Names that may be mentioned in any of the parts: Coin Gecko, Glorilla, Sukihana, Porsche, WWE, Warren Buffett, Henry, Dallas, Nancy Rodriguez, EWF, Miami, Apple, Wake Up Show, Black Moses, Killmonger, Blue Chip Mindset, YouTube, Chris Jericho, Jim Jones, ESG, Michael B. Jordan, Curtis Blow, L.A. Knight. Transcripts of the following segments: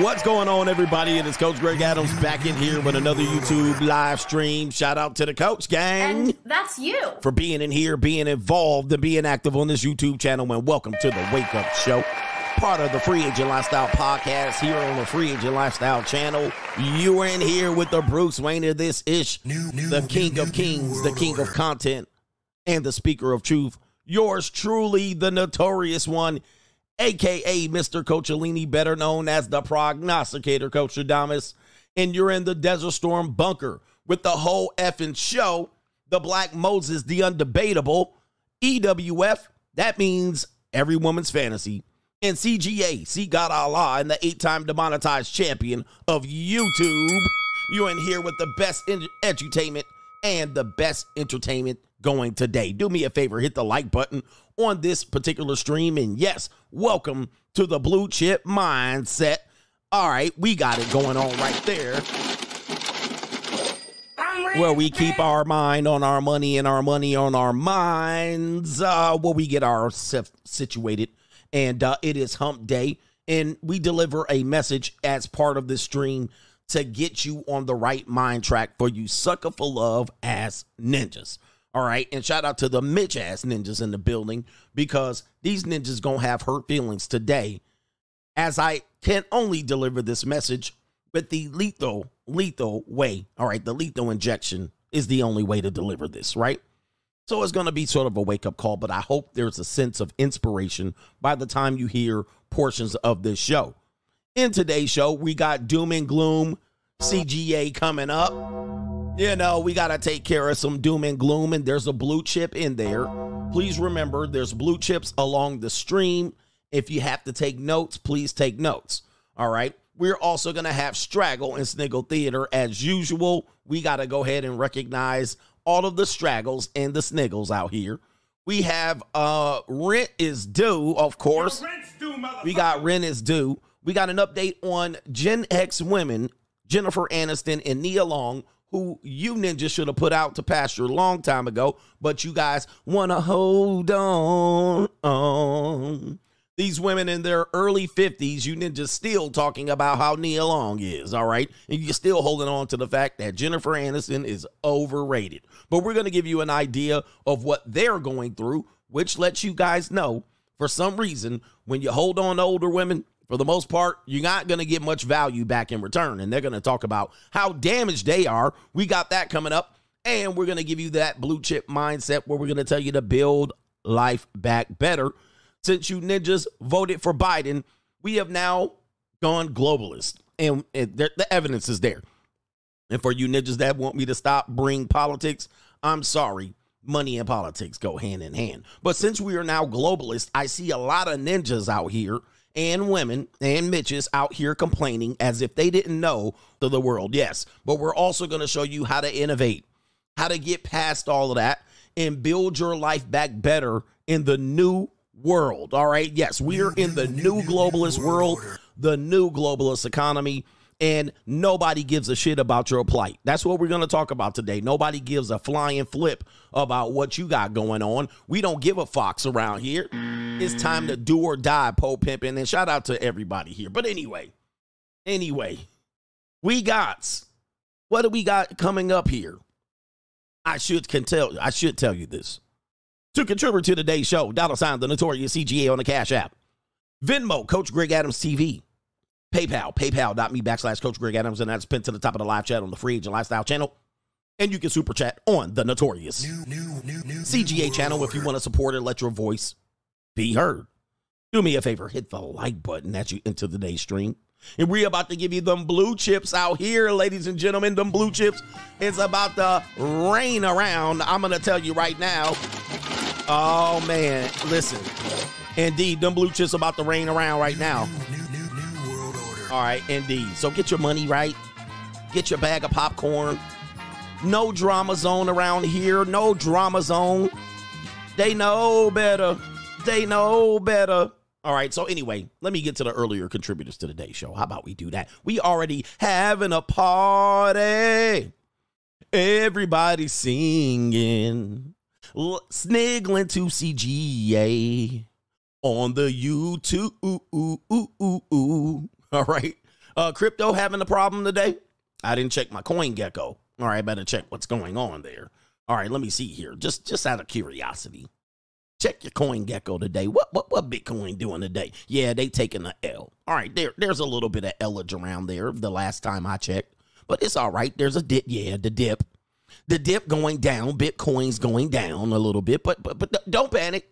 What's going on, everybody? It is Coach Greg Adams back in here with another YouTube live stream. Shout out to the Coach Gang. And that's you. For being in here, being involved, and being active on this YouTube channel. And welcome to the Wake Up Show, part of the Free Agent Lifestyle Podcast here on the Free Agent Lifestyle channel. You are in here with the Bruce Wayner. This is the King of Kings, the King of Content, and the Speaker of Truth. Yours truly, the Notorious One, a.k.a. Mr. Coach Alini, better known as the Prognosticator, Coach Adamus. And you're in the Desert Storm bunker with the whole effing show, the Black Moses, the Undebatable, EWF, that means every woman's fantasy, and CGA, See God Allah, and the 8-time demonetized champion of YouTube. You're in here with the best edutainment and the best entertainment going today. Do me a favor, hit the like button on this particular stream. And yes, welcome to the Blue Chip Mindset. All right, we got it going on right there, where we keep our mind on our money and our money on our minds, where we get ourselves situated. And it is hump day, and we deliver a message as part of this stream to get you on the right mind track for you sucker for love ass ninjas. All right, and shout out to the Mitch ass ninjas in the building, because these ninjas gonna have hurt feelings today, as I can only deliver this message with the lethal way. All right, the lethal injection is the only way to deliver this, right? So it's gonna be sort of a wake-up call, but I hope there's a sense of inspiration by the time you hear portions of this show. In today's show, we got Doom and Gloom CGA coming up. You know, we got to take care of some doom and gloom, and there's a blue chip in there. Please remember, there's blue chips along the stream. If you have to take notes, please take notes. All right. We're also going to have Straggle and Sniggle Theater as usual. We got to go ahead and recognize all of the Straggles and the Sniggles out here. We have Rent is Due, of course. We got Rent is Due. We got an update on Gen X women, Jennifer Aniston and Nia Long, who you ninjas should have put out to pasture a long time ago, but you guys want to hold on. These women in their early 50s, you ninjas still talking about how Nia Long is, all right? And you're still holding on to the fact that Jennifer Aniston is overrated. But we're going to give you an idea of what they're going through, which lets you guys know, for some reason, when you hold on to older women, for the most part, you're not going to get much value back in return. And they're going to talk about how damaged they are. We got that coming up. And we're going to give you that blue chip mindset, where we're going to tell you to build life back better. Since you ninjas voted for Biden, we have now gone globalist. And the evidence is there. And for you ninjas that want me to stop bring politics, I'm sorry. Money and politics go hand in hand. But since we are now globalist, I see a lot of ninjas out here, and women and Mitches out here complaining as if they didn't know to the world. Yes, but we're also going to show you how to innovate, how to get past all of that and build your life back better in the new world. All right. Yes, we're in the new globalist world, the new globalist economy, and nobody gives a shit about your plight. That's what we're going to talk about today. Nobody gives a flying flip about what you got going on. We don't give a fox around here. It's time to do or die, po pimping, and shout out to everybody here. But anyway, we got, what do we got coming up here? I should tell you this. To contribute to today's show, $ the Notorious CGA on the Cash App, Venmo, Coach Greg Adams TV, PayPal, paypal.me/Coach Greg Adams, and that's pinned to the top of the live chat on the Free Agent Lifestyle channel. And you can super chat on the Notorious CGA channel if you want to support and let your voice be heard. Do me a favor, hit the like button as you enter today's stream. And we're about to give you them blue chips out here, ladies and gentlemen. Them blue chips is about to rain around. I'm going to tell you right now. Oh, man. Listen. Indeed, them blue chips about to rain around right now. All right, indeed. So get your money right. Get your bag of popcorn. No drama zone around here. No drama zone. They know better. They know better. All right. So anyway, let me get to the earlier contributors to today's show. How about we do that? We already having a party. Everybody singing, sniggling to CGA on the YouTube. All right. Crypto having a problem today? I didn't check my Coin Gecko. All right, better check what's going on there. All right, let me see here. Just out of curiosity, check your Coin Gecko today. What Bitcoin doing today? Yeah, they taking an L. All right, there's a little bit of L-age around there the last time I checked, but it's all right. There's a dip. Yeah, the dip. The dip going down. Bitcoin's going down a little bit, but don't panic.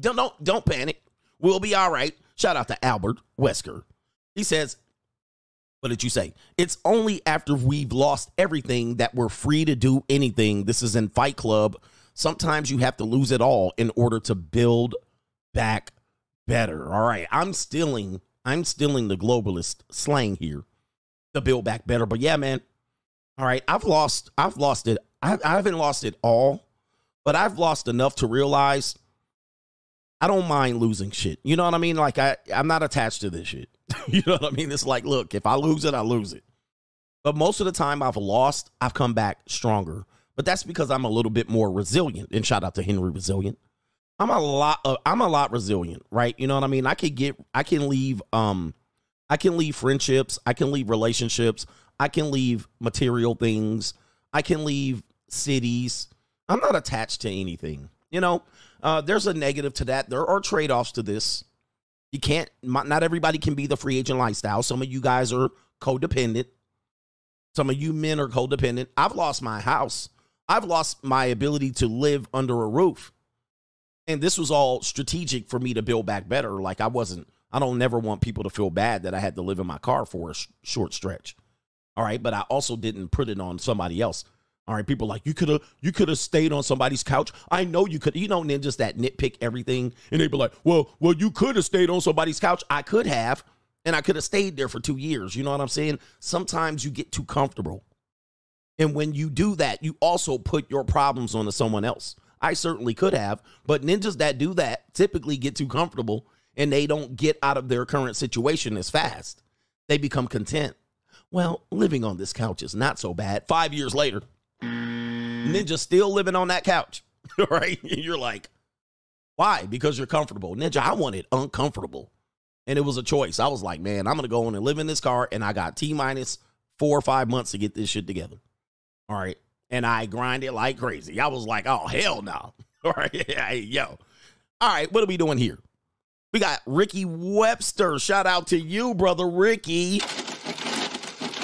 don't panic. We'll be all right. Shout out to Albert Wesker. He says, what did you say? It's only after we've lost everything that we're free to do anything. This is in Fight Club. Sometimes you have to lose it all in order to build back better. All right. I'm stealing the globalist slang here. The build back better. But yeah, man. All right. I've lost it. I haven't lost it all, but I've lost enough to realize I don't mind losing shit. You know what I mean? Like I'm not attached to this shit. You know what I mean? It's like, look, if I lose it, I lose it. But most of the time I've lost, I've come back stronger. But that's because I'm a little bit more resilient. And shout out to Henry Resilient. I'm a lot resilient, right? You know what I mean? I can leave friendships. I can leave relationships. I can leave material things. I can leave cities. I'm not attached to anything. You know, there's a negative to that. There are trade-offs to this. You can't, not everybody can be the free agent lifestyle. Some of you guys are codependent. Some of you men are codependent. I've lost my house. I've lost my ability to live under a roof. And this was all strategic for me to build back better. Like I don't never want people to feel bad that I had to live in my car for a short stretch. All right. But I also didn't put it on somebody else. All right. People like, you could have stayed on somebody's couch. I know you could, and then just that nitpick everything. And they'd be like, well, you could have stayed on somebody's couch. I could have, and I could have stayed there for 2 years. You know what I'm saying? Sometimes you get too comfortable. And when you do that, you also put your problems onto someone else. I certainly could have, but ninjas that do that typically get too comfortable and they don't get out of their current situation as fast. They become content. Well, living on this couch is not so bad. 5 years later, ninja still living on that couch, right? And you're like, why? Because you're comfortable. Ninja, I wanted uncomfortable. And it was a choice. I was like, man, I'm going to go on and live in this car. And I got T-minus 4 or 5 months to get this shit together. All right. And I grinded like crazy. I was like, oh, hell no. All right. Hey, yo. All right. What are we doing here? We got Ricky Webster. Shout out to you, brother Ricky.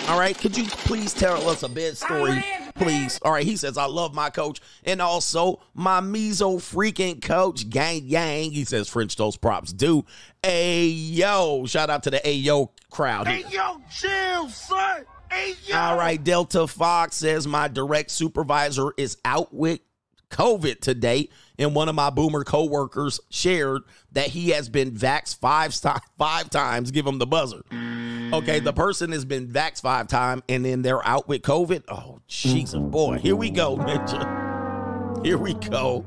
All right. Could you please tell us a bed story? Please. All right. He says, I love my coach and also my meso freaking coach. Gang, gang. He says, French toast props do. Ayo. Shout out to the Ayo crowd. Ayo, chill, son. Ayo. All right. Delta Fox says, my direct supervisor is out with COVID today. And one of my boomer coworkers shared that he has been vaxxed five times. Give him the buzzer. Okay, the person has been vaxxed 5 times, and then they're out with COVID. Oh, Jesus, boy. Here we go, ninja. Here we go.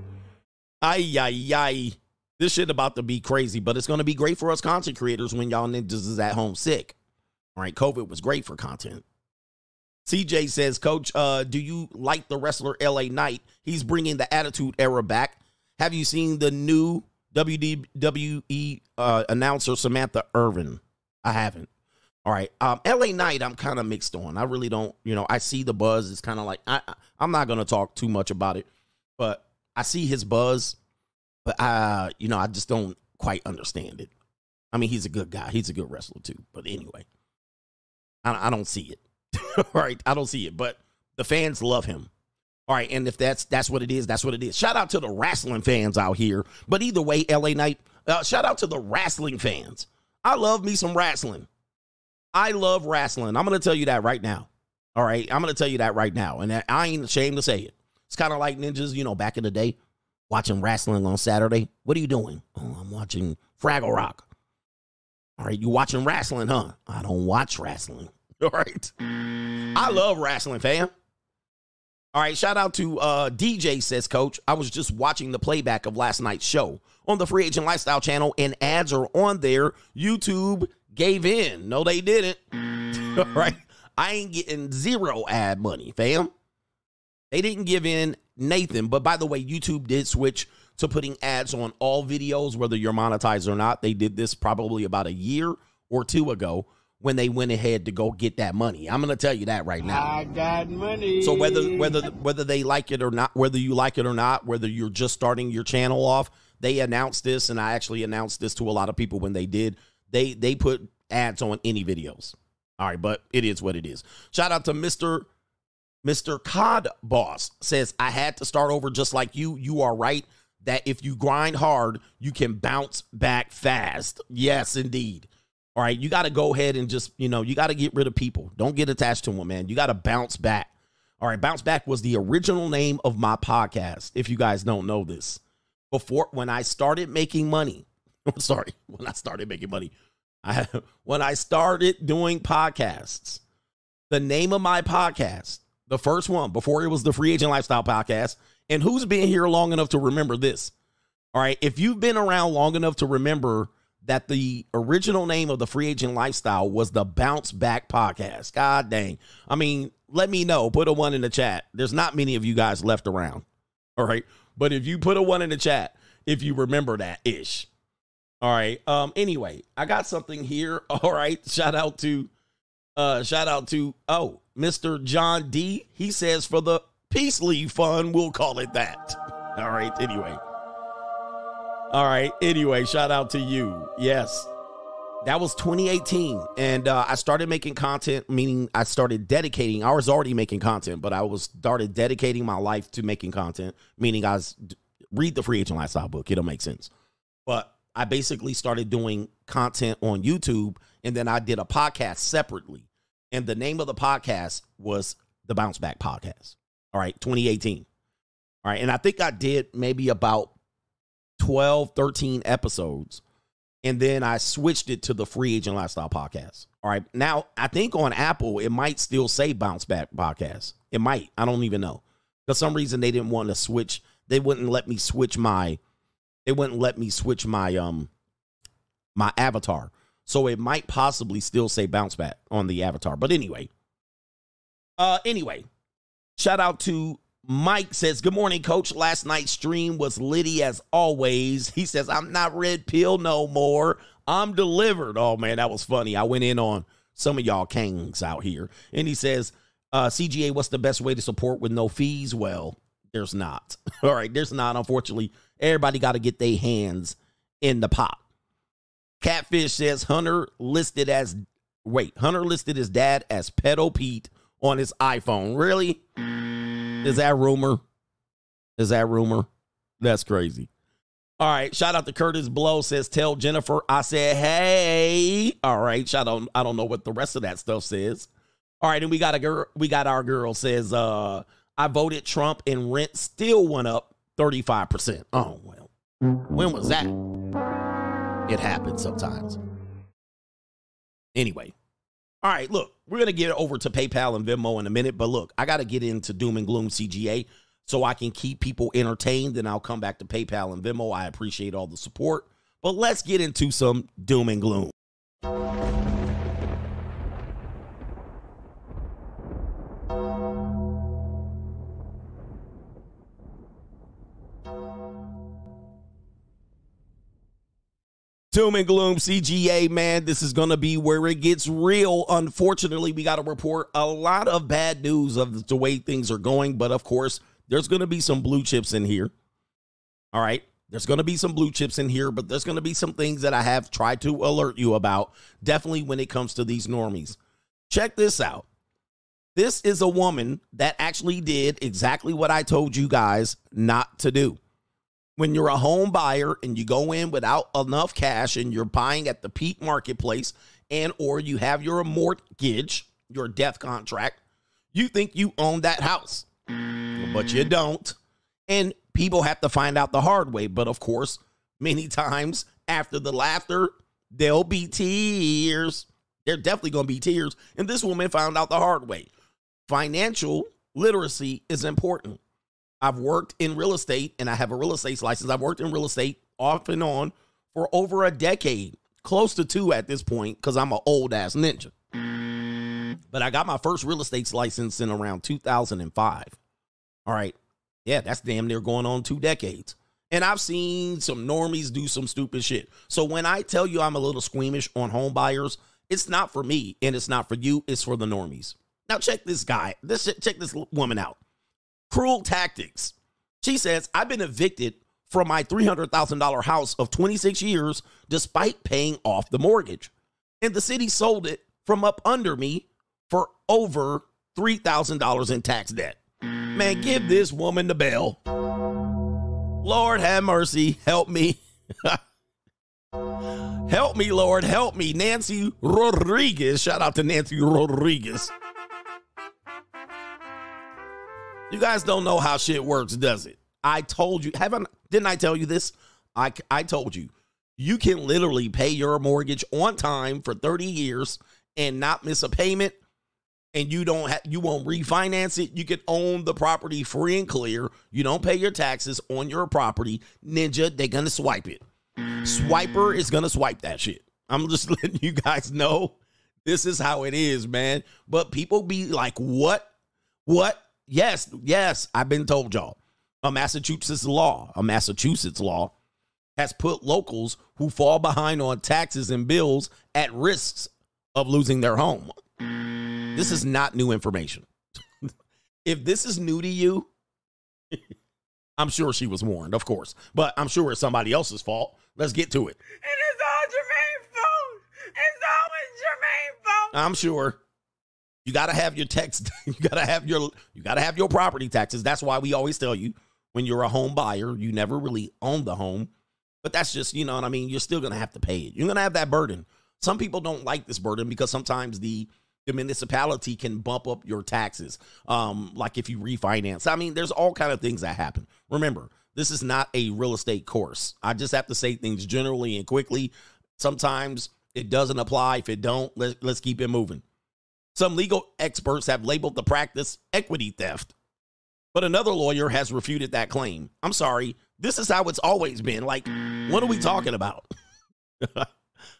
Ay, ay, ay. This shit about to be crazy, but it's going to be great for us content creators when y'all ninjas is at home sick. All right, COVID was great for content. CJ says, Coach, do you like the wrestler L.A. Knight? He's bringing the Attitude Era back. Have you seen the new WWE announcer, Samantha Irvin? I haven't. All right. L.A. Knight, I'm kind of mixed on. I really don't, I see the buzz. It's kind of like, I'm not going to talk too much about it, but I see his buzz, but I just don't quite understand it. I mean, he's a good guy. He's a good wrestler too. But anyway, I don't see it. All right. I don't see it, but the fans love him. All right. And if that's what it is, that's what it is. Shout out to the wrestling fans out here. But either way, L.A. Knight, shout out to the wrestling fans. I love me some wrestling. I love wrestling. I'm going to tell you that right now. All right. I'm going to tell you that right now. And I ain't ashamed to say it. It's kind of like ninjas, back in the day, watching wrestling on Saturday. What are you doing? Oh, I'm watching Fraggle Rock. All right. You watching wrestling, huh? I don't watch wrestling. All right. I love wrestling, fam. All right. Shout out to DJ says, Coach, I was just watching the playback of last night's show on the Free Agent Lifestyle channel and ads are on there. YouTube gave in. No, they didn't. All right. I ain't getting zero ad money, fam. They didn't give in Nathan. But by the way, YouTube did switch to putting ads on all videos, whether you're monetized or not. They did this probably about a year or 2 ago. when they went ahead to go get that money. I'm going to tell you that right now. I got money. So whether they like it or not, whether you like it or not, whether you're just starting your channel off, they announced this, and I actually announced this to a lot of people when they did. They put ads on any videos. All right, but it is what it is. Shout out to Mr. Cod Boss says, I had to start over just like you. You are right that if you grind hard, you can bounce back fast. Yes, indeed. All right, you got to go ahead and just, you know, you got to get rid of people. Don't get attached to them, man. You got to bounce back. All right, Bounce Back was the original name of my podcast, if you guys don't know this. Before, when I started making money, sorry, when I started making money, when I started doing podcasts, the name of my podcast, the first one, before it was the Free Agent Lifestyle Podcast, and who's been here long enough to remember this? All right, if you've been around long enough to remember that the original name of the Free Agent Lifestyle was the Bounce Back Podcast. God dang. I mean, let me know. Put a one in the chat. There's not many of you guys left around. All right. But if you put a one in the chat, if you remember that ish. All right. Anyway, I got something here. All right. Shout out to, oh, Mr. John D. He says for the Peace League Fund, we'll call it that. All right. Anyway. All right. Anyway, shout out to you. Yes, that was 2018. And I started making content, meaning I started dedicating. I was already making content, but I was started dedicating my life to making content, meaning I was read the Free Agent Lifestyle book. It'll make sense. But I basically started doing content on YouTube, and then I did a podcast separately. And the name of the podcast was the Bounce Back Podcast. All right. 2018. All right. And I think I did maybe about 12, 13 episodes, and then I switched it to the Free Agent Lifestyle Podcast. All right. Now, I think on Apple, it might still say Bounce Back Podcast. It might. I don't even know. For some reason, they didn't want to switch. They wouldn't let me switch my, my avatar. So it might possibly still say Bounce Back on the avatar. But anyway, shout out to Mike says, good morning, Coach. Last night's stream was litty as always. He says, I'm not red pill no more. I'm delivered. Oh, man, that was funny. I went in on some of y'all kings out here. And he says, CGA, what's the best way to support with no fees? Well, there's not. All right, there's not, unfortunately. Everybody got to get their hands in the pot. Catfish says, Hunter listed his dad as Pedo Pete on his iPhone. Really? Is that rumor? Is that rumor? That's crazy. All right. Shout out to Curtis Blow says, tell Jennifer I said, hey. All right. Shout out. I don't know what the rest of that stuff says. All right. And we got a girl. We got our girl says, I voted Trump and rent still went up 35%. Oh, well, when was that? It happens sometimes. Anyway. All right, look, we're going to get over to PayPal and Venmo in a minute, but look, I got to get into Doom and Gloom CGA so I can keep people entertained, and I'll come back to PayPal and Venmo. I appreciate all the support, but let's get into some Doom and Gloom. Doom and Gloom CGA, man, this is going to be where it gets real. Unfortunately, we got to report a lot of bad news of the way things are going. But, of course, there's going to be some blue chips in here. All right. There's going to be some blue chips in here, but there's going to be some things that I have tried to alert you about, definitely when it comes to these normies. Check this out. This is a woman that actually did exactly what I told you guys not to do. When you're a home buyer and you go in without enough cash and you're buying at the peak marketplace, and or you have your mortgage, your death contract, you think you own that house, but you don't. And people have to find out the hard way. But of course, many times after the laughter, there'll be tears. There definitely going to be tears. And this woman found out the hard way. Financial literacy is important. I've worked in real estate and I have a real estate license. I've worked in real estate off and on for over a decade, close to two at this point, because I'm an old ass ninja. But I got my first real estate license in around 2005. All right. Yeah, that's damn near going on 2 decades. And I've seen some normies do some stupid shit. So when I tell you I'm a little squeamish on home buyers, It's not for me, and it's not for you. It's for the normies. Now check this guy. Check this woman out. Cruel tactics. She says, I've been evicted from my $300,000 house of 26 years despite paying off the mortgage. And the city sold it from up under me for over $3,000 in tax debt. Man, give this woman the bell. Lord have mercy. Help me. Help me, Lord. Help me. Nancy Rodriguez. Shout out to Nancy Rodriguez. You guys don't know how shit works, does it? I told you. Didn't I tell you this? I told you. You can literally pay your mortgage on time for 30 years and not miss a payment, and you won't refinance it. You can own the property free and clear. You don't pay your taxes on your property. Ninja, they're going to swipe it. Swiper is going to swipe that shit. I'm just letting you guys know this is how it is, man. But people be like, what? What? Yes, yes, I've been told y'all. A Massachusetts law has put locals who fall behind on taxes and bills at risks of losing their home. This is not new information. If this is new to you, I'm sure she was warned, of course, but I'm sure it's somebody else's fault. Let's get to it. It is all Jermaine's fault. It's always Jermaine's fault. I'm sure. You got to have your tax. You got to have your property taxes. That's why we always tell you when you're a home buyer, you never really own the home, but that's just, you know what I mean? You're still going to have to pay it. You're going to have that burden. Some people don't like this burden because sometimes the municipality can bump up your taxes. Like if you refinance, I mean, there's all kinds of things that happen. Remember, this is not a real estate course. I just have to say things generally and quickly. Sometimes it doesn't apply. If it don't, let's keep it moving. Some legal experts have labeled the practice equity theft, but another lawyer has refuted that claim. I'm sorry. This is how it's always been. Like, what are we talking about?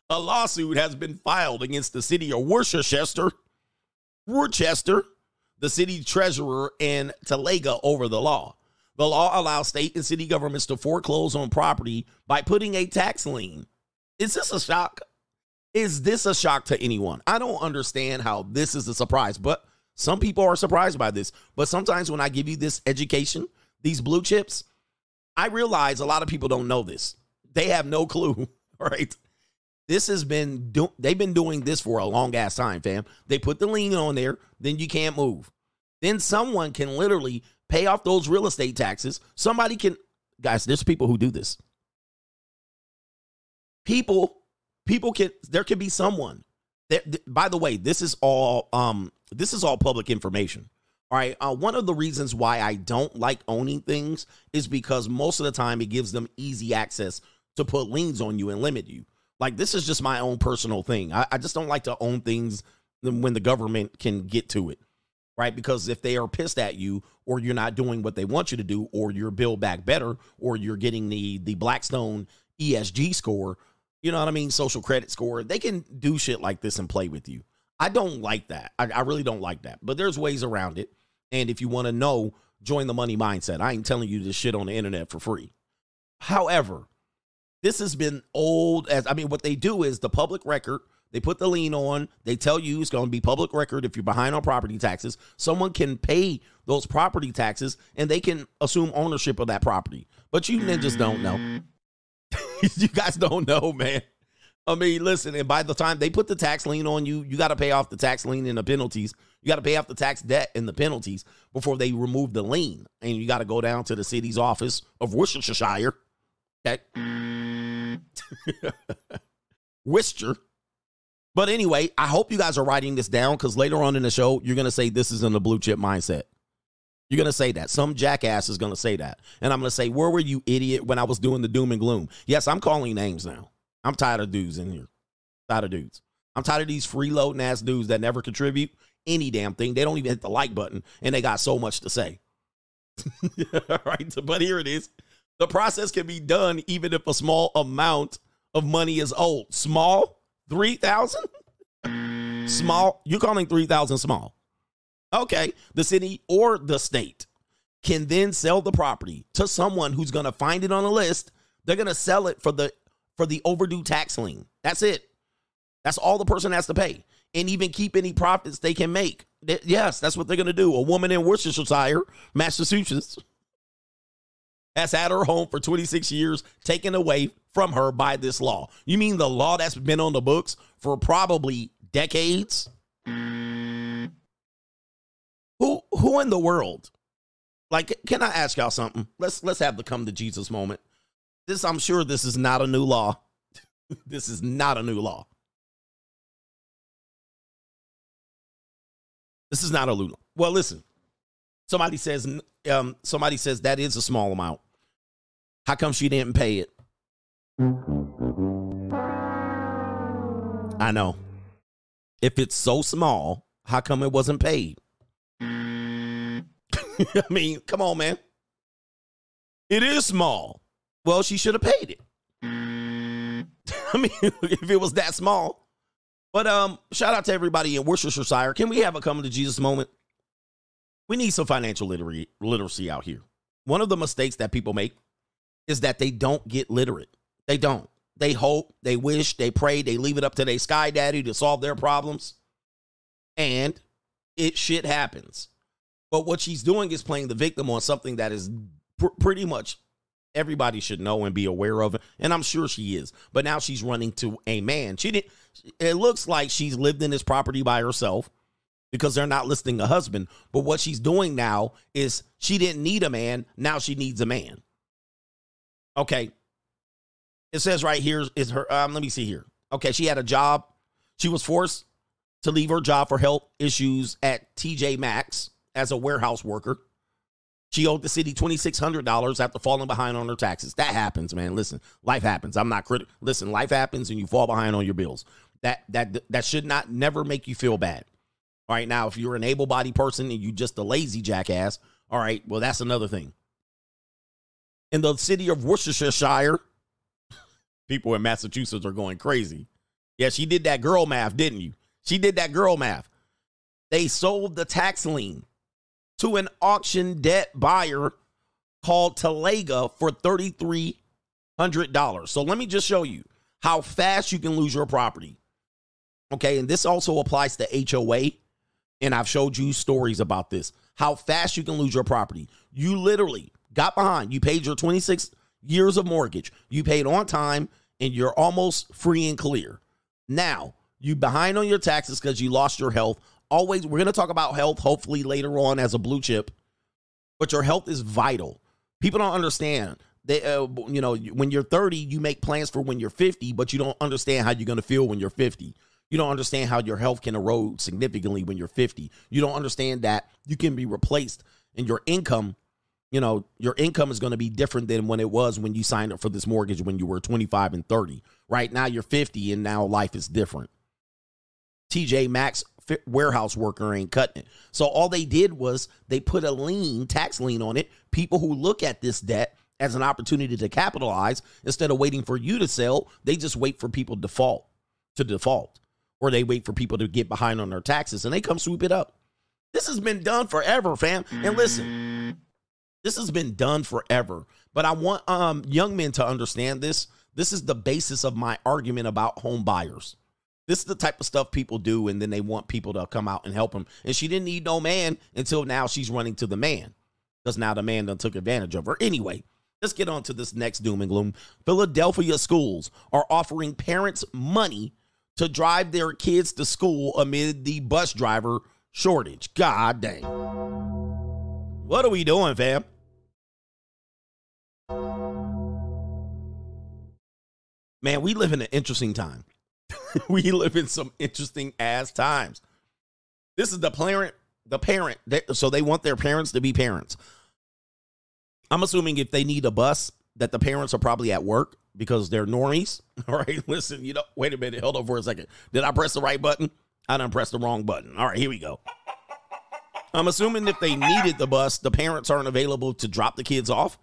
A lawsuit has been filed against the city of Worcestershire, the city treasurer, and Talega over the law. The law allows state and city governments to foreclose on property by putting a tax lien. Is this a shock? Is this a shock to anyone? I don't understand how this is a surprise, but some people are surprised by this. But sometimes when I give you this education, these blue chips, I realize a lot of people don't know this. They have no clue, right? This has been, they've been doing this for a long ass time, fam. They put the lien on there, then you can't move. Then someone can literally pay off those real estate taxes. Somebody can, guys, there's people who do this. People can, there could be someone that, by the way, this is all public information. All right. One of the reasons why I don't like owning things is because most of the time it gives them easy access to put liens on you and limit you. Like, this is just my own personal thing. I just don't like to own things when the government can get to it. Right. Because if they are pissed at you, or you're not doing what they want you to do, or you're Build Back Better, or you're getting the Blackstone ESG score, you know what I mean? Social credit score. They can do shit like this and play with you. I don't like that. I really don't like that. But there's ways around it. And if you want to know, join the Money Mindset. I ain't telling you this shit on the internet for free. However, this has been old as, I mean, what they do is the public record. They put the lien on. They tell you it's going to be public record if you're behind on property taxes. Someone can pay those property taxes and they can assume ownership of that property. But you ninjas don't know. You guys don't know, man. I mean, listen, and by the time they put the tax lien on you, you got to pay off the tax lien and the penalties. You got to pay off the tax debt and the penalties before they remove the lien. And you got to go down to the city's office of Worcestershire. Okay. Worcester. But anyway, I hope you guys are writing this down, because later on in the show, you're going to say this is in the blue chip mindset. You're going to say that. Some jackass is going to say that. And I'm going to say, where were you, idiot, when I was doing the doom and gloom? Yes, I'm calling names now. I'm tired of dudes in here. Tired of dudes. I'm tired of these freeloading ass dudes that never contribute any damn thing. They don't even hit the like button, and they got so much to say. All right, but here it is. The process can be done even if a small amount of money is owed. Small? 3,000? Small? You're calling 3,000 small. Okay, the city or the state can then sell the property to someone who's going to find it on a list. They're going to sell it for the overdue tax lien. That's it. That's all the person has to pay and even keep any profits they can make. Yes, that's what they're going to do. A woman in Worcestershire, Massachusetts, has had her home for 26 years taken away from her by this law. You mean the law that's been on the books for probably decades? Who in the world? Like, can I ask y'all something? Let's have the come to Jesus moment. I'm sure this is not a new law. This is not a new law. This is not a new law. Well, listen, somebody says that is a small amount. How come she didn't pay it? I know. If it's so small, how come it wasn't paid? I mean, come on, man. It is small. Well, she should have paid it. I mean, if it was that small. But shout out to everybody in Worcestershire. Can we have a come to Jesus moment? We need some financial literacy out here. One of the mistakes that people make is that they don't get literate. They don't. They hope, they wish, they pray, they leave it up to their sky daddy to solve their problems. And shit happens. But what she's doing is playing the victim on something that is pretty much everybody should know and be aware of. And I'm sure she is. But now she's running to a man. It looks like she's lived in this property by herself because they're not listing a husband. But what she's doing now is she didn't need a man. Now she needs a man. Okay. It says right here is her. Let me see here. Okay. She had a job. She was forced to leave her job for health issues at TJ Maxx. As a warehouse worker, she owed the city $2,600 after falling behind on her taxes. That happens, man. Listen, life happens. I'm not critical. Listen, life happens and you fall behind on your bills. That should never make you feel bad. All right. Now, if you're an able-bodied person and you just a lazy jackass, all right, well, that's another thing. In the city of Worcestershire, people in Massachusetts are going crazy. Yeah, she did that girl math, didn't you? She did that girl math. They sold the tax lien to an auction debt buyer called Talega for $3,300. So let me just show you how fast you can lose your property. Okay, and this also applies to HOA, and I've showed you stories about this, how fast you can lose your property. You literally got behind. You paid your 26 years of mortgage. You paid on time, and you're almost free and clear. Now, you behind on your taxes because you lost your health. Always, we're going to talk about health hopefully later on as a blue chip, but your health is vital. People don't understand. They, you know, when you're 30, you make plans for when you're 50, but you don't understand how you're going to feel when you're 50. You don't understand how your health can erode significantly when you're 50. You don't understand that you can be replaced and your income, you know, your income is going to be different than when it was when you signed up for this mortgage when you were 25 and 30. Right now you're 50 and now life is different. TJ Maxx warehouse worker ain't cutting it. So all they did was they put a lien, tax lien on it. People who look at this debt as an opportunity to capitalize, instead of waiting for you to sell, they just wait for people to default, or they wait for people to get behind on their taxes and they come swoop it up. This has been done forever, fam. And listen, this has been done forever, but I want young men to understand this. This is the basis of my argument about home buyers. This is the type of stuff people do, and then they want people to come out and help them. And she didn't need no man until now she's running to the man, because now the man done took advantage of her. Anyway, let's get on to this next doom and gloom. Philadelphia schools are offering parents money to drive their kids to school amid the bus driver shortage. God dang. What are we doing, fam? Man, we live in an interesting time. We live in some interesting ass times. This is the parent. So they want their parents to be parents. I'm assuming if they need a bus that the parents are probably at work because they're normies. All right, listen, you know, wait a minute. Hold on for a second. Did I press the right button? I done pressed the wrong button. All right, here we go. I'm assuming if they needed the bus, the parents aren't available to drop the kids off.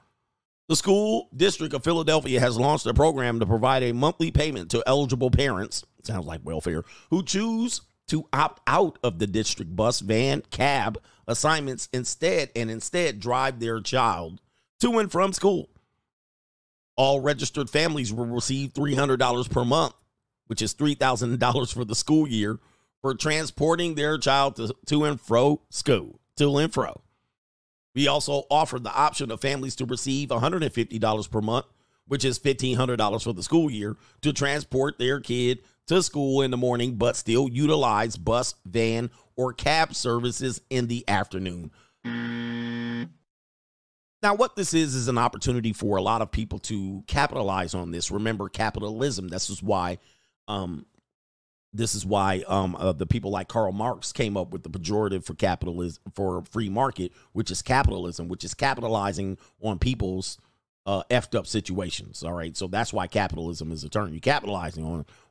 The school district of Philadelphia has launched a program to provide a monthly payment to eligible parents, sounds like welfare, who choose to opt out of the district bus, van, cab assignments instead drive their child to and from school. All registered families will receive $300 per month, which is $3,000 for the school year, for transporting their child to and fro school, to and fro. We also offer the option of families to receive $150 per month, which is $1,500 for the school year, to transport their kid to school in the morning, but still utilize bus, van, or cab services in the afternoon. Now, what this is an opportunity for a lot of people to capitalize on this. Remember, capitalism. This is why the people like Karl Marx came up with the pejorative for capitalism, for free market, which is capitalism, which is capitalizing on people's effed up situations. All right. So that's why capitalism is a term. You're capitalizing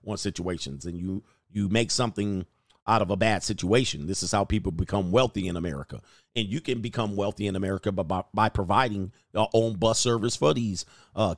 on situations, and you make something out of a bad situation. This is how people become wealthy in America. And you can become wealthy in America by providing your own bus service for these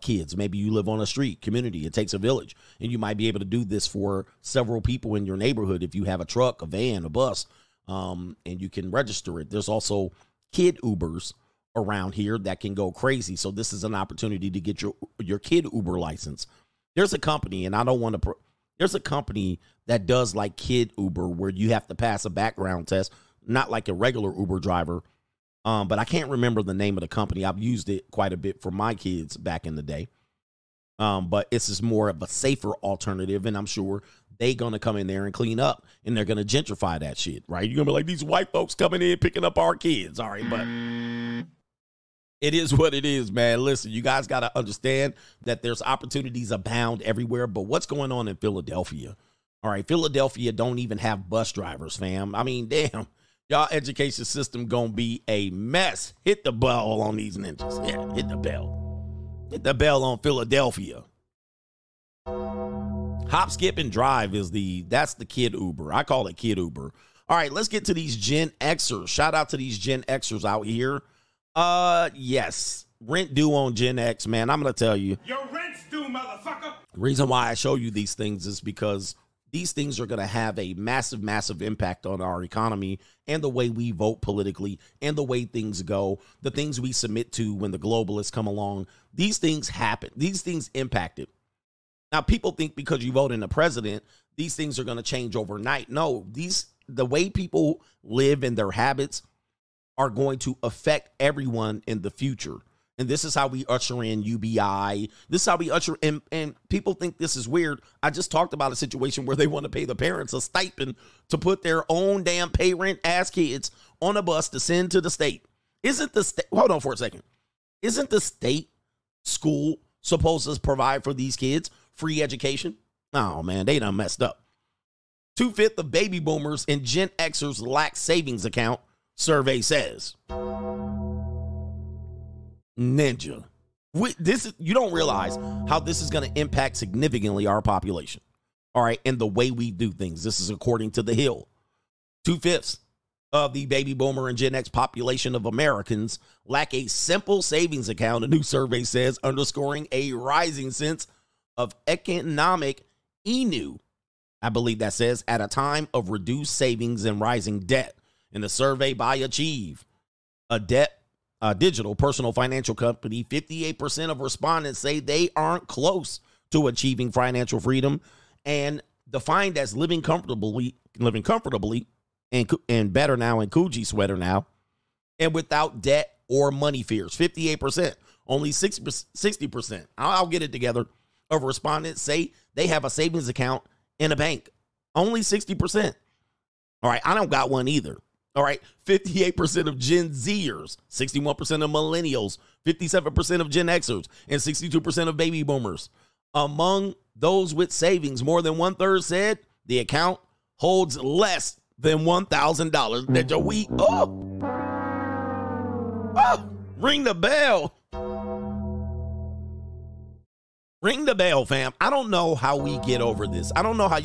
kids. Maybe you live on a street community. It takes a village, and you might be able to do this for several people in your neighborhood if you have a truck, a van, a bus, and you can register it. There's also kid Ubers around here that can go crazy. So this is an opportunity to get your kid Uber license. There's a company, and I don't want to... There's a company that does like kid Uber, where you have to pass a background test, not like a regular Uber driver. But I can't remember the name of the company. I've used it quite a bit for my kids back in the day. But it's just more of a safer alternative. And I'm sure they're going to come in there and clean up, and they're going to gentrify that shit, right? You're going to be like, these white folks coming in, picking up our kids. All right, but it is what it is, man. Listen, you guys got to understand that there's opportunities abound everywhere. But what's going on in Philadelphia? All right, Philadelphia don't even have bus drivers, fam. I mean, damn, y'all education system gonna be a mess. Hit the bell on these ninjas. Yeah, hit the bell. Hit the bell on Philadelphia. Hop, skip, and drive that's the kid Uber. I call it kid Uber. All right, let's get to these Gen Xers. Shout out to these Gen Xers out here. Yes, rent due on Gen X, man. I'm gonna tell you. Your rent's due, motherfucker. The reason why I show you these things is because these things are going to have a massive, massive impact on our economy and the way we vote politically and the way things go, the things we submit to when the globalists come along. These things happen. These things impact it. Now, people think because you vote in a president, these things are going to change overnight. No, the way people live and their habits are going to affect everyone in the future. And this is how we usher in UBI. This is how we usher in, and people think this is weird. I just talked about a situation where they want to pay the parents a stipend to put their own damn pay rent ass kids on a bus to send to the state. Hold on for a second. Isn't the state school supposed to provide for these kids free education? Oh, man, they done messed up. 2/5 of baby boomers and Gen Xers lack savings account, survey says. Ninja, you don't realize how this is going to impact significantly our population. All right. And the way we do things. This is according to The Hill. 2/5 of the baby boomer and Gen X population of Americans lack a simple savings account, a new survey says, underscoring a rising sense of economic ennui. I believe that says at a time of reduced savings and rising debt. In the survey by Achieve, a debt digital personal financial company, 58% of respondents say they aren't close to achieving financial freedom, and defined as living comfortably and better now, and Coogee sweater now, and without debt or money fears. 58%, only 60%, I'll get it together, of respondents say they have a savings account in a bank. Only 60%. All right, I don't got one either. All right, 58% of Gen Zers, 61% of millennials, 57% of Gen Xers, and 62% of baby boomers. Among those with savings, more than 1/3 said the account holds less than $1,000. Ninja, we, ring the bell. Ring the bell, fam. I don't know how we get over this. I don't know how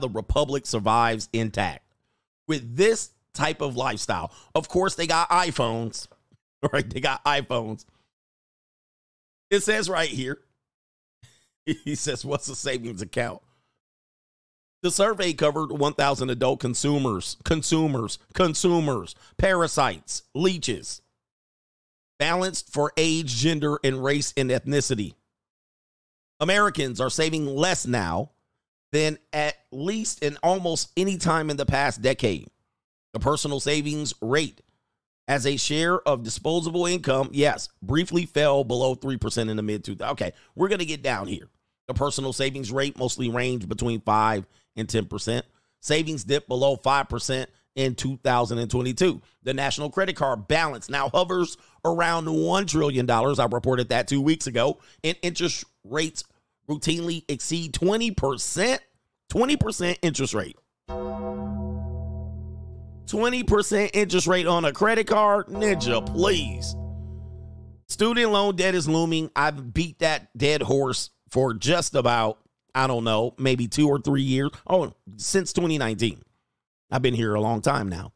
the Republic survives intact with this type of lifestyle. Of course, they got iPhones, right? They got iPhones. It says right here, he says, what's a savings account? The survey covered 1,000 adult consumers, parasites, leeches, balanced for age, gender, and race and ethnicity. Americans are saving less now than at least in almost any time in the past decade. The personal savings rate as a share of disposable income, yes, briefly fell below 3% in the mid-2000s. Okay, we're going to get down here. The personal savings rate mostly ranged between 5 and 10%. Savings dipped below 5% in 2022. The national credit card balance now hovers around $1 trillion. I reported that 2 weeks ago. And interest rates routinely exceed 20%. 20% interest rate. 20% interest rate on a credit card? Ninja, please. Student loan debt is looming. I've beat that dead horse for just about, I don't know, maybe 2 or 3 years. Oh, since 2019. I've been here a long time now.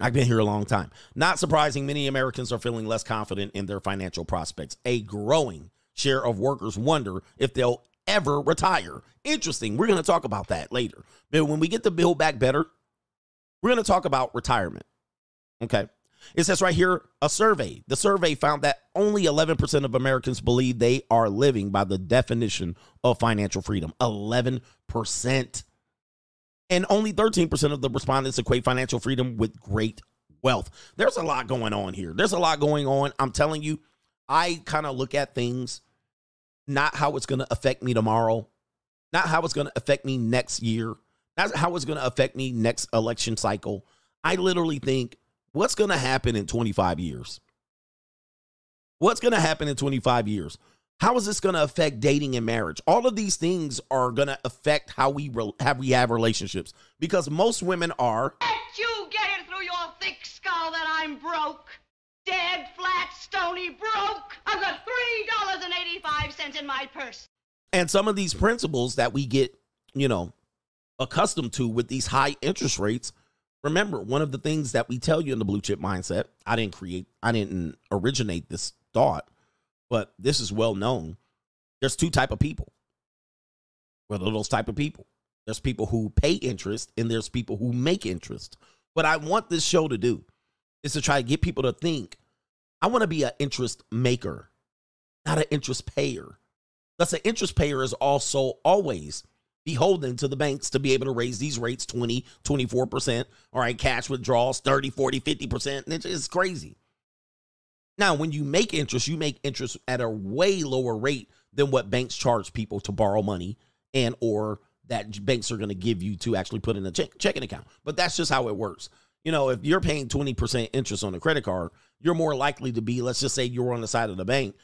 I've been here a long time. Not surprising, many Americans are feeling less confident in their financial prospects. A growing share of workers wonder if they'll ever retire. Interesting. We're going to talk about that later. But when we get to Build Back Better, we're going to talk about retirement. Okay. It says right here, a survey. The survey found that only 11% of Americans believe they are living by the definition of financial freedom. 11%. And only 13% of the respondents equate financial freedom with great wealth. There's a lot going on here. There's a lot going on. I'm telling you, I kind of look at things, not how it's going to affect me tomorrow, not how it's going to affect me next year, not how it's going to affect me next election cycle. I literally think, what's going to happen in 25 years? What's going to happen in 25 years? How is this going to affect dating and marriage? All of these things are going to affect how we have relationships, because most women are. Can't you get it through your thick skull that I'm broke? Dead, flat, stony, broke. I've got $3.85 in my purse. And some of these principles that we get, you know, accustomed to with these high interest rates. Remember, one of the things that we tell you in the blue chip mindset, I didn't originate this thought, but this is well known. There's two type of people. What are those type of people? There's people who pay interest and there's people who make interest. What I want this show to do is to try to get people to think, I want to be an interest maker, not an interest payer. Thus, an interest payer is also always beholden to the banks to be able to raise these rates 20, 24%. All right, cash withdrawals, 30, 40, 50%. It's crazy. Now, when you make interest at a way lower rate than what banks charge people to borrow money and or that banks are going to give you to actually put in a checking account. But that's just how it works. You know, if you're paying 20% interest on a credit card, you're more likely to be, let's just say you're on the side of the bank,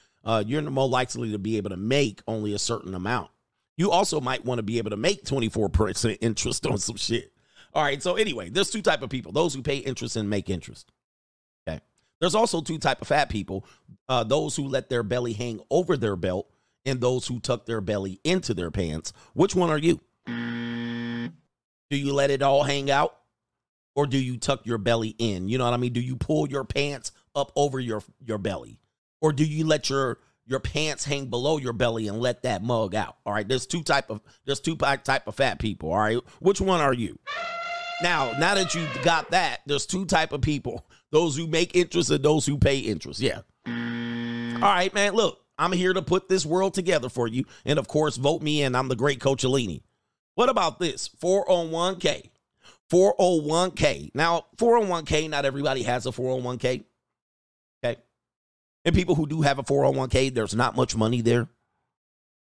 you're more likely to be able to make only a certain amount. You also might want to be able to make 24% interest on some shit. All right. So anyway, there's two type of people, those who pay interest and make interest. Okay. There's also two type of fat people, those who let their belly hang over their belt and those who tuck their belly into their pants. Which one are you? Do you let it all hang out or do you tuck your belly in? You know what I mean? Do you pull your pants up over your belly or do you let your pants hang below your belly and let that mug out? All right. There's two type of fat people. All right. Which one are you? Now that you got that, there's two type of people, those who make interest and those who pay interest. Yeah. All right, man. Look, I'm here to put this world together for you. And of course, vote me in. I'm the great Coach Alini. What about this? 401k, 401k. Now 401k, not everybody has a 401k. Okay. And people who do have a 401k, there's not much money there.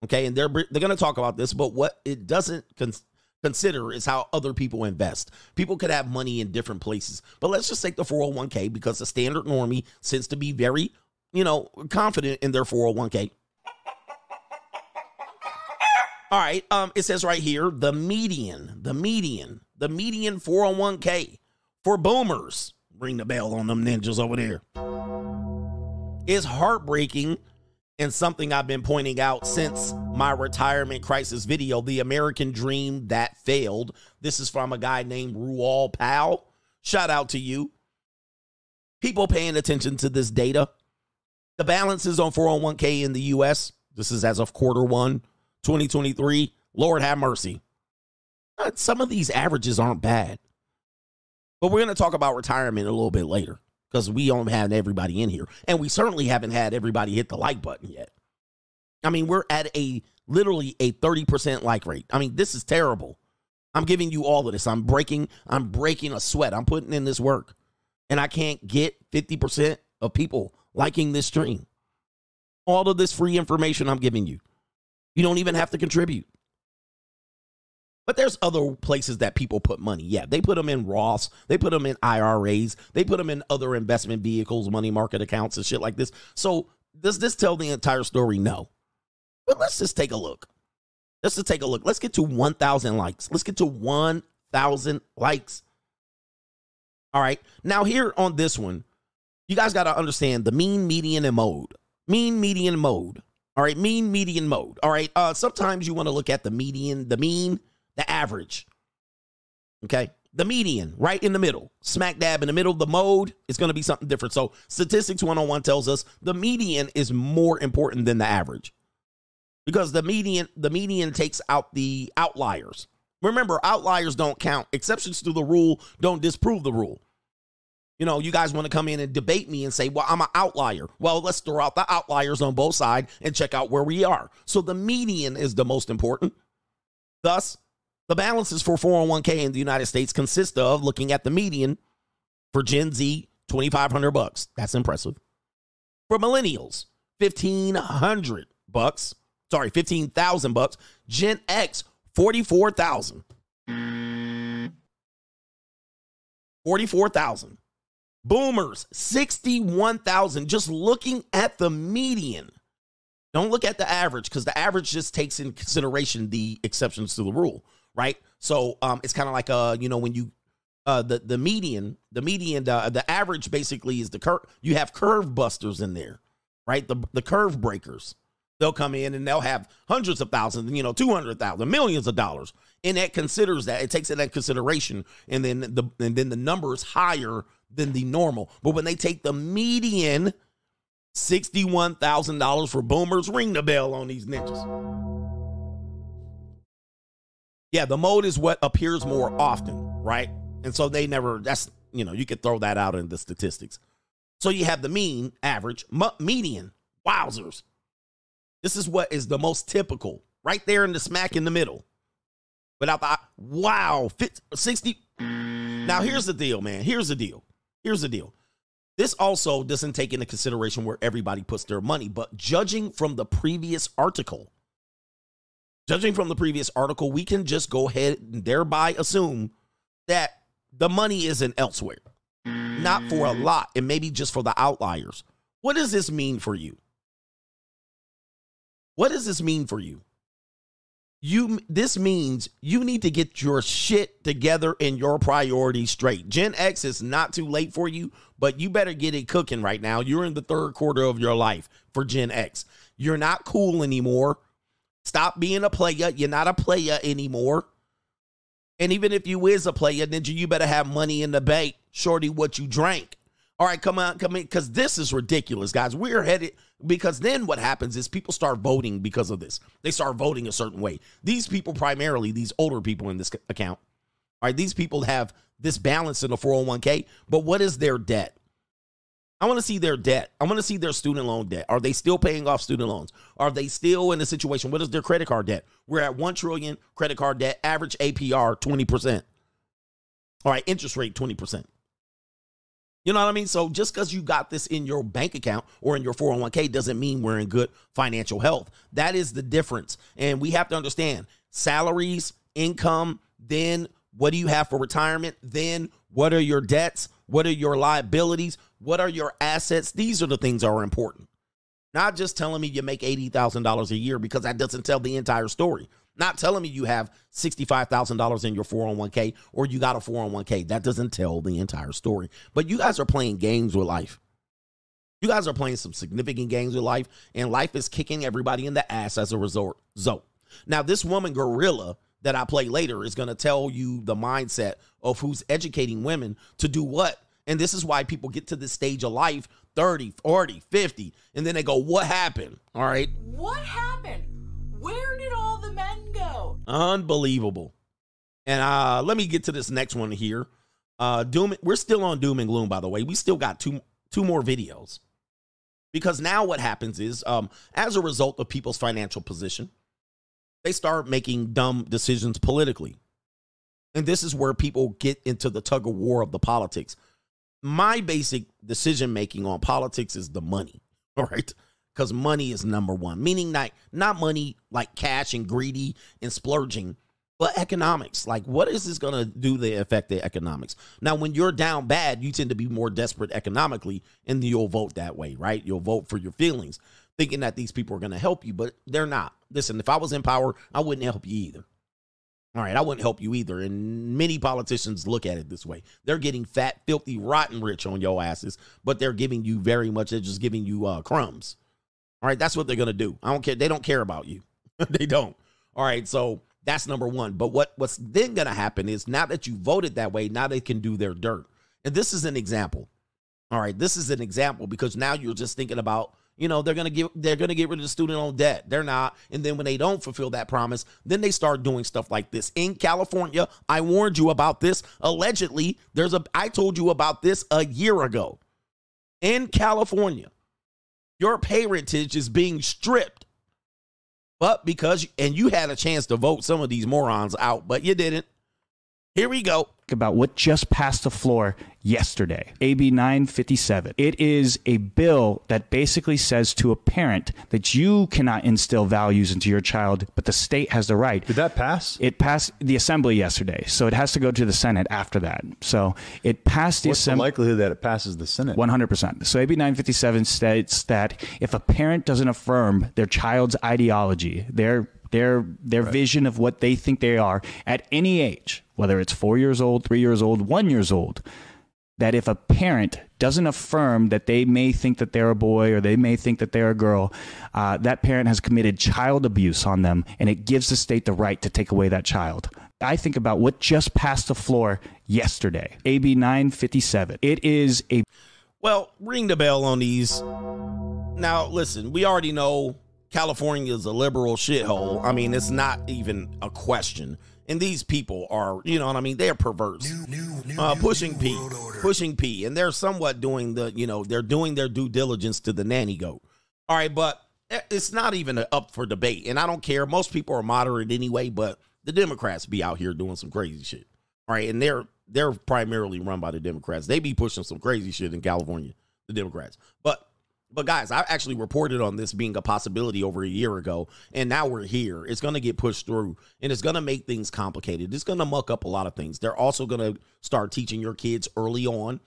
Okay. And they're going to talk about this, but what it doesn't consider is how other people invest. People could have money in different places, but let's just take the 401k because the standard normie seems to be very, you know, confident in their 401k. All right. It says right here, the median 401k for boomers. Ring the bell on them ninjas over there. Is heartbreaking and something I've been pointing out since my retirement crisis video, The American Dream That Failed. This is from a guy named Rual Powell. Shout out to you. People paying attention to this data. The balances on 401k in the U.S., this is as of Q1, 2023. Lord have mercy. Some of these averages aren't bad. But we're going to talk about retirement a little bit later, because we don't have everybody in here. And we certainly haven't had everybody hit the like button yet. I mean, we're at a literally a 30% like rate. I mean, this is terrible. I'm giving you all of this. I'm breaking a sweat. I'm putting in this work. And I can't get 50% of people liking this stream. All of this free information I'm giving you. You don't even have to contribute. But there's other places that people put money. Yeah, they put them in Roths. They put them in IRAs. They put them in other investment vehicles, money market accounts, and shit like this. So does this tell the entire story? No. But let's just take a look. Let's just take a look. Let's get to 1,000 likes. Let's get to 1,000 likes. All right. Now here on this one, you guys got to understand the mean, median, and mode. Mean, median, mode. All right. Mean, median, mode. All right. Sometimes you want to look at the median, the mean, the average. Okay. The median, right in the middle, smack dab in the middle. The mode is going to be something different. So Statistics 101 tells us the median is more important than the average because the median takes out the outliers. Remember, outliers don't count. Exceptions to the rule don't disprove the rule. You know, you guys want to come in and debate me and say, well, I'm an outlier. Well, let's throw out the outliers on both sides and check out where we are. So the median is the most important. Thus, the balances for 401k in the United States consist of looking at the median for Gen Z, $2,500. That's impressive. For millennials, $1,500. Sorry, $15,000. Gen X, $44,000. $44,000. Boomers, $61,000. Just looking at the median. Don't look at the average because the average just takes in consideration the exceptions to the rule. Right. So it's kind of like, you know, when you the average basically is the curve. You have curve busters in there. Right. The curve breakers. They'll come in and they'll have hundreds of thousands, you know, 200,000, millions of dollars. And that considers that. It takes it into consideration. And then the number is higher than the normal. But when they take the median, $61,000 for boomers, ring the bell on these ninjas. Yeah, the mode is what appears more often, right? And so they never, that's, you know, you could throw that out in the statistics. So you have the mean, average, median, wowzers. This is what is the most typical, right there in the smack in the middle. Without the, wow, 60. Now here's the deal, man. Here's the deal. This also doesn't take into consideration where everybody puts their money, but judging from the previous article, we can just go ahead and thereby assume that the money isn't elsewhere. Not for a lot, and maybe just for the outliers. What does this mean for you? What does this mean for you? This means you need to get your shit together and your priorities straight. Gen X is not too late for you, but you better get it cooking right now. You're in the third quarter of your life for Gen X. You're not cool anymore. Stop being a player. You're not a player anymore. And even if you is a player, then you better have money in the bank. Shorty, what you drank. All right, come in. Because this is ridiculous, guys. We're headed. Because then what happens is people start voting because of this. They start voting a certain way. These people, primarily these older people in this account. All right, these people have this balance in the 401k. But what is their debt? I want to see their debt. I want to see their student loan debt. Are they still paying off student loans? Are they still in a situation? What is their credit card debt? We're at 1 trillion credit card debt, average APR 20%. All right, interest rate 20%. You know what I mean? So just because you got this in your bank account or in your 401k doesn't mean we're in good financial health. That is the difference. And we have to understand salaries, income, then what do you have for retirement? Then what are your debts? What are your liabilities? What are your assets? These are the things that are important. Not just telling me you make $80,000 a year because that doesn't tell the entire story. Not telling me you have $65,000 in your 401k or you got a 401k. That doesn't tell the entire story. But you guys are playing games with life. You guys are playing some significant games with life, and life is kicking everybody in the ass as a result. So now this woman, Gorilla, that I play later is going to tell you the mindset of who's educating women to do what. And this is why people get to this stage of life, 30, 40, 50, and then they go, what happened? All right. What happened? Where did all the men go? Unbelievable. And let me get to this next one here. Doom. We're still on doom and gloom, by the way. We still got two more videos. Because now what happens is as a result of people's financial position, They start making dumb decisions politically. And this is where people get into the tug of war of the politics. My basic decision making on politics is the money. All right. Because money is number one, meaning not money like cash and greedy and splurging, but economics. Like, what is this going to do to affect the economics? Now, when you're down bad, you tend to be more desperate economically, and you'll vote that way, right? You'll vote for your feelings, thinking that these people are going to help you, but they're not. Listen, if I was in power, I wouldn't help you either. All right, I wouldn't help you either. And many politicians look at it this way. They're getting fat, filthy, rotten rich on your asses, but they're giving you very much. They're just giving you crumbs. All right, that's what they're going to do. I don't care. They don't care about you. They don't. All right, so that's number one. But what's then going to happen is, now that you voted that way, now they can do their dirt. And this is an example. All right, this is an example, because now you're just thinking about, you know, they're going to get rid of the student loan debt. They're not. And then when they don't fulfill that promise, then they start doing stuff like this. In California, I warned you about this. Allegedly, I told you about this a year ago. In California, your parentage is being stripped. But and you had a chance to vote some of these morons out, but you didn't. Here we go. About what just passed the floor yesterday, AB 957. It is a bill that basically says to a parent that you cannot instill values into your child, but the state has the right. Did that pass? It passed the assembly yesterday, so it has to go to the Senate after that. So it passed the assembly. What's the likelihood that it passes the Senate? 100%. So AB 957 states that if a parent doesn't affirm their child's ideology, their right, vision of what they think they are at any age, whether it's 4 years old, 3 years old, 1 year old, that if a parent doesn't affirm that they may think that they're a boy or they may think that they're a girl, that parent has committed child abuse on them, and it gives the state the right to take away that child. I think about what just passed the floor yesterday, AB 957. It is a... Well, ring the bell on these. Now, listen, we already know California is a liberal shithole. I mean, it's not even a question. And these people are, you know what I mean? They're perverse. Pushing P. And they're somewhat doing the, you know, they're doing their due diligence to the nanny goat. All right, but it's not even up for debate. And I don't care. Most people are moderate anyway, but the Democrats be out here doing some crazy shit. All right, and they're primarily run by the Democrats. They be pushing some crazy shit in California, the Democrats. But guys, I actually reported on this being a possibility over a year ago, and now we're here. It's going to get pushed through, and it's going to make things complicated. It's going to muck up a lot of things. They're also going to start teaching your kids early on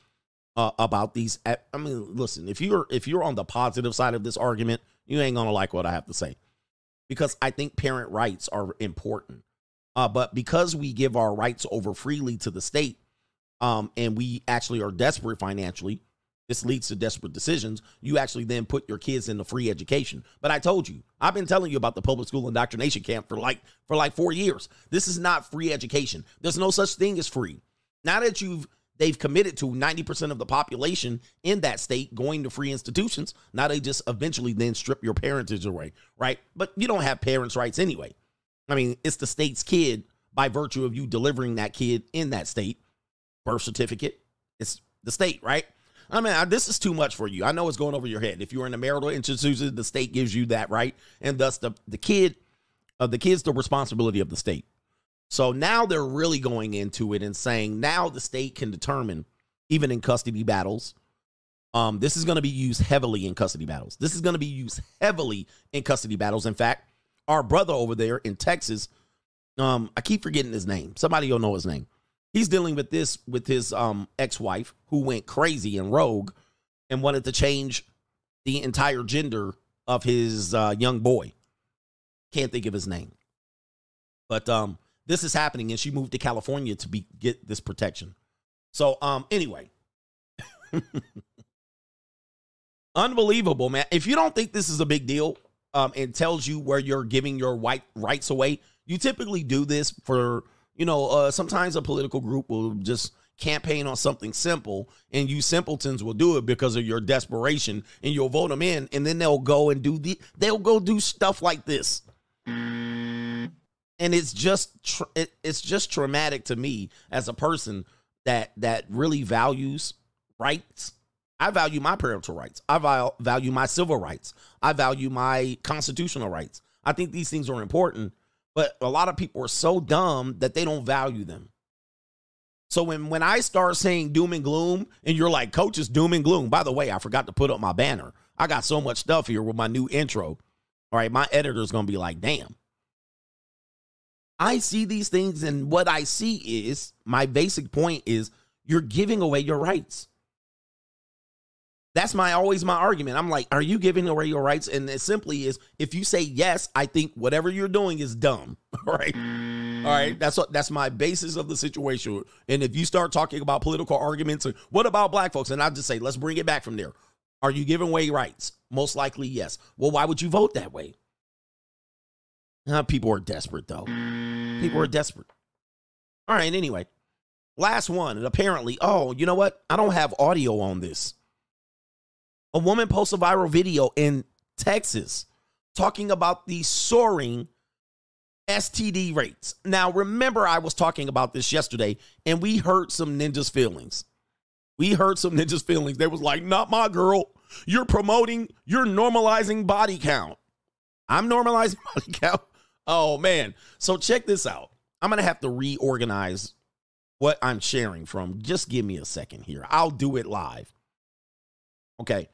about these. I mean, listen, if you're on the positive side of this argument, you ain't going to like what I have to say, because I think parent rights are important. But because we give our rights over freely to the state, and we actually are desperate financially, this leads to desperate decisions. You actually then put your kids into free education. But I told you, I've been telling you about the public school indoctrination camp for like 4 years. This is not free education. There's no such thing as free. Now that they've committed to 90% of the population in that state going to free institutions, now they just eventually then strip your parentage away, right? But you don't have parents' rights anyway. I mean, it's the state's kid by virtue of you delivering that kid in that state. Birth certificate, it's the state, right? I mean, this is too much for you. I know it's going over your head. If you're in a marital institution, the state gives you that right, and thus the kid's the responsibility of the state. So now they're really going into it and saying now the state can determine, even in custody battles. This is going to be used heavily in custody battles. This is going to be used heavily in custody battles. In fact, our brother over there in Texas, I keep forgetting his name. Somebody will know his name. He's dealing with this with his ex-wife, who went crazy and rogue and wanted to change the entire gender of his young boy. Can't think of his name. But this is happening, and she moved to California to get this protection. So anyway, unbelievable, man. If you don't think this is a big deal and tells you where you're giving your rights away, you typically do this for... You know, sometimes a political group will just campaign on something simple, and you simpletons will do it because of your desperation, and you'll vote them in, and then they'll go do stuff like this. And it's just traumatic to me as a person that really values rights. I value my parental rights. I value my civil rights. I value my constitutional rights. I think these things are important. But a lot of people are so dumb that they don't value them. So when I start saying doom and gloom, and you're like, Coach is doom and gloom. By the way, I forgot to put up my banner. I got so much stuff here with my new intro. All right, my editor's going to be like, damn. I see these things, and what I see is, my basic point is, you're giving away your rights. That's always my argument. I'm like, are you giving away your rights? And it simply is, if you say yes, I think whatever you're doing is dumb. All right. All right. That's my basis of the situation. And if you start talking about political arguments, or what about black folks? And I just say, let's bring it back from there. Are you giving away rights? Most likely, yes. Well, why would you vote that way? People are desperate, though. People are desperate. All right. Anyway, last one. And apparently, oh, you know what? I don't have audio on this. A woman posts a viral video in Texas talking about the soaring STD rates. Now, remember, I was talking about this yesterday, and we hurt some ninjas' feelings. We hurt some ninjas' feelings. They was like, not my girl. You're promoting, you're normalizing body count. I'm normalizing body count. Oh, man. So check this out. I'm going to have to reorganize what I'm sharing from. Just give me a second here. I'll do it live. Okay.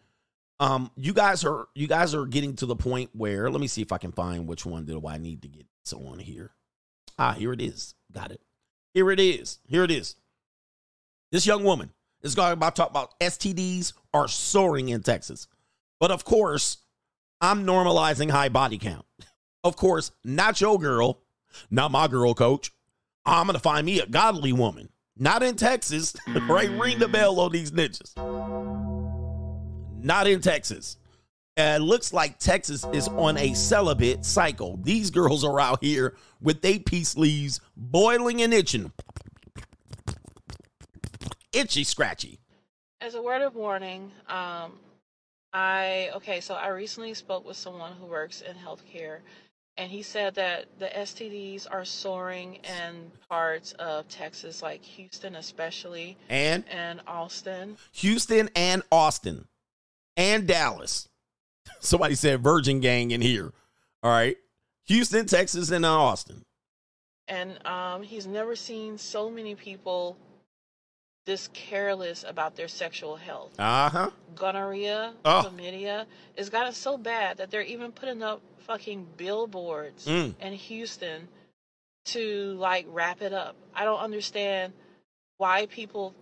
You guys are getting to the point where, let me see if I can find which one do I need to get on here. Ah, here it is. Got it. Here it is. Here it is. This young woman is going about talk about STDs are soaring in Texas. But of course, I'm normalizing high body count. Of course, not your girl, not my girl, Coach. I'm going to find me a godly woman. Not in Texas, right? Ring the bell on these ninjas. Not in Texas. It looks like Texas is on a celibate cycle. These girls are out here with their peace sleeves boiling and itching. Itchy, scratchy. As a word of warning, I recently spoke with someone who works in healthcare, and he said that the STDs are soaring in parts of Texas, like Houston especially. And Austin. Houston and Austin. And Dallas. Somebody said Virgin Gang in here. All right. Houston, Texas, and Austin. And he's never seen so many people this careless about their sexual health. Uh-huh. Gonorrhea, chlamydia. It's gotten so bad that they're even putting up fucking billboards in Houston to, like, wrap it up. I don't understand why people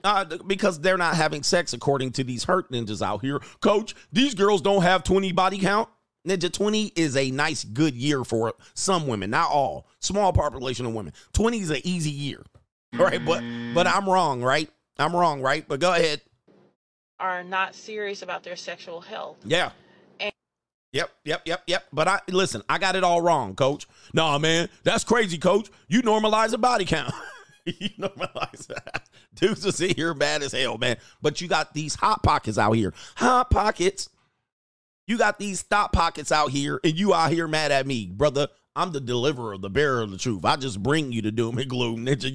because they're not having sex, according to these hurt ninjas out here. Coach, these girls don't have 20 body count. Ninja, 20 is a nice good year for some women, not all. Small population of women. 20 is an easy year. All right, but I'm wrong, right? I'm wrong, right? But go ahead. Are not serious about their sexual health. Yeah. Yep. But I got it all wrong, Coach. Nah, man, that's crazy, Coach. You normalize a body count. You normalize that. Dudes are sitting here bad as hell, man. But you got these hot pockets out here. Hot pockets. You got these thought pockets out here, and you out here mad at me, brother. I'm the deliverer, the bearer of the truth. I just bring you to doom and gloom, ninja.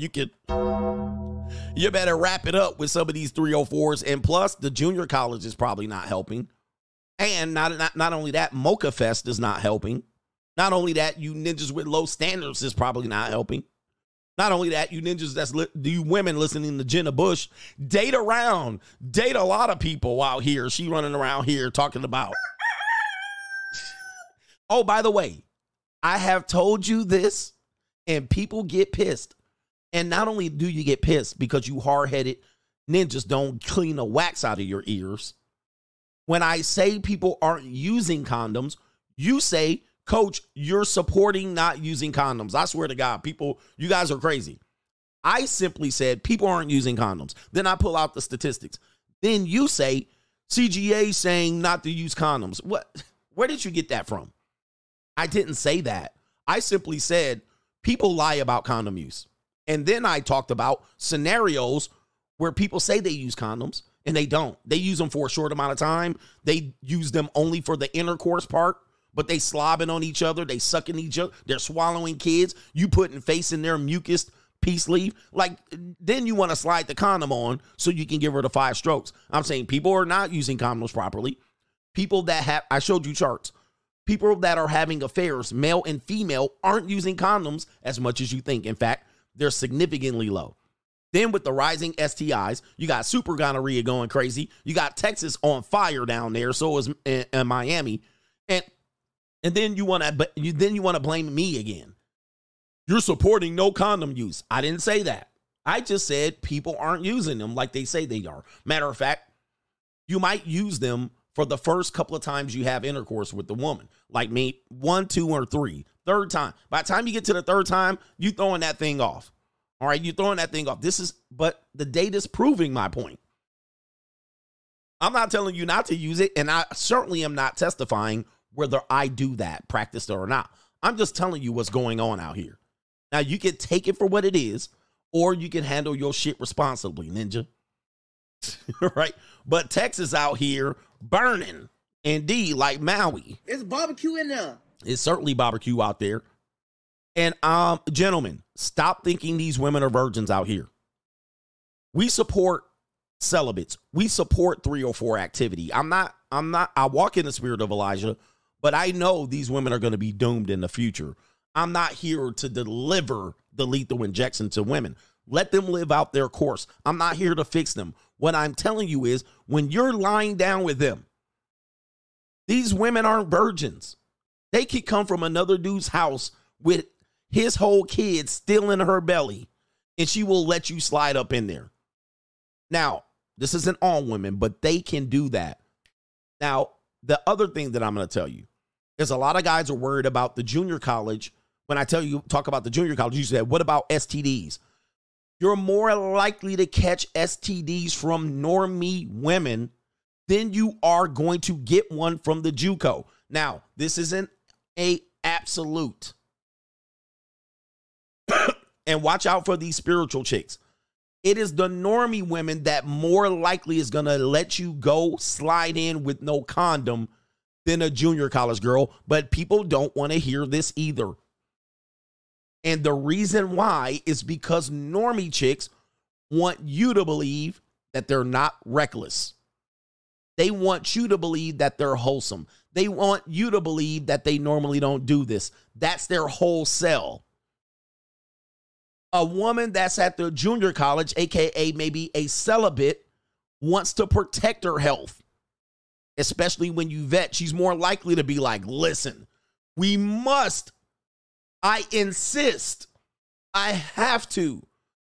You better wrap it up with some of these 304s. And plus, the junior college is probably not helping. And not only that, Mocha Fest is not helping. Not only that, you ninjas with low standards is probably not helping. Not only that, you ninjas, you women listening to Jenna Bush, date a lot of people out here. She running around here talking about. Oh, by the way, I have told you this, and people get pissed. And not only do you get pissed because you hard-headed ninjas don't clean the wax out of your ears. When I say people aren't using condoms, you say, Coach, you're supporting not using condoms. I swear to God, people, you guys are crazy. I simply said people aren't using condoms. Then I pull out the statistics. Then you say CGA saying not to use condoms. What? Where did you get that from? I didn't say that. I simply said people lie about condom use. And then I talked about scenarios where people say they use condoms and they don't. They use them for a short amount of time. They use them only for the intercourse part. But they slobbing on each other. They sucking each other. They're swallowing kids. You putting face in their mucus, peace sleeve. Like, then you want to slide the condom on so you can give her the 5 strokes. I'm saying people are not using condoms properly. People that have, I showed you charts. people that are having affairs, male and female, aren't using condoms as much as you think. In fact, they're significantly low. Then with the rising STIs, you got super gonorrhea going crazy. You got Texas on fire down there. So is in Miami. And then you want to blame me again. You're supporting no condom use. I didn't say that. I just said people aren't using them like they say they are. Matter of fact, you might use them for the first couple of times you have intercourse with the woman, like me, 1, 2, or 3. Third time. By the time you get to the third time, you throwing that thing off. All right, you're throwing that thing off. But the data's proving my point. I'm not telling you not to use it, and I certainly am not testifying whether I do that, practiced or not. I'm just telling you what's going on out here. Now, you can take it for what it is, or you can handle your shit responsibly, ninja. Right? But Texas out here burning, indeed, like Maui. It's barbecue in there. It's certainly barbecue out there. And gentlemen, stop thinking these women are virgins out here. We support celibates. We support 304 activity. I walk in the spirit of Elijah, but I know these women are going to be doomed in the future. I'm not here to deliver the lethal injection to women. Let them live out their course. I'm not here to fix them. What I'm telling you is when you're lying down with them, these women aren't virgins. They could come from another dude's house with his whole kid still in her belly, and she will let you slide up in there. Now, this isn't all women, but they can do that. Now, the other thing that I'm going to tell you is a lot of guys are worried about the junior college. When I tell you, talk about the junior college, you said, what about STDs? You're more likely to catch STDs from normie women than you are going to get one from the JUCO. Now, this isn't an absolute. And watch out for these spiritual chicks. It is the normie women that more likely is going to let you go slide in with no condom than a junior college girl. But people don't want to hear this either. And the reason why is because normie chicks want you to believe that they're not reckless. They want you to believe that they're wholesome. They want you to believe that they normally don't do this. That's their whole sell. A woman that's at the junior college, aka maybe a celibate, wants to protect her health. Especially when you vet, she's more likely to be like, listen, we must, I insist, I have to,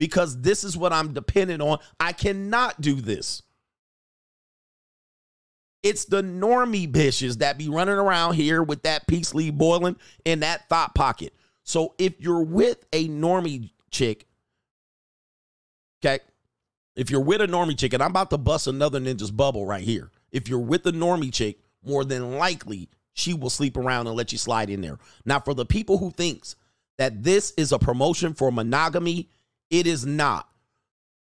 because this is what I'm dependent on. I cannot do this. It's the normie bitches that be running around here with that peace leaf boiling in that thought pocket. So if you're with a normie chick, okay, if you're with a normie chick, and I'm about to bust another ninja's bubble right here. If you're with a normie chick, more than likely she will sleep around and let you slide in there. Now, for the people who thinks that this is a promotion for monogamy, it is not.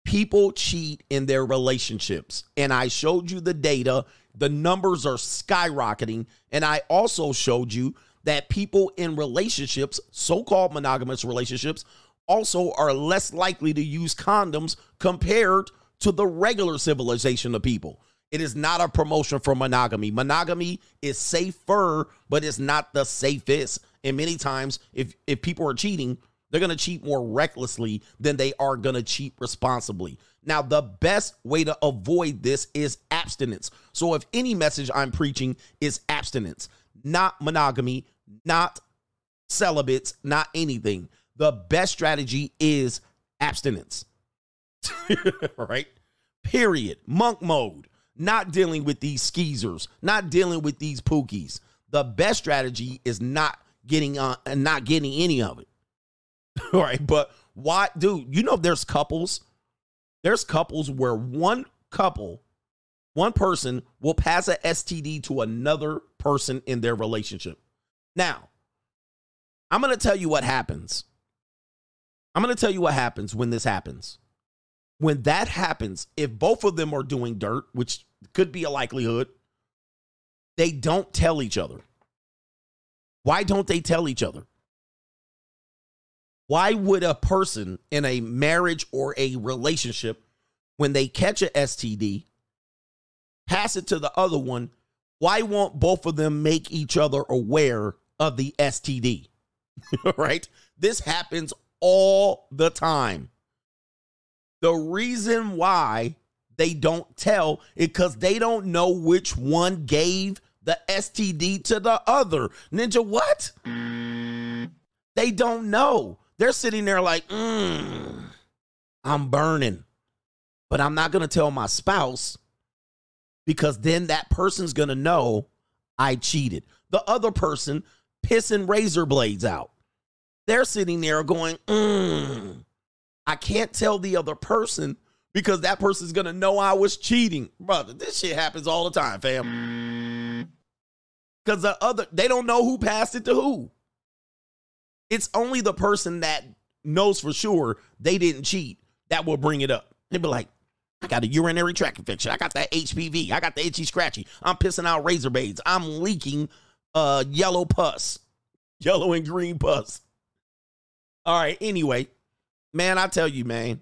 People cheat in their relationships, and I showed you the data. The numbers are skyrocketing, and I also showed you that people in relationships, so-called monogamous relationships, also are less likely to use condoms compared to the regular civilization of people. It is not a promotion for monogamy. Monogamy is safer, but it's not the safest. And many times, if people are cheating, they're going to cheat more recklessly than they are going to cheat responsibly. Now, the best way to avoid this is abstinence. So if any message I'm preaching is abstinence, not monogamy, not celibates, not anything. The best strategy is abstinence. Right? Period. Monk mode. Not dealing with these skeezers. Not dealing with these pookies. The best strategy is not getting any of it. All right. But why, dude? You know, there's couples where one person will pass an STD to another person in their relationship. Now, I'm going to tell you what happens. I'm going to tell you what happens when this happens. When that happens, if both of them are doing dirt, which could be a likelihood, they don't tell each other. Why don't they tell each other? Why would a person in a marriage or a relationship, when they catch an STD, pass it to the other one Why won't both of them make each other aware of the STD? Right? This happens all the time. The reason why they don't tell is because they don't know which one gave the STD to the other. Ninja, what? They don't know. They're sitting there like, I'm burning, but I'm not going to tell my spouse because then that person's going to know I cheated. The other person pissing razor blades out. They're sitting there going, I can't tell the other person because that person's going to know I was cheating. Brother, this shit happens all the time, fam. Because they don't know who passed it to who. It's only the person that knows for sure they didn't cheat that will bring it up. They'll be like, I got a urinary tract infection. I got that HPV. I got the itchy scratchy. I'm pissing out razor blades. I'm leaking yellow pus, yellow and green pus. All right. Anyway, man, I tell you, man,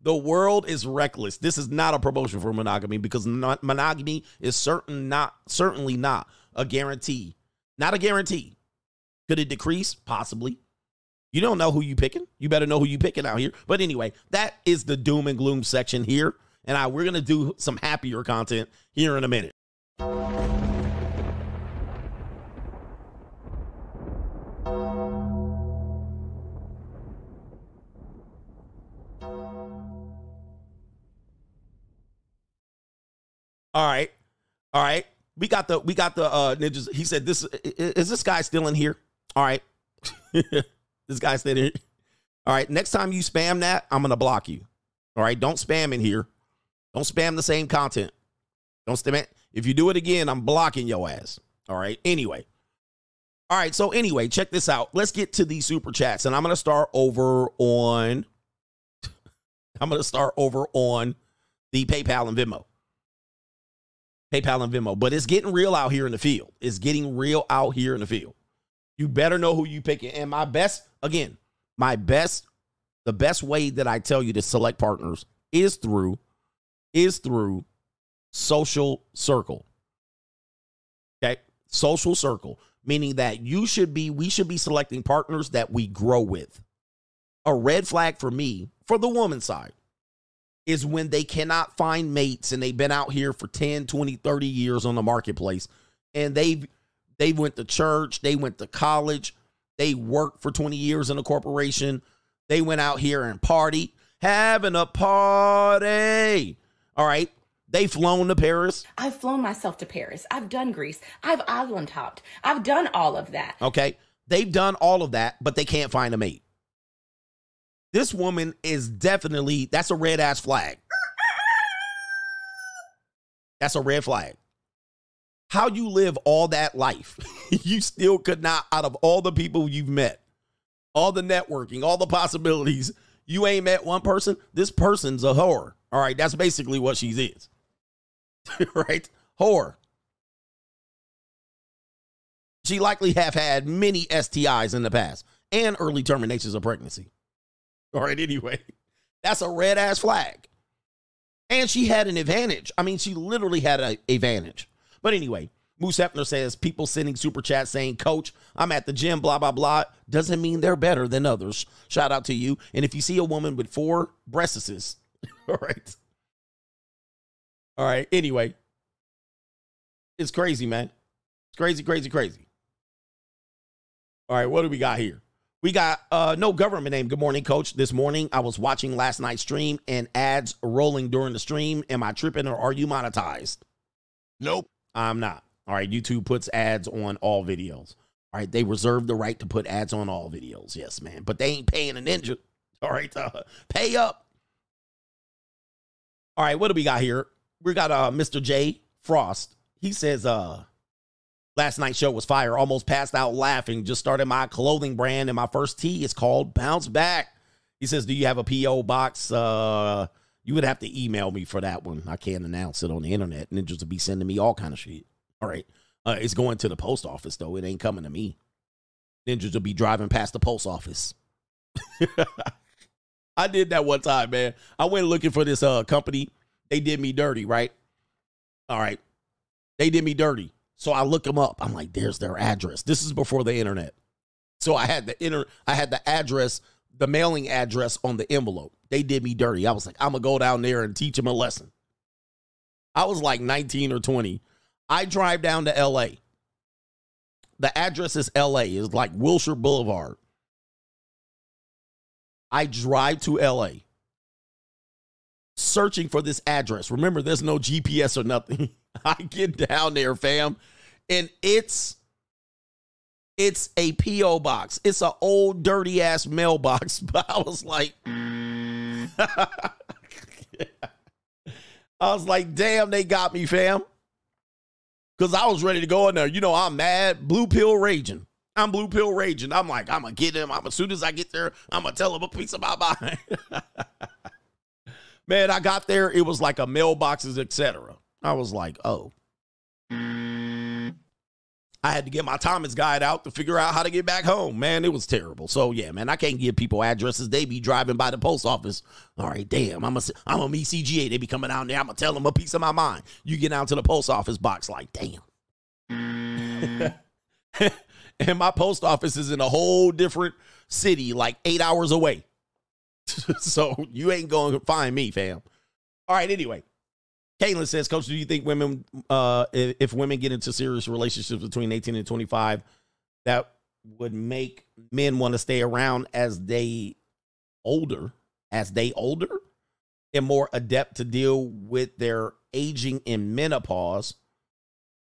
the world is reckless. This is not a promotion for monogamy because monogamy is certainly not a guarantee. Not a guarantee. Could it decrease? Possibly. You don't know who you picking. You better know who you picking out here. But anyway, that is the doom and gloom section here. And we're going to do some happier content here in a minute. All right. We got the ninjas. He said, is this guy still in here? All right. This guy's still in here. All right. Next time you spam that, I'm going to block you. All right. Don't spam in here. Don't spam the same content. Don't spam it. If you do it again, I'm blocking your ass. All right. Anyway. All right. So anyway, check this out. Let's get to these super chats. And I'm going to start over on. The PayPal and Venmo. But it's getting real out here in the field. You better know who you picking. And the best way that I tell you to select partners is through social circle. Okay. Social circle, meaning that we should be selecting partners that we grow with. A red flag for me, for the woman's side, is when they cannot find mates and they've been out here for 10, 20, 30 years on the marketplace. And they went to church. They went to college. They worked for 20 years in a corporation. They went out here and party, having a party. All right. They've flown to Paris. I've flown myself to Paris. I've done Greece. I've island hopped. I've done all of that. Okay. They've done all of that, but they can't find a mate. This woman is definitely, that's a red ass flag. That's a red flag. How you live all that life, you still could not, out of all the people you've met, all the networking, all the possibilities, you ain't met one person. This person's a whore. All right. That's basically what she is. Right? Whore. She likely have had many STIs in the past and early terminations of pregnancy. All right, anyway, that's a red ass flag. And she had an advantage. I mean, she literally had an advantage. But anyway, Moose Hefner says, people sending super chats saying, coach, I'm at the gym, blah, blah, blah. Doesn't mean they're better than others. Shout out to you. And if you see a woman with 4 breasts, all right, anyway, it's crazy, man. It's crazy. All right, what do we got here? We got no government name. Good morning, coach. This morning, I was watching last night's stream and ads rolling during the stream. Am I tripping or are you monetized? Nope. I'm not. All right. YouTube puts ads on all videos. All right. They reserve the right to put ads on all videos. Yes, man. But they ain't paying a ninja. All right. Pay up. All right. What do we got here? We got Mr. J. Frost. He says, last night's show was fire. Almost passed out laughing. Just started my clothing brand, and my first tee is called Bounce Back. He says, do you have a P.O. box? You would have to email me for that one. I can't announce it on the internet. Ninjas will be sending me all kind of shit. All right. It's going to the post office, though. It ain't coming to me. Ninjas will be driving past the post office. I did that one time, man. I went looking for this company. They did me dirty, right? All right. They did me dirty. So I look them up. I'm like, there's their address. This is before the internet. So I had the address, the mailing address on the envelope. They did me dirty. I was like, I'm going to go down there and teach them a lesson. I was like 19 or 20. I drive down to L.A. The address is L.A. It's like Wilshire Boulevard. I drive to L.A. searching for this address. Remember, there's no GPS or nothing. I get down there, fam, and it's a P.O. box. It's an old, dirty-ass mailbox, but I was like... I was like, damn, they got me, fam. Because I was ready to go in there. You know, I'm mad. Blue pill raging. I'm blue pill raging. I'm like, I'm going to get him. As soon as I get there, I'm going to tell him a piece of my mind. Man, I got there. It was like a mailboxes, etc. I was like, oh. I had to get my Thomas guide out to figure out how to get back home. Man, it was terrible. So, yeah, man, I can't give people addresses. They be driving by the post office. All right, damn, I'm a meet CGA. They be coming out there. I'm going to tell them a piece of my mind. You get out to the post office box like, damn. And my post office is in a whole different city, like 8 hours away. So you ain't going to find me, fam. All right, anyway. Caitlin says, Coach, do you think women, if women get into serious relationships between 18 and 25, that would make men want to stay around as they older and more adept to deal with their aging and menopause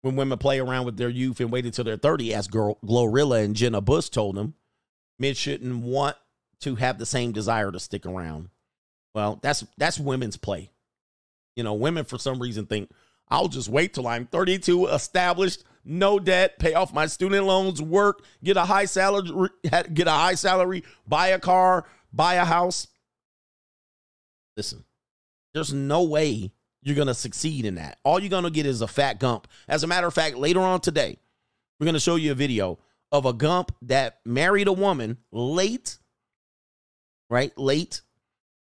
when women play around with their youth and wait until they're 30, as Glorilla and Jenna Bush told them, men shouldn't want to have the same desire to stick around. Well, that's women's play. You know, women for some reason think, I'll just wait till I'm 32, established, no debt, pay off my student loans, work, get a high salary, buy a car, buy a house. Listen, there's no way you're going to succeed in that. All you're going to get is a fat gump. As a matter of fact, later on today, we're going to show you a video of a gump that married a woman late.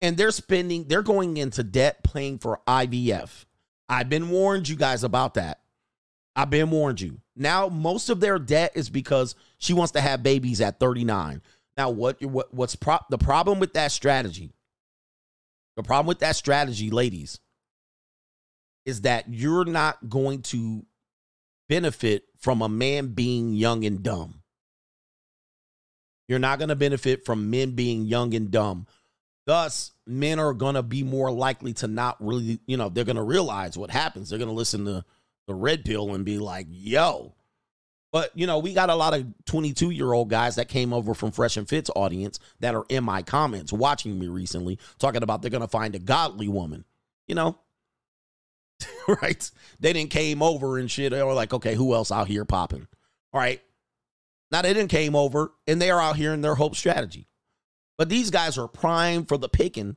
And they're going into debt paying for IVF. I've been warned you guys about that. I've been warned you. Now, most of their debt is because she wants to have babies at 39. Now, what's the problem with that strategy? The problem with that strategy, ladies, is that you're not going to benefit from a man being young and dumb. You're not going to benefit from men being young and dumb. Thus, men are going to be more likely to not really, you know, they're going to realize what happens. They're going to listen to the red pill and be like, yo. But, you know, we got a lot of 22-year-old guys that came over from Fresh and Fit's audience that are in my comments watching me recently, talking about they're going to find a godly woman, you know, right? They didn't came over and shit. They were like, okay, who else out here popping? All right. Now, they didn't came over, and they are out here in their hope strategy. But these guys are primed for the picking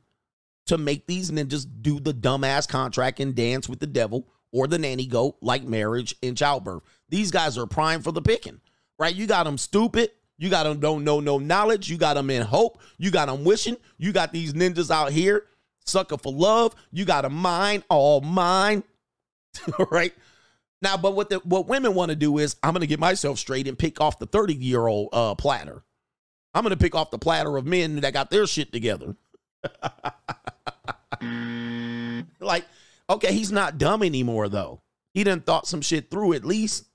to make these ninjas do the dumbass contract and dance with the devil or the nanny goat like marriage and childbirth. These guys are primed for the picking, right? You got them stupid. You got them don't know no knowledge. You got them in hope. You got them wishing. You got these ninjas out here, sucker for love. You got a mind, all mine, right? Now, but what women want to do is, I'm going to get myself straight and pick off the 30-year-old platter. I'm going to pick off the platter of men that got their shit together. Like, okay, he's not dumb anymore, though. He done thought some shit through at least.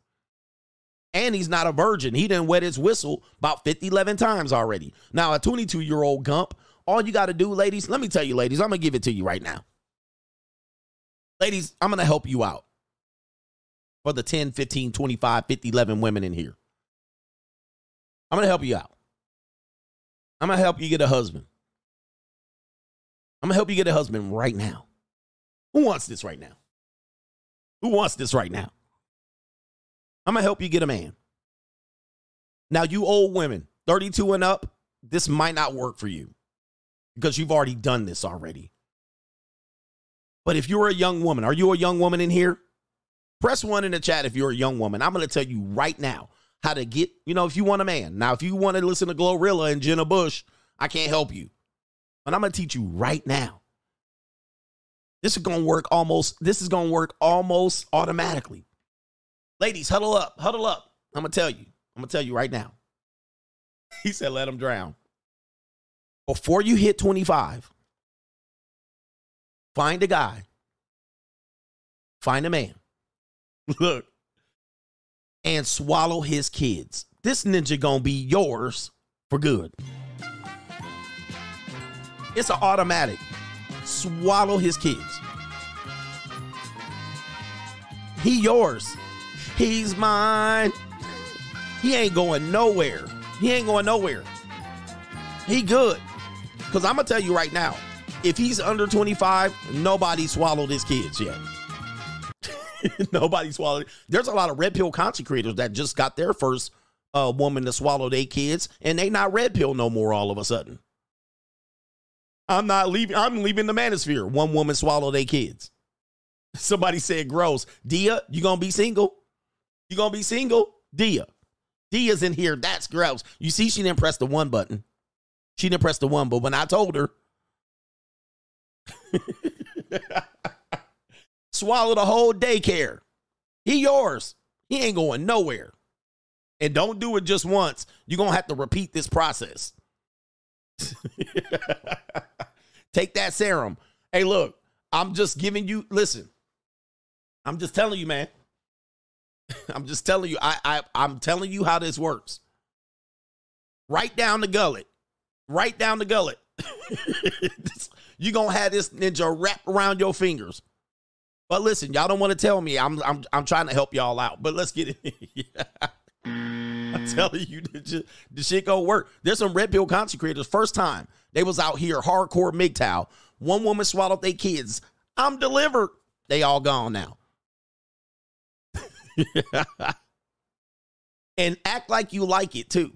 And he's not a virgin. He done wet his whistle about 11 times already. Now, a 22-year-old gump, all you got to do, ladies, let me tell you, ladies, I'm going to give it to you right now. Ladies, I'm going to help you out for the 10, 15, 25, 50, 11 women in here. I'm going to help you out. I'm going to help you get a husband. I'm going to help you get a husband right now. Who wants this right now? Who wants this right now? I'm going to help you get a man. Now, you old women, 32 and up, this might not work for you because you've already done this already. But if you're a young woman, are you a young woman in here? Press one in the chat if you're a young woman. I'm going to tell you right now how to get, you know, if you want a man. Now, if you want to listen to Glorilla and Jenna Bush, I can't help you. But I'm going to teach you right now This is going to work almost automatically. Ladies, huddle up. I'm going to tell you right now. He said, let them drown. Before you hit 25, find a guy. Find a man. Look. And swallow his kids. This ninja going to be yours for good. It's an automatic. Swallow his kids. He yours. He's mine. He ain't going nowhere. He good. Because I'm going to tell you right now, if he's under 25, nobody swallowed his kids yet. Nobody swallowed. There's a lot of red pill content creators that just got their first woman to swallow their kids, and they not red pill no more all of a sudden. I'm leaving the manosphere. One woman swallowed their kids. Somebody said gross. Dia, you going to be single? You going to be single? Dia. Dia's in here. That's gross. You see, she didn't press the one button. She didn't press the one, but when I told her, swallow the whole daycare. He yours. He ain't going nowhere. And don't do it just once. You're going to have to repeat this process. Take that serum. Hey, look, I'm just telling you, man. I'm just telling you. I'm telling you how this works. Right down the gullet. You're going to have this ninja wrapped around your fingers. But listen, y'all don't want to tell me. I'm trying to help y'all out. But let's get it. Yeah. I'm telling you, the shit go work. There's some red pill content creators. First time they was out here, hardcore MGTOW. One woman swallowed their kids. I'm delivered. They all gone now. And act like you like it too.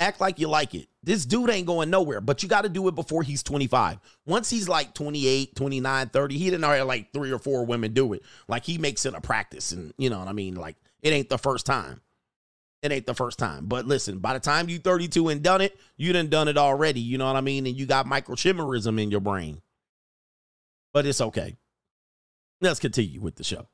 Act like you like it. This dude ain't going nowhere, but you got to do it before he's 25. Once he's like 28, 29, 30, he didn't already like 3 or 4 women do it. Like he makes it a practice, and you know what I mean? Like it ain't the first time. It ain't the first time. But listen, by the time you 32 and done it, you done it already. You know what I mean? And you got microchimerism in your brain. But it's okay. Let's continue with the show.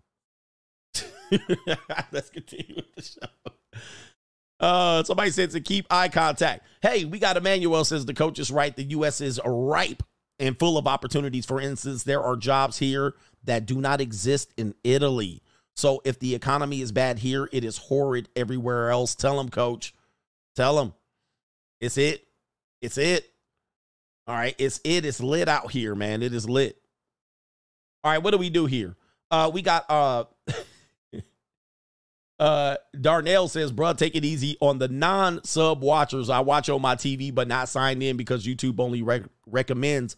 Somebody said to keep eye contact. Hey, we got Emmanuel says the coach is right. The U.S. is ripe and full of opportunities. For instance, there are jobs here that do not exist in Italy. So if the economy is bad here, it is horrid everywhere else. Tell them, coach. Tell them. It's it. All right. It's lit out here, man. It is lit. All right. What do we do here? We got Darnell says, bruh, take it easy on the non-sub watchers. I watch on my TV, but not signed in because YouTube only recommends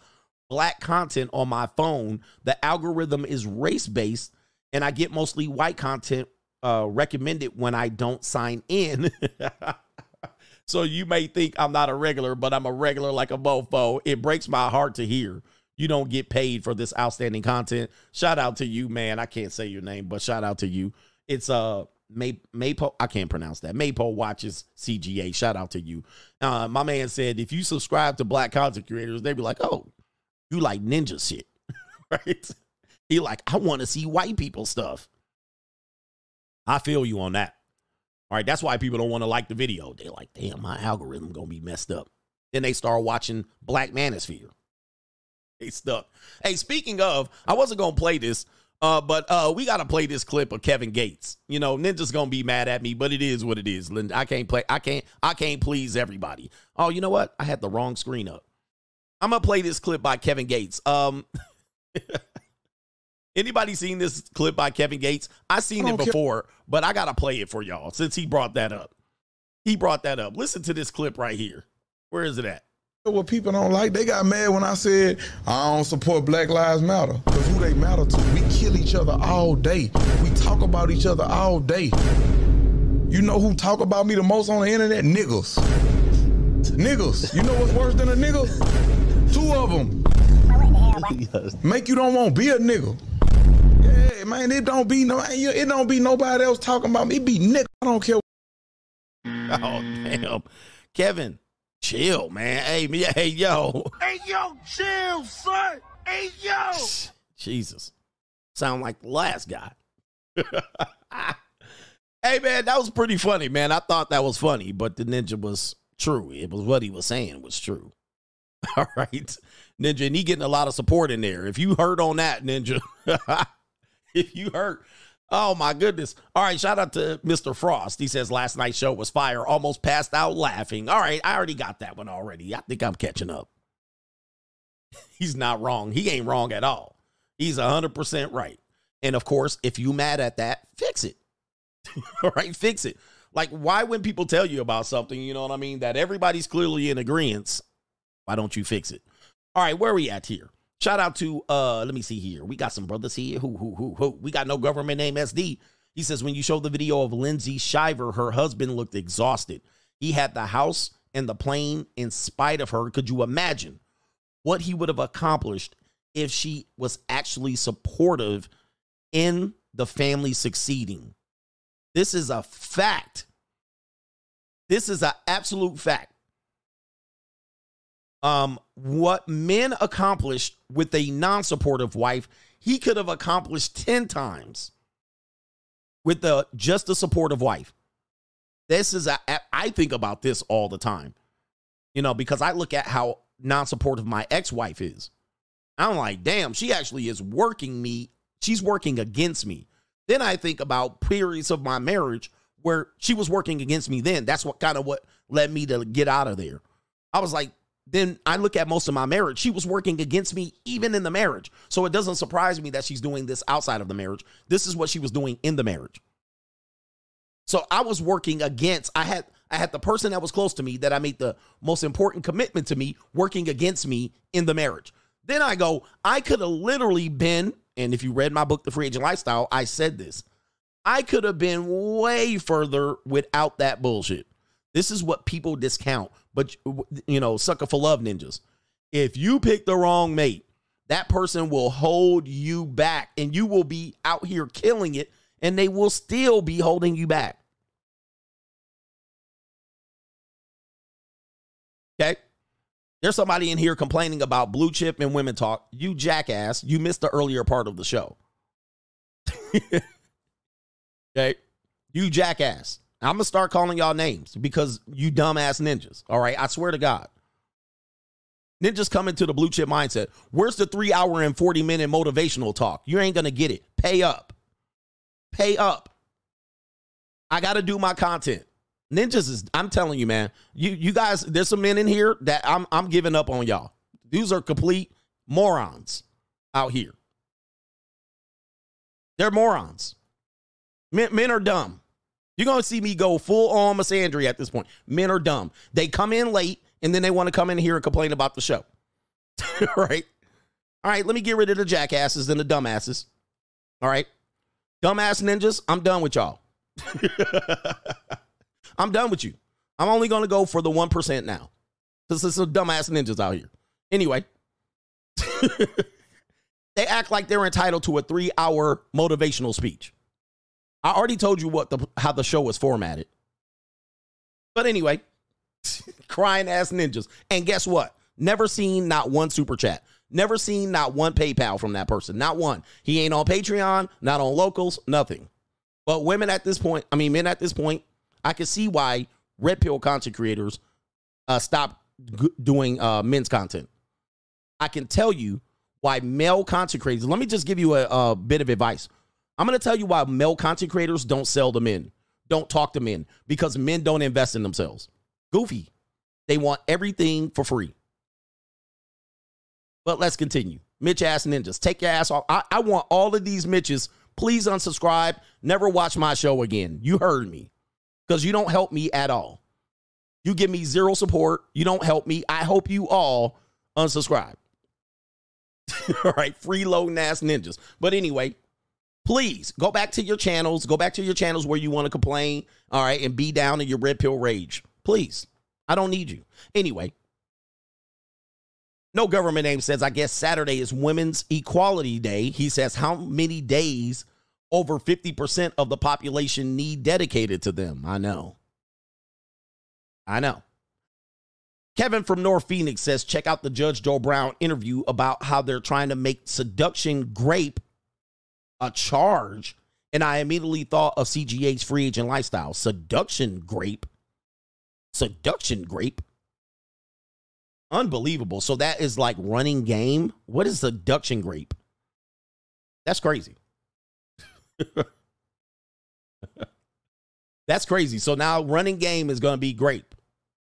black content on my phone. The algorithm is race-based. And I get mostly white content recommended when I don't sign in. So you may think I'm not a regular, but I'm a regular like a mofo. It breaks my heart to hear you don't get paid for this outstanding content. Shout out to you, man. I can't say your name, but shout out to you. It's Maypo. I can't pronounce that. Maypo watches CGA. Shout out to you. My man said, if you subscribe to black content creators, they'd be like, oh, you like ninja shit, right? He like, I want to see white people stuff. I feel you on that. All right. That's why people don't want to like the video. They like, damn, my algorithm going to be messed up. Then they start watching Black Manosphere. They stuck. Hey, speaking of, I wasn't going to play this, but we got to play this clip of Kevin Gates. You know, Ninja's going to be mad at me, but it is what it is. Linda, I can't please everybody. Oh, you know what? I had the wrong screen up. I'm going to play this clip by Kevin Gates. Anybody seen this clip by Kevin Gates? I seen it before, but I got to play it for y'all since he brought that up. Listen to this clip right here. Where is it at? What people don't like, they got mad when I said, I don't support Black Lives Matter. Because who they matter to, we kill each other all day. We talk about each other all day. You know who talk about me the most on the internet? Niggas. Niggas. You know what's worse than a nigga? Two of them. Make you don't want to be a nigga. Yeah, man, it don't be nobody else talking about me. It be nigga. I don't care. Oh, damn. Kevin, chill, man. Hey, yo. Hey, yo, chill, son. Hey, yo. Jesus. Sound like the last guy. Hey, man, that was pretty funny, man. I thought that was funny, but the ninja was true. It was what he was saying was true. All right, Ninja, and he getting a lot of support in there. If you heard on that, Ninja, if you heard, oh, my goodness. All right, shout out to Mr. Frost. He says last night's show was fire. Almost passed out laughing. All right, I already got that one already. I think I'm catching up. He's not wrong. He ain't wrong at all. He's 100% right. And, of course, if you mad at that, fix it. All right, fix it. Like, why when people tell you about something, you know what I mean, that everybody's clearly in agreement, why don't you fix it? All right, where are we at here? Shout out to, let me see here. We got some brothers here. Who? We got no government name SD. He says, when you show the video of Lindsay Shiver, her husband looked exhausted. He had the house and the plane in spite of her. Could you imagine what he would have accomplished if she was actually supportive in the family succeeding? This is a fact. This is an absolute fact. What men accomplished with a non-supportive wife, he could have accomplished 10 times with just a supportive wife. This is, I think about this all the time, you know, because I look at how non-supportive my ex-wife is. I'm like, damn, she actually is working me. She's working against me. Then I think about periods of my marriage where she was working against me then. That's what kind of what led me to get out of there. I was like, then I look at most of my marriage. She was working against me even in the marriage. So it doesn't surprise me that she's doing this outside of the marriage. This is what she was doing in the marriage. So I was working against. I had the person that was close to me that I made the most important commitment to me working against me in the marriage. Then I go, I could have literally been, and if you read my book, The Free Agent Lifestyle, I said this. I could have been way further without that bullshit. This is what people discount. But, you know, sucker for love, ninjas. If you pick the wrong mate, that person will hold you back and you will be out here killing it and they will still be holding you back. Okay. There's somebody in here complaining about blue chip and women talk. You jackass. You missed the earlier part of the show. Okay. You jackass. I'm going to start calling y'all names because you dumbass ninjas. All right. I swear to God. Ninjas come into the blue chip mindset. Where's the 3 hour and 40 minute motivational talk? You ain't going to get it. Pay up. Pay up. I got to do my content. Ninjas is, I'm telling you, man, you guys, there's some men in here that I'm giving up on y'all. These are complete morons out here. They're morons. Men are dumb. You're going to see me go full on Miss Andrea at this point. Men are dumb. They come in late, and then they want to come in here and complain about the show. Right? All right, let me get rid of the jackasses and the dumbasses. All right? Dumbass ninjas, I'm done with y'all. I'm done with you. I'm only going to go for the 1% now. Because there's some dumbass ninjas out here. Anyway. They act like they're entitled to a 3 hour motivational speech. I already told you how the show was formatted. But anyway, crying ass ninjas. And guess what? Never seen not one super chat. Never seen not one PayPal from that person. Not one. He ain't on Patreon, not on Locals, nothing. But women at this point, I mean men at this point, I can see why red pill content creators stop doing men's content. I can tell you why male content creators. Let me just give you a bit of advice. I'm going to tell you why male content creators don't sell to men, don't talk to men, because men don't invest in themselves. Goofy. They want everything for free. But let's continue. Mitch ass ninjas, take your ass off. I want all of these Mitches. Please unsubscribe. Never watch my show again. You heard me. Because you don't help me at all. You give me zero support. You don't help me. I hope you all unsubscribe. All right. Freeloading ass ninjas. But anyway, please go back to your channels. Go back to your channels where you want to complain. All right. And be down in your red pill rage. Please. I don't need you. Anyway. No government name says, I guess Saturday is Women's Equality Day. He says, how many days over 50% of the population need dedicated to them? I know. Kevin from North Phoenix says, check out the Judge Joe Brown interview about how they're trying to make seduction rape a charge. And I immediately thought of CGA's Free Agent Lifestyle. Seduction rape. Seduction rape. Unbelievable. So that is like running game. What is seduction rape? That's crazy. That's crazy. So now running game is going to be grape.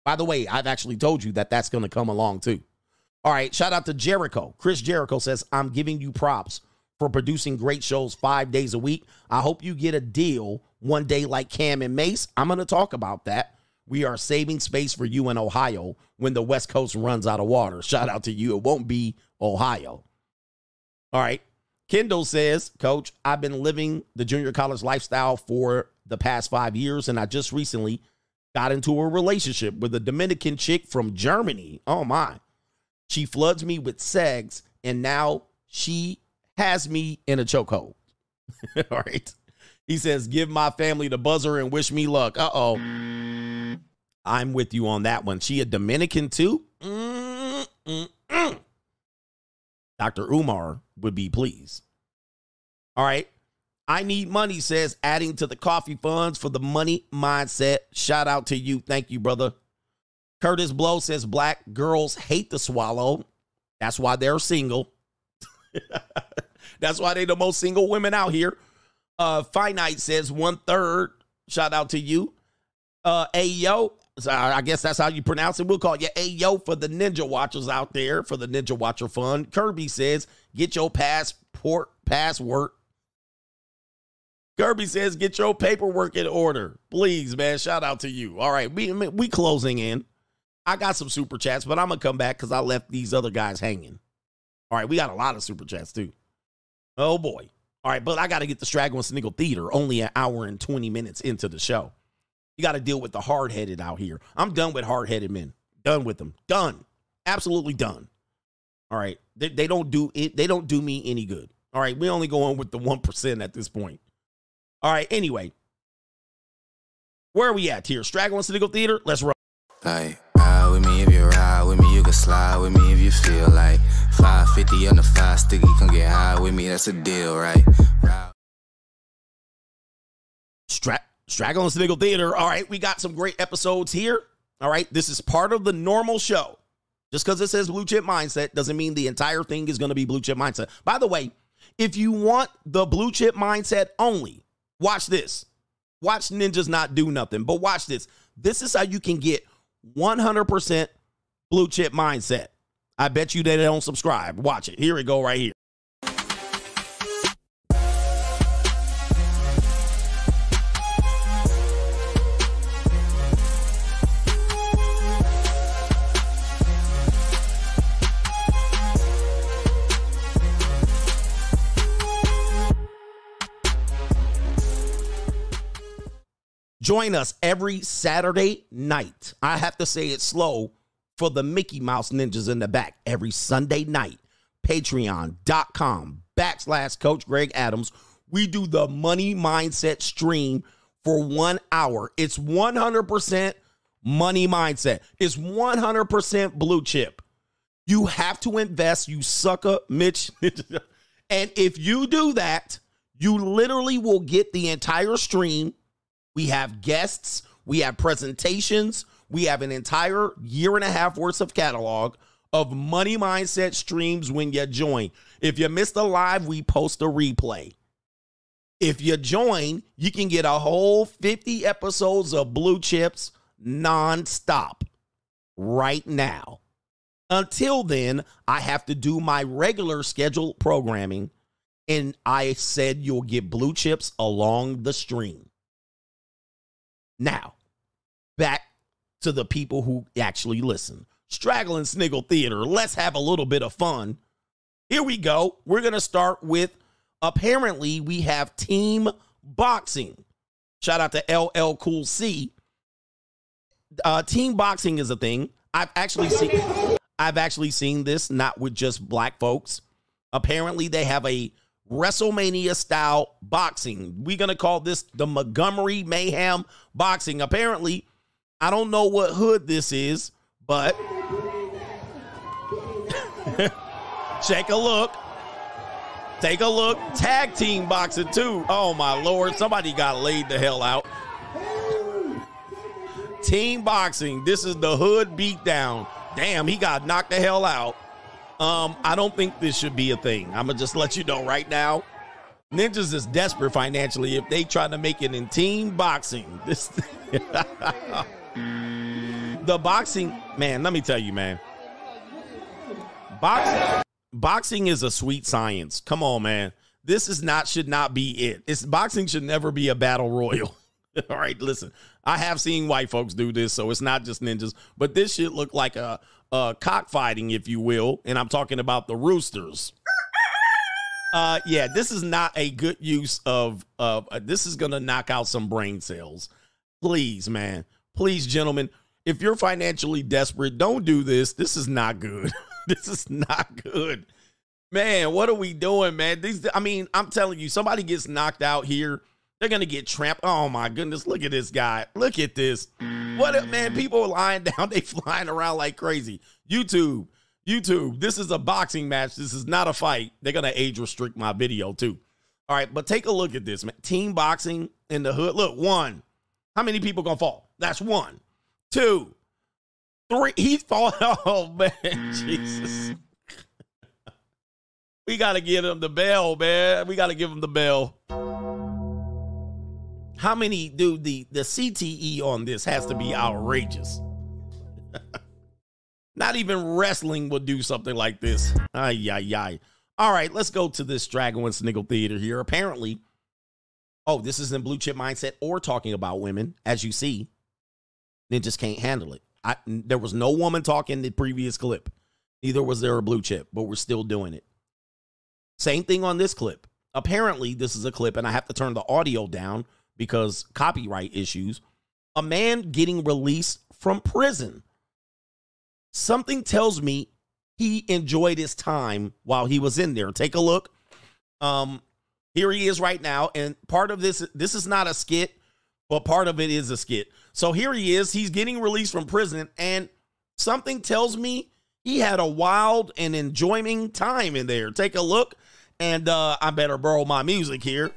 By the way, I've actually told you that that's going to come along too. All right. Shout out to Jericho. Chris Jericho says, I'm giving you props for producing great shows 5 days a week. I hope you get a deal one day like Cam and Mace. I'm going to talk about that. We are saving space for you in Ohio when the West Coast runs out of water. Shout out to you. It won't be Ohio. All right. Kendall says, Coach, I've been living the junior college lifestyle for the past 5 years, and I just recently got into a relationship with a Dominican chick from Germany. Oh, my. She floods me with sex, and now she has me in a chokehold. All right. He says, give my family the buzzer and wish me luck. Uh-oh. I'm with you on that one. She a Dominican, too? Dr. Umar would be pleased. All right. I need money, says, adding to the coffee funds for the money mindset. Shout out to you. Thank you, brother. Curtis Blow says, black girls hate to swallow. That's why they're single. That's why they the most single women out here. Finite says, 1/3. Shout out to you. Ayo. So I guess that's how you pronounce it. We'll call you Ayo for the Ninja Watchers out there, for the Ninja Watcher Fund. Kirby says, get your passport, password. Kirby says, get your paperwork in order. Please, man, shout out to you. All right, we closing in. I got some super chats, but I'm going to come back because I left these other guys hanging. All right, we got a lot of super chats, too. Oh, boy. All right, but I got to get the Straggling Sniggle Theater only an hour and 20 minutes into the show. You got to deal with the hard-headed out here. I'm done with hard-headed men. Done with them. Done. Absolutely done. All right, they don't do it. They don't do me any good. All right, we only go on with the 1% at this point. All right, anyway, where are we at here? Straggling Sniggle Theater, let's roll. Like, ride with me if you ride with me, you can slide with me if you feel like 550 on the 5 sticky, come get high with me, that's a deal, right? Straggling Sniggle Theater, all right, we got some great episodes here. All right, this is part of the normal show. Just because it says Blue Chip Mindset doesn't mean the entire thing is going to be Blue Chip Mindset. By the way, if you want the Blue Chip Mindset only, watch this. Watch Ninjas Not Do Nothing, but watch this. This is how you can get 100% blue chip mindset. I bet you they don't subscribe. Watch it. Here we go right here. Join us every Saturday night. I have to say it slow for the Mickey Mouse Ninjas in the back. Every Sunday night, patreon.com/Coach Greg Adams. We do the money mindset stream for 1 hour. It's 100% money mindset. It's 100% blue chip. You have to invest, you sucker, Mitch. And if you do that, you literally will get the entire stream. We have guests, we have presentations, we have an entire 1.5 years worth of catalog of money mindset streams when you join. If you missed a live, we post a replay. If you join, you can get a whole 50 episodes of Blue Chips nonstop right now. Until then, I have to do my regular scheduled programming, and I said you'll get Blue Chips along the stream. Now, back to the people who actually listen. Straggling Sniggle Theater, let's have a little bit of fun. Here we go. We're going to start with, apparently, we have team boxing. Shout out to LL Cool C. Team boxing is a thing. I've actually seen this, not with just black folks. Apparently, they have a WrestleMania style boxing. We're going to call this the Montgomery Mayhem boxing. Apparently, I don't know what hood this is, but Take a look. Take a look. Tag team boxing, too. Oh, my Lord. Somebody got laid the hell out. Team boxing. This is the hood beatdown. Damn, he got knocked the hell out. I don't think this should be a thing. I'm going to just let you know right now. Ninjas is desperate financially if they try to make it in team boxing. This the boxing, man, let me tell you, man. Boxing is a sweet science. Come on, man. This is not, should not be it. It's boxing should never be a battle royal. All right, listen. I have seen white folks do this, so it's not just ninjas, but this shit look like a cockfighting, if you will, and I'm talking about the roosters. Yeah, this is not a good use of, this is going to knock out some brain cells. Please, man. Please, gentlemen, if you're financially desperate, don't do this. This is not good. This is not good. Man, what are we doing, man? These, I mean, I'm telling you, somebody gets knocked out here. They're going to get trampled. Oh, my goodness. Look at this guy. Look at this. What, man? People are lying down. They flying around like crazy. YouTube, this is a boxing match. This is not a fight. They're going to age restrict my video too. All right, but take a look at this, man. Team boxing in the hood. Look, one. How many people going to fall? That's one. Two. Three. He's falling. Oh, man. Jesus. We got to give him the bell, man. We got to give him the bell. How many, dude, the CTE on this has to be outrageous. Not even wrestling would do something like this. Ay, ay, ay. All right, let's go to this Dragon and Sniggle Theater here. Apparently, oh, this isn't Blue Chip Mindset or talking about women. As you see, ninjas can't handle it. There was no woman talk in the previous clip. Neither was there a Blue Chip, but we're still doing it. Same thing on this clip. Apparently, this is a clip, and I have to turn the audio down because copyright issues. A man getting released from prison. Something tells me he enjoyed his time while he was in there. Take a look. Here he is right now. And part of this is not a skit, but part of it is a skit. So here he is. He's getting released from prison. And something tells me he had a wild and enjoying time in there. Take a look. And I better borrow my music here.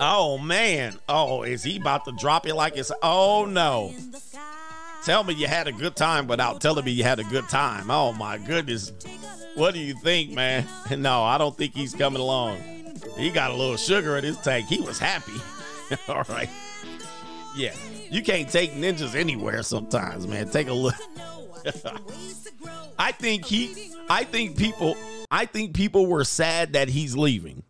Oh, man. Oh, is he about to drop it like it's... Oh, no. Tell me you had a good time without telling me you had a good time. Oh, my goodness. What do you think, man? No, I don't think he's coming along. He got a little sugar in his tank. He was happy. All right. Yeah. You can't take ninjas anywhere sometimes, man. Take a look. I think people were sad that he's leaving.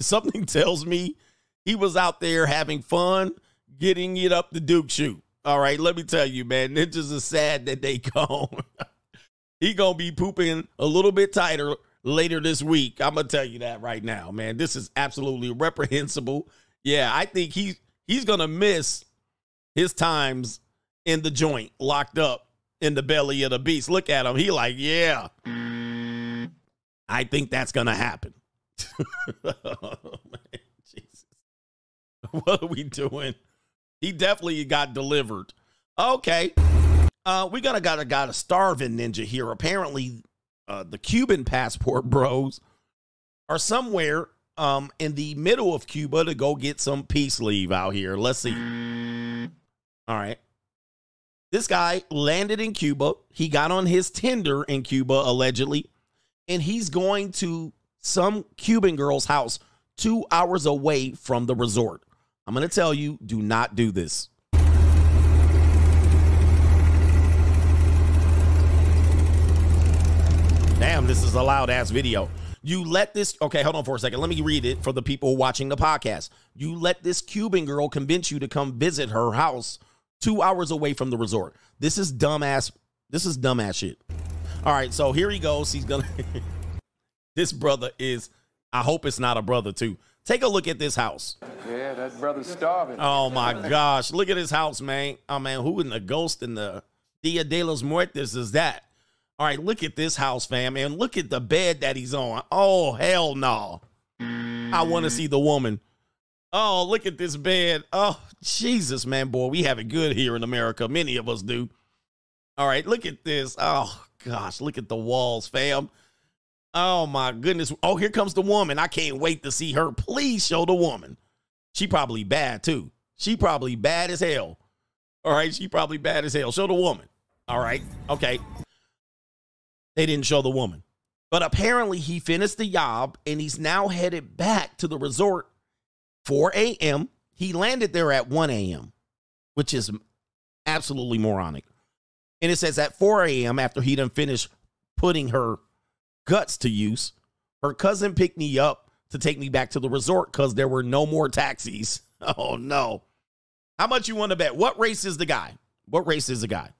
Something tells me he was out there having fun, getting it up the Duke shoot. All right, let me tell you, man, ninjas are sad that they gone. He going to be pooping a little bit tighter later this week. I'm going to tell you that right now, man. This is absolutely reprehensible. Yeah, I think he's going to miss his times in the joint, locked up in the belly of the beast. Look at him. He like, yeah, I think that's going to happen. Oh, man, Jesus. What are we doing? He definitely got delivered. Okay. We got a starving ninja here. Apparently, the Cuban passport bros are somewhere in the middle of Cuba to go get some peace leave out here. Let's see. All right. This guy landed in Cuba. He got on his Tinder in Cuba, allegedly, and he's going to some Cuban girl's house 2 hours away from the resort. I'm going to tell you, do not do this. Damn, this is a loud-ass video. You let this... Okay, hold on for a second. Let me read it for the people watching the podcast. You let this Cuban girl convince you to come visit her house 2 hours away from the resort. This is dumbass. This is dumbass shit. All right, so here he goes. He's going to... This brother is... I hope it's not a brother, too. Take a look at this house. Yeah, that brother's starving. Oh, my gosh. Look at his house, man. Oh, man, who in the ghost in the Dia de los Muertos is that? All right, look at this house, fam, and look at the bed that he's on. Oh, hell no. I want to see the woman. Oh, look at this bed. Oh, Jesus, man, boy, we have it good here in America. Many of us do. All right, look at this. Oh, gosh, look at the walls, fam. Oh, my goodness. Oh, here comes the woman. I can't wait to see her. Please show the woman. She probably bad, too. She probably bad as hell. All right. She probably bad as hell. Show the woman. All right. Okay. They didn't show the woman. But apparently he finished the job and he's now headed back to the resort 4 a.m. He landed there at 1 a.m., which is absolutely moronic. And it says at 4 a.m. after he done finished putting her guts to use, her cousin picked me up to take me back to the resort because there were no more taxis. Oh, no. How much you want to bet? What race is the guy? What race is the guy?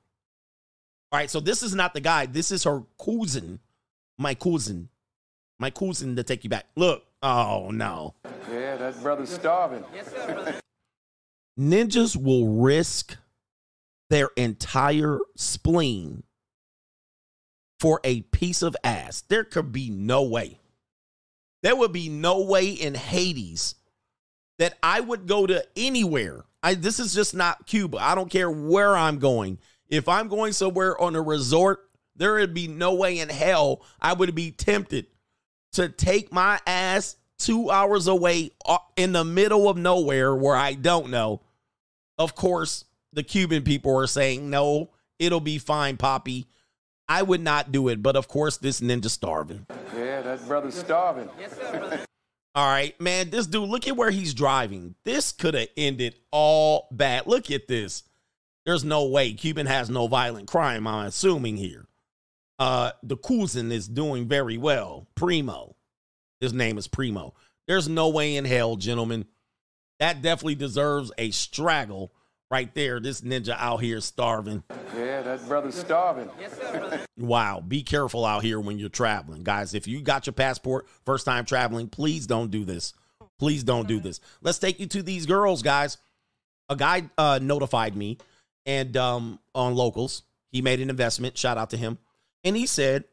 All right, so this is not the guy. This is her cousin. My cousin. My cousin to take you back. Look. Oh, no. Yeah, that brother's starving. Yes, sir, brother. Ninjas will risk their entire spleen for a piece of ass. There could be no way. There would be no way in Hades that I would go to anywhere. This is just not Cuba. I don't care where I'm going. If I'm going somewhere on a resort, there would be no way in hell I would be tempted to take my ass 2 hours away in the middle of nowhere where I don't know. Of course, the Cuban people are saying, no, it'll be fine, Poppy. I would not do it. But, of course, this ninja starving. Yeah, that brother's starving. Yes, sir, brother. All right, man, this dude, look at where he's driving. This could have ended all bad. Look at this. There's no way. Cuban has no violent crime, I'm assuming here. The cousin is doing very well. Primo. His name is Primo. There's no way in hell, gentlemen. That definitely deserves a straggle right there. This ninja out here starving. Yeah, that brother's starving. Yes, sir, brother. Wow. Be careful out here when you're traveling. Guys, if you got your passport, first time traveling, please don't do this. Please don't do this. Let's take you to these girls, guys. A guy notified me. And on Locals, he made an investment. Shout out to him. And he said,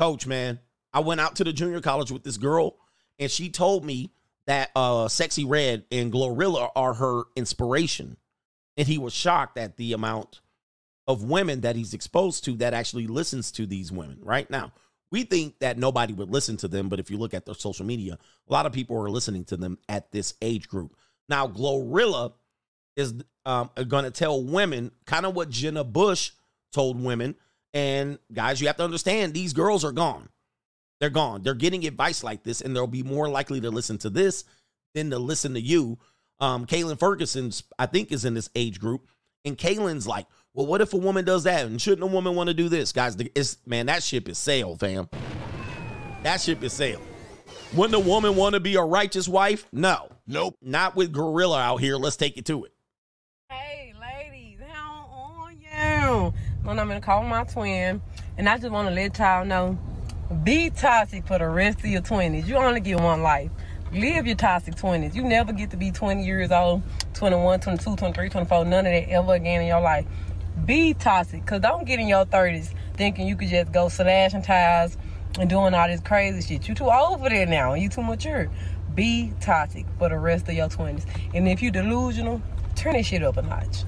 Coach, man, I went out to the junior college with this girl, and she told me that Sexy Red and Glorilla are her inspiration. And he was shocked at the amount of women that he's exposed to that actually listens to these women right now. We think that nobody would listen to them, but if you look at their social media, a lot of people are listening to them at this age group. Now, Glorilla is going to tell women kind of what Jenna Bush told women. And guys, you have to understand, these girls are gone. They're gone. They're getting advice like this, and they'll be more likely to listen to this than to listen to you. Kaylin Ferguson, I think, is in this age group. And Kaylin's like, well, what if a woman does that? And shouldn't a woman want to do this? Guys, man, that ship is sailed, fam. That ship is sailed. Wouldn't a woman want to be a righteous wife? No. Nope. Not with Gorilla out here. Let's take it to it. When I'm gonna call my twin, and I just want to let y'all know, be toxic for the rest of your 20s. You only get one life. Live your toxic 20s. You never get to be 20 years old, 21, 22, 23, 24, none of that ever again in your life. Be toxic, because don't get in your 30s thinking you could just go slashing tires and doing all this crazy shit. You too old for that now. You too mature. Be toxic for the rest of your 20s. And if you delusional, turn that shit up a notch.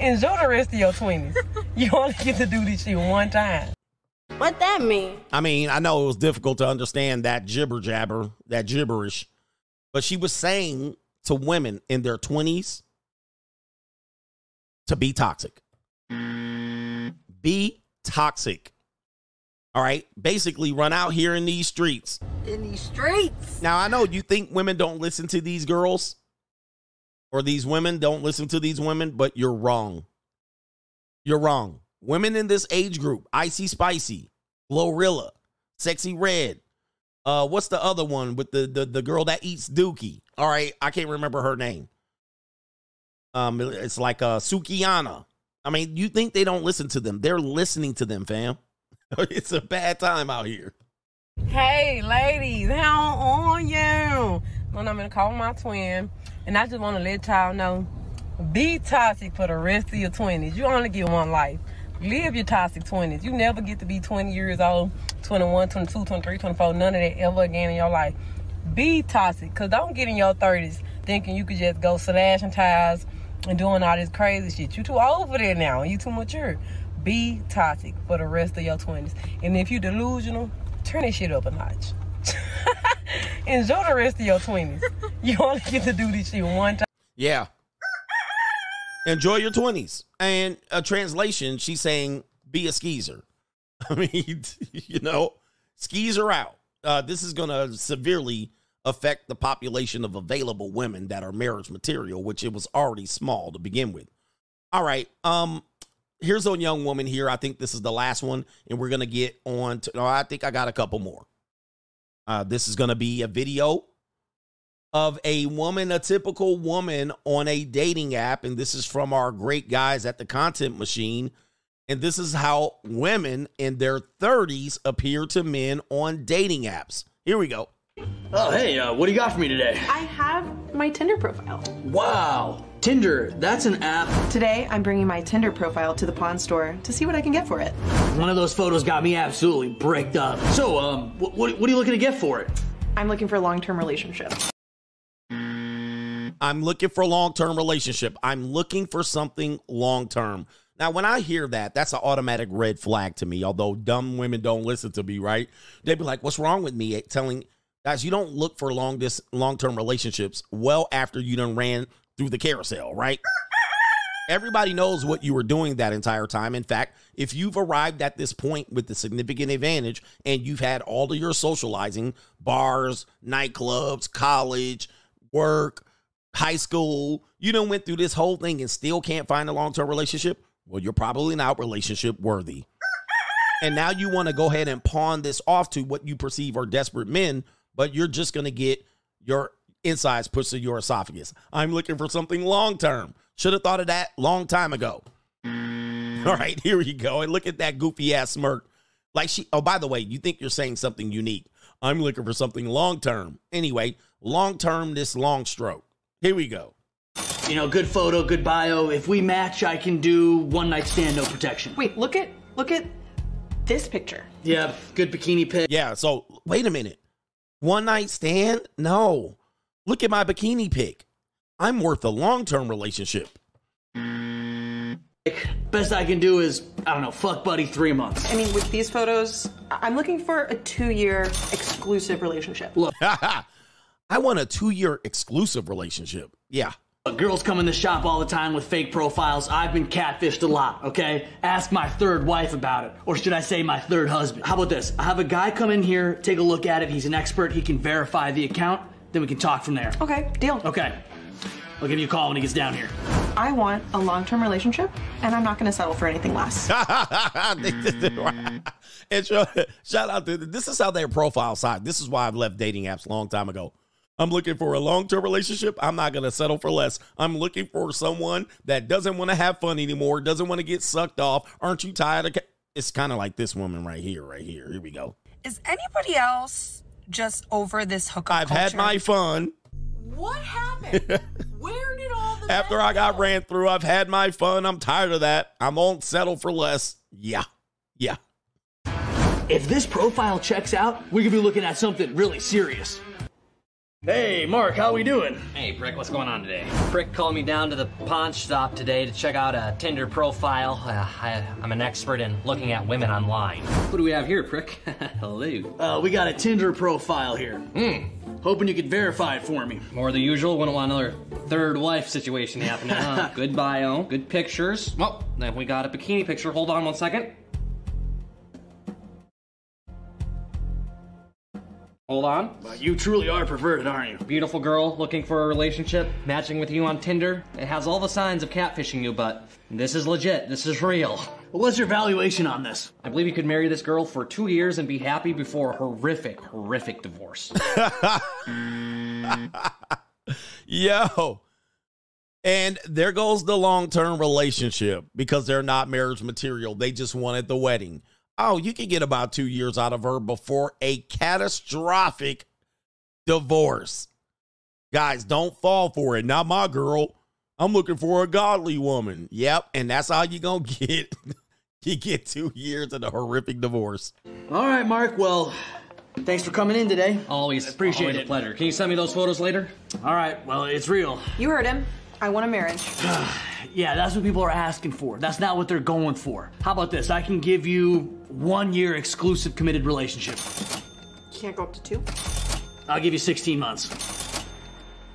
Enjoy the rest of your 20s. You only get to do this shit one time. What that mean? I mean, I know it was difficult to understand that jibber jabber, that gibberish, but she was saying to women in their 20s to be toxic. Be toxic. All right? Basically, run out here in these streets. In these streets? Now, I know you think women don't listen to these girls. Or these women don't listen to these women, but you're wrong. You're wrong. Women in this age group, Icy Spicy, Glorilla, Sexy Red. What's the other one with the girl that eats Dookie? All right, I can't remember her name. It's like Sukiana. I mean, you think they don't listen to them. They're listening to them, fam. It's a bad time out here. Hey, ladies, how are you? When I'm gonna call my twin, and I just want to let y'all know, be toxic for the rest of your 20s. You only get one life. Live your toxic 20s. You never get to be 20 years old, 21, 22, 23, 24, none of that ever again in your life. Be toxic, because don't get in your 30s thinking you could just go slashing tires and doing all this crazy shit. You too old for that now. You too mature. Be toxic for the rest of your 20s. And if you delusional, turn that shit up a notch. Enjoy the rest of your 20s. You only get to do this shit one time. Yeah. Enjoy your 20s. And a translation, she's saying, be a skeezer. I mean, you know, skeezer out. This is going to severely affect the population of available women that are marriage material, which it was already small to begin with. All right. Here's a young woman here. I think this is the last one, and we're going to get on to, I think I got a couple more. This is going to be a video of a woman, a typical woman on a dating app. And this is from our great guys at the Content Machine. And this is how women in their 30s appear to men on dating apps. Here we go. Oh, hey, what do you got for me today? I have my Tinder profile. Wow. Tinder, that's an app. Today, I'm bringing my Tinder profile to the pawn store to see what I can get for it. One of those photos got me absolutely bricked up. So, what are you looking to get for it? I'm looking for a long-term relationship. I'm looking for a long-term relationship. I'm looking for something long-term. Now, when I hear that, that's an automatic red flag to me, although dumb women don't listen to me, right? They'd be like, what's wrong with me? Telling guys, you don't look for long-term relationships well after you done ran through the carousel, right? Everybody knows what you were doing that entire time. In fact, if you've arrived at this point with the significant advantage and you've had all of your socializing, bars, nightclubs, college, work, high school, you done went through this whole thing and still can't find a long-term relationship, well, you're probably not relationship worthy. And now you want to go ahead and pawn this off to what you perceive are desperate men, but you're just going to get your insides pushed to your esophagus. I'm looking for something long-term. Should have thought of that long time ago. All right, here you go. And look at that goofy-ass smirk. Like she, oh, by the way, you think you're saying something unique. I'm looking for something long-term. Anyway, long-term, this long stroke. Here we go. You know, good photo, good bio. If we match, I can do one night stand, no protection. Wait, look at this picture. Yeah, good bikini pic. Yeah, so wait a minute. One night stand? No. Look at my bikini pic. I'm worth a long-term relationship. Best I can do is, I don't know, fuck buddy 3 months. I mean, with these photos, I'm looking for a 2-year exclusive relationship. Look, I want a 2-year exclusive relationship. Yeah. Girls come in the shop all the time with fake profiles. I've been catfished a lot, okay? Ask my third wife about it. Or should I say my third husband? How about this? I have a guy come in here, take a look at it. He's an expert. He can verify the account. Then we can talk from there. Okay, deal. Okay. I'll give you a call when he gets down here. I want a long-term relationship, and I'm not going to settle for anything less. And shout out to, this is how their profile side. This is why I've left dating apps a long time ago. I'm looking for a long-term relationship. I'm not going to settle for less. I'm looking for someone that doesn't want to have fun anymore, doesn't want to get sucked off. Aren't you tired of... It's kind of like this woman right here, Here we go. Is anybody else just over this hookup culture? I've had my fun. What happened? Where did all the... After I got ran through, I've had my fun. I'm tired of that. I won't settle for less. Yeah. Yeah. If this profile checks out, we could be looking at something really serious. Hey, Mark, how we doing? Hey, Brick, what's going on today? Brick called me down to the pawn shop today to check out a Tinder profile. I'm an expert in looking at women online. What do we have here, Brick? Hello. We got a Tinder profile here. Hmm. Hoping you could verify it for me. More than usual. Wouldn't want another third wife situation happening, huh? Good bio, good pictures. Well, then we got a bikini picture. Hold on one second. Hold on. Well, you truly are perverted, aren't you? Beautiful girl looking for a relationship, matching with you on Tinder. It has all the signs of catfishing you, but this is legit. This is real. Well, what's your valuation on this? I believe you could marry this girl for 2 years and be happy before a horrific divorce. Yo. And there goes the long-term relationship because they're not marriage material. They just wanted the wedding. Oh, you can get about 2 years out of her before a catastrophic divorce. Guys, don't fall for it. Not my girl. I'm looking for a godly woman. Yep, and that's all you're going to get. You get 2 years and a horrific divorce. All right, Mark. Well, thanks for coming in today. Always. Appreciate it. Always a pleasure. Can you send me those photos later? All right. Well, it's real. You heard him. I want a marriage. Yeah, that's what people are asking for. That's not what they're going for. How about this? I can give you 1 year exclusive committed relationship. Can't go up to 2? I'll give you 16 months.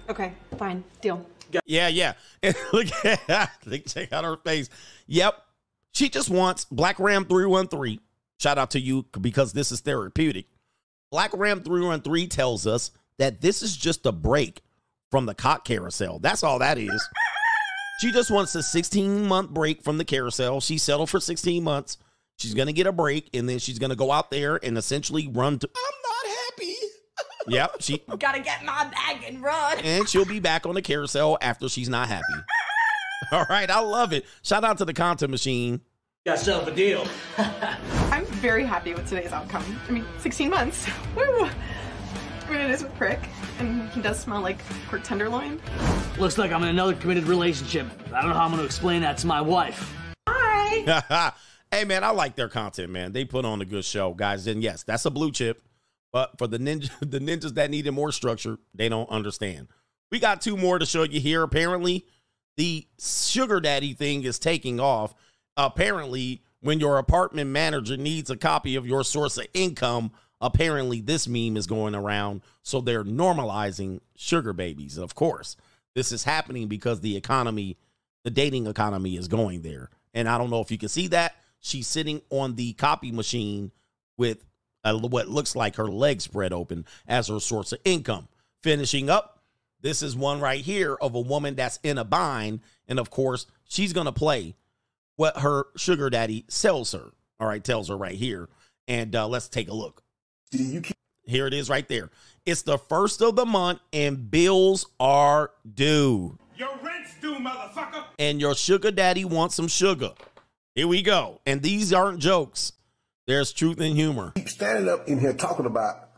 Okay, fine. Deal. Yeah, yeah. Look at that. Check out her face. Yep. She just wants Black Ram 313. Shout out to you because this is therapeutic. Black Ram 313 tells us that this is just a break from the cock carousel. That's all that is. She just wants a 16-month break from the carousel. She settled for 16 months. She's going to get a break, and then she's going to go out there and essentially run to... I'm not happy. Yep. She got to get my bag and run. And she'll be back on the carousel after she's not happy. All right. I love it. Shout out to the content machine. Got yourself a deal. I'm very happy with today's outcome. I mean, 16 months. Woo! I mean, it is with Prick, and he does smell like pork tenderloin. Looks like I'm in another committed relationship. I don't know how I'm going to explain that to my wife. Hi. Hey, man, I like their content, man. They put on a good show, guys. And yes, that's a blue chip. But for the ninjas that needed more structure, they don't understand. We got 2 more to show you here. Apparently, the sugar daddy thing is taking off. Apparently, when your apartment manager needs a copy of your source of income, apparently this meme is going around. So they're normalizing sugar babies. Of course, this is happening because the economy, the dating economy is going there. And I don't know if you can see that. She's sitting on the copy machine with what looks like her legs spread open as her source of income. Finishing up, this is one right here of a woman that's in a bind. And of course, she's going to play what her sugar daddy sells her. All right, tells her right here. And let's take a look. Here it is right there. It's the first of the month and bills are due. Your rent's due, motherfucker. And your sugar daddy wants some sugar. Here we go. And these aren't jokes. There's truth and humor. Keep standing up in here talking about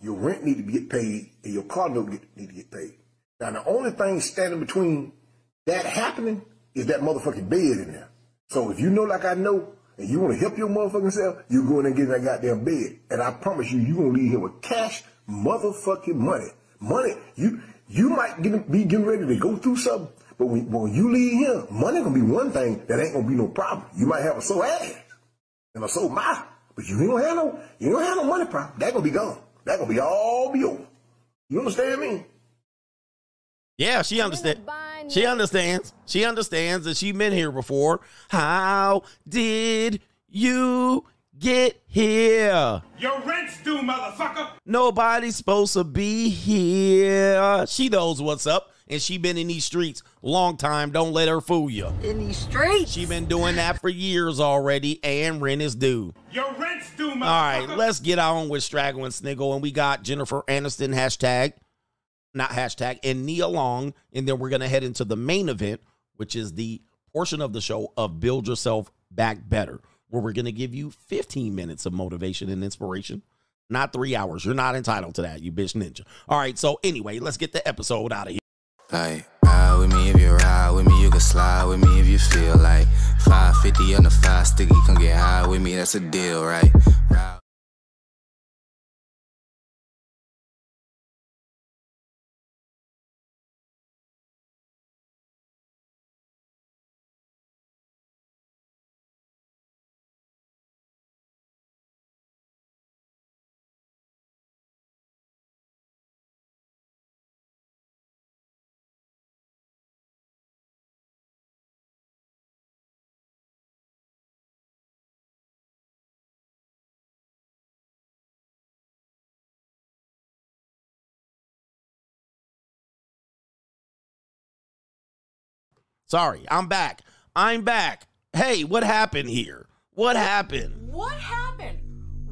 your rent need to get paid and your car note need to get paid. Now, the only thing standing between that happening is that motherfucking bed in there. So if you know like I know, and you want to help your motherfucking self, you go in and get in that goddamn bed. And I promise you, you're going to leave here with cash motherfucking money. Money, you might be getting ready to go through something, but when you leave here, money going to be one thing that ain't going to be no problem. You might have a sore ass and a sore mouth, but you ain't going to have no money problem. That going to be gone. That going to be all be over. You understand me? Yeah, she understands. She understands. She understands that she's been here before. How did you get here? Your rent's due, motherfucker. Nobody's supposed to be here. She knows what's up, and she been in these streets long time. Don't let her fool you. In these streets? She been doing that for years already, and rent is due. Your rent's due, motherfucker. All right, let's get on with Straggle and Sniggle, and we got Jennifer Aniston and Nia Long. And then we're going to head into the main event, which is the portion of the show of Build Yourself Back Better, where we're going to give you 15 minutes of motivation and inspiration, not 3 hours. You're not entitled to that, you bitch ninja. All right. So anyway, let's get the episode out of here. Like, ride with me if you ride with me, you can slide with me if you feel like 550 on the 5 sticky, come get high with me. That's a deal, right? Ride. Sorry, I'm back. I'm back. Hey, what happened here? What happened? What happened?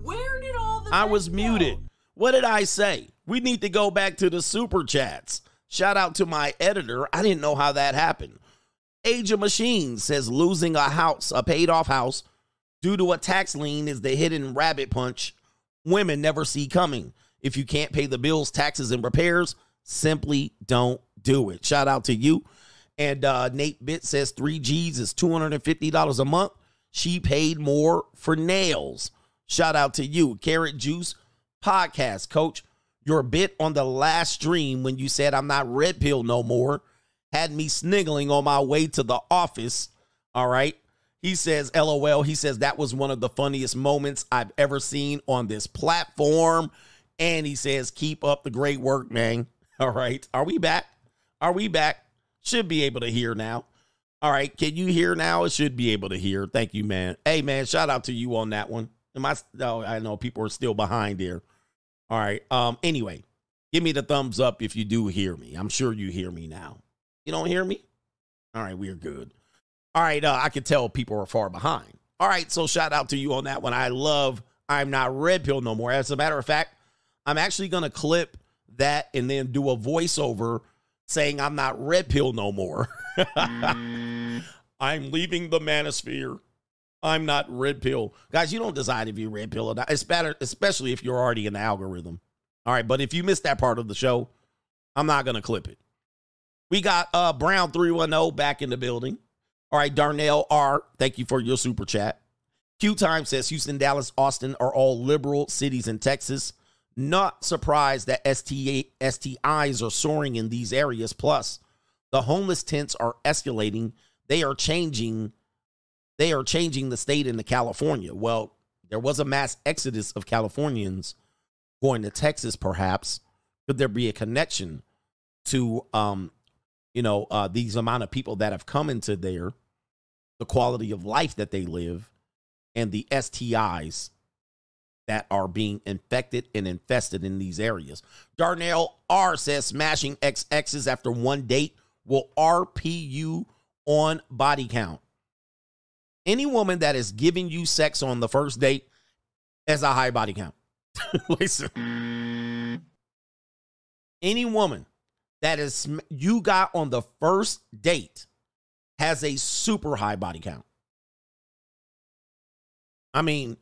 Where did all the... I was muted. What did I say? We need to go back to the super chats. Shout out to my editor. I didn't know how that happened. Age of Machine says losing a house, a paid off house, due to a tax lien is the hidden rabbit punch women never see coming. If you can't pay the bills, taxes, and repairs, simply don't do it. Shout out to you. And Nate Bitt says 3 G's is $250 a month. She paid more for nails. Shout out to you. Carrot Juice Podcast, Coach, your bit on the last stream when you said I'm not red pill no more had me sniggling on my way to the office. All right. He says, LOL. He says, that was one of the funniest moments I've ever seen on this platform. And he says, keep up the great work, man. All right. Are we back? Are we back? Should be able to hear now. All right. Can you hear now? It should be able to hear. Thank you, man. Hey, man, shout out to you on that one. Oh, I know people are still behind there. All right. Anyway, give me the thumbs up if you do hear me. I'm sure you hear me now. You don't hear me? All right. We're good. All right, I can tell people are far behind. All right, so shout out to you on that one. I love I'm Not Red Pill No More. As a matter of fact, I'm actually going to clip that and then do a voiceover saying I'm not Red Pill No More. I'm leaving the manosphere. I'm not Red Pill. Guys, you don't decide if you're Red Pill or not. It's better, especially if you're already in the algorithm. All right, but if you missed that part of the show, I'm not going to clip it. We got Brown 310 back in the building. All right, Darnell R., thank you for your super chat. Q Time says, Houston, Dallas, Austin are all liberal cities in Texas. Not surprised that STIs are soaring in these areas. Plus, the homeless tents are escalating. They are changing the state into California. Well, there was a mass exodus of Californians going to Texas, perhaps. Could there be a connection to, these amount of people that have come into there? The quality of life that they live, and the STIs that are being infected and infested in these areas. Darnell R says, smashing XXs after one date will RP you on body count. Any woman that is giving you sex on the first date has a high body count. Listen. Any woman that is you got on the first date has a super high body count. I mean,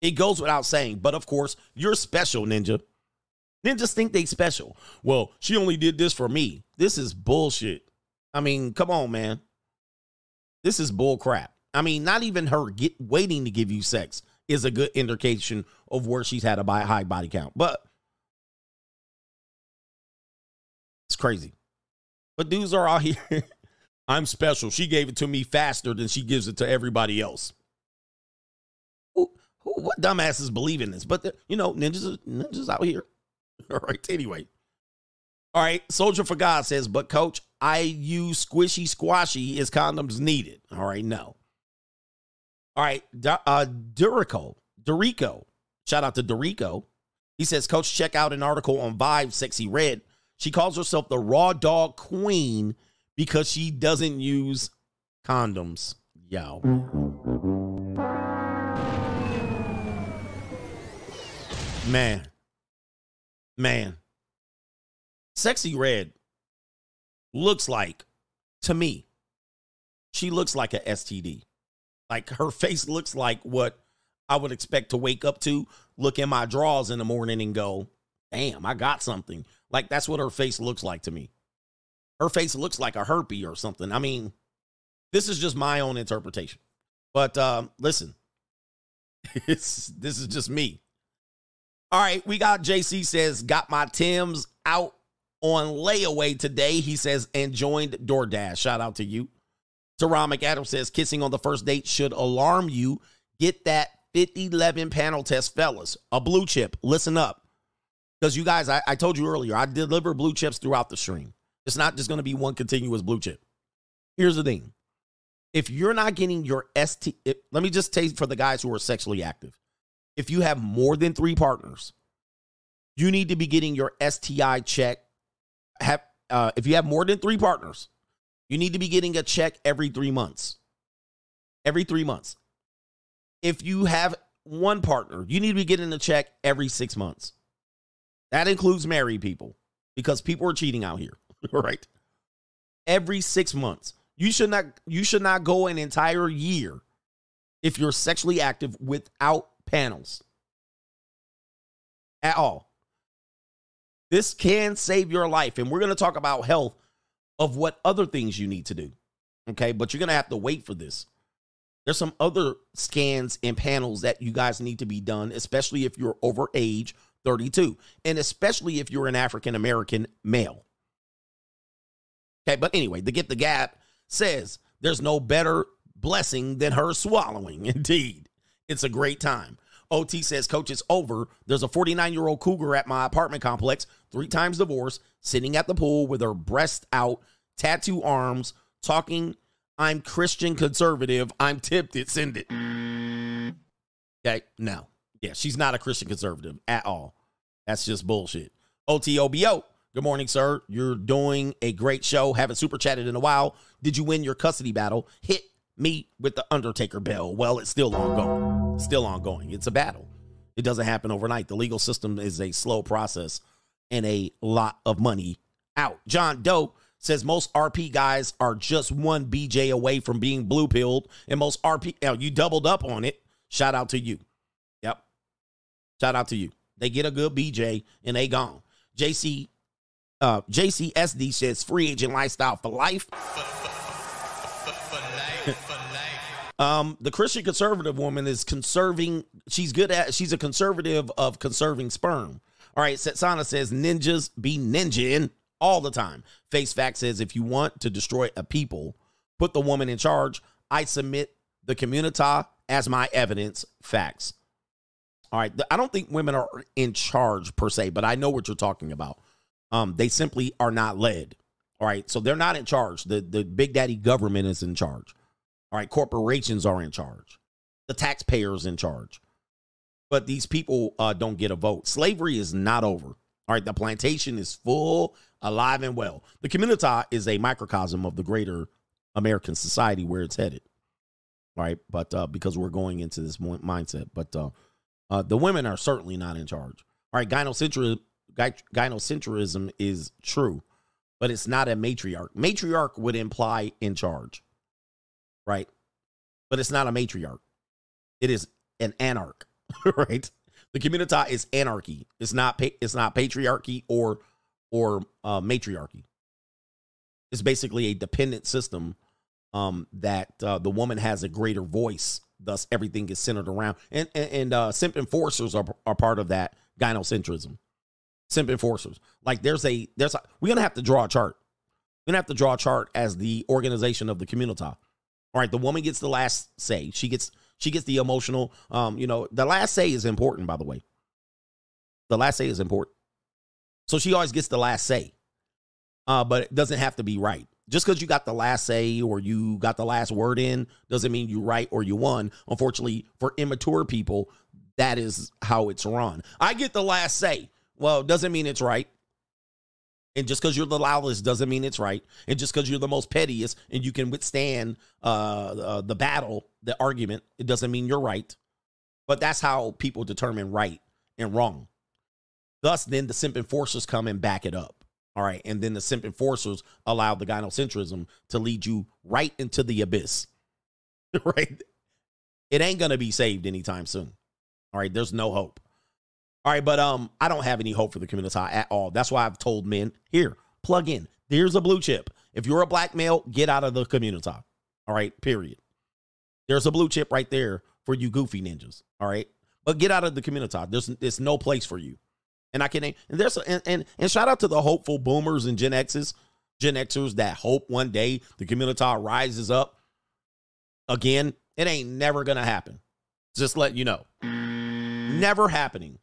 it goes without saying, but of course, you're special, Ninja. Ninjas think they special. Well, she only did this for me. This is bullshit. I mean, come on, man. This is bull crap. I mean, not even her waiting to give you sex is a good indication of where she's had a high body count. But it's crazy. But dudes are out here. I'm special. She gave it to me faster than she gives it to everybody else. What dumbasses believe in this? But, ninjas out here. All right. Anyway. All right. Soldier for God says, but coach, I use squishy squashy as condoms needed. All right. No. All right. Dorico. Shout out to Dorico. He says, coach, check out an article on Vibe Sexy Red. She calls herself the raw dog queen because she doesn't use condoms. Yo. Man. Sexy Red looks like, to me, she looks like an STD. Like her face looks like what I would expect to wake up to, look in my drawers in the morning and go, damn, I got something. Like, that's what her face looks like to me. Her face looks like a herpes or something. I mean, this is just my own interpretation. But listen, this is just me. All right, we got JC says, got my Tim's out on layaway today. He says, and joined DoorDash. Shout out to you. Taramic Adams says, kissing on the first date should alarm you. Get that 5011 panel test, fellas. A blue chip. Listen up. Because you guys, I told you earlier, I deliver blue chips throughout the stream. It's not just going to be one continuous blue chip. Here's the thing. If you're not getting your let me just tell you for the guys who are sexually active. If you have more than 3 partners, you need to be getting your STI check. If you have more than 3 partners, you need to be getting a check every 3 months. Every 3 months. If you have 1 partner, you need to be getting a check every 6 months. That includes married people because people are cheating out here, right? Every 6 months. You should not go an entire year if you're sexually active without panels at all. This can save your life, and we're going to talk about health of what other things you need to do, okay? But you're going to have to wait for this. There's some other scans and panels that you guys need to be done, especially if you're over age 32, and especially if you're an African-American male. Okay, but anyway, the Get the Gap says there's no better blessing than her swallowing. Indeed, it's a great time. OT says, Coach, it's over. There's a 49-year-old cougar at my apartment complex, 3 times divorced, sitting at the pool with her breast out, tattoo arms, talking, I'm Christian conservative. I'm tipped it. Send it. Okay, no. Yeah, she's not a Christian conservative at all. That's just bullshit. OTOBO, good morning, sir. You're doing a great show. Haven't super chatted in a while. Did you win your custody battle? Hit me with the Undertaker bell. Well, it's still ongoing. Still ongoing. It's a battle. It doesn't happen overnight. The legal system is a slow process and a lot of money out. John Doe says most RP guys are just one BJ away from being blue-pilled, and most RP, you doubled up on it. Shout out to you. Yep. Shout out to you. They get a good BJ and they gone. JCSD says free agent lifestyle for life. The Christian conservative woman is conserving. She's a conservative of conserving sperm. All right. Setsana says ninjas be ninja-ing all the time. Face Fact says if you want to destroy a people, put the woman in charge. I submit the communita as my evidence. Facts. All right. I don't think women are in charge per se, but I know what you're talking about. They simply are not led. All right. So they're not in charge. The big daddy government is in charge. All right. Corporations are in charge. The taxpayers in charge. But these people don't get a vote. Slavery is not over. All right. The plantation is full, alive and well. The communita is a microcosm of the greater American society where it's headed. All right. But because we're going into this mindset, but the women are certainly not in charge. All right, gynocentrism is true, but it's not a matriarch. Matriarch would imply in charge, right? But it's not a matriarch. It is an anarch, right? The communita is anarchy. It's not patriarchy or matriarchy. It's basically a dependent system that the woman has a greater voice. Thus, everything is centered around. And simp enforcers are part of that gynocentrism. Simp enforcers. Like, we're going to have to draw a chart. We're going to have to draw a chart as the organization of the communita. All right, the woman gets the last say. She gets the emotional, the last say is important, by the way. The last say is important. So she always gets the last say. But it doesn't have to be right. Just because you got the last say or you got the last word in doesn't mean you're right or you won. Unfortunately, for immature people, that is how it's run. I get the last say. Well, it doesn't mean it's right. And just because you're the loudest doesn't mean it's right. And just because you're the most pettiest and you can withstand the battle, the argument, it doesn't mean you're right. But that's how people determine right and wrong. Thus, then the simp enforcers come and back it up. All right. And then the simp enforcers allow the gynocentrism to lead you right into the abyss. Right. It ain't going to be saved anytime soon. All right. There's no hope. All right. But I don't have any hope for the community at all. That's why I've told men here, plug in. There's a blue chip. If you're a black male, get out of the community. All right. Period. There's a blue chip right there for you goofy ninjas. All right. But get out of the community. There's no place for you. And I can name, and there's and shout out to the hopeful boomers and Gen Xers that hope one day the community rises up again. It ain't never gonna happen. Just letting you know, never happening.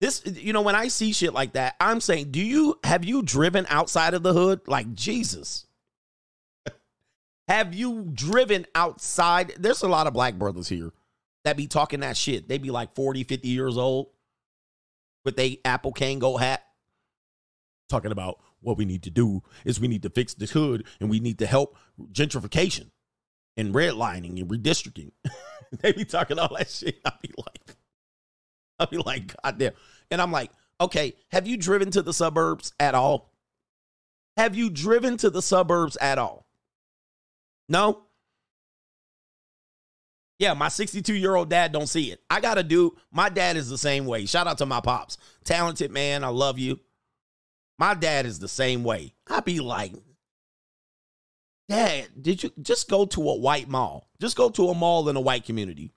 This, when I see shit like that, I'm saying, have you driven outside of the hood? Like Jesus, have you driven outside? There's a lot of black brothers here that be talking that shit. They be like 40, 50 years old. With a Apple Kango hat, talking about what we need to do is we need to fix this hood and we need to help gentrification and redlining and redistricting. They be talking all that shit. I'll be like, goddamn. And I'm like, okay, have you driven to the suburbs at all? Have you driven to the suburbs at all? No. Yeah, my 62-year-old dad don't see it. I got to do. My dad is the same way. Shout out to my pops. Talented man. I love you. My dad is the same way. I be like, Dad, did you just go to a white mall? Just go to a mall in a white community.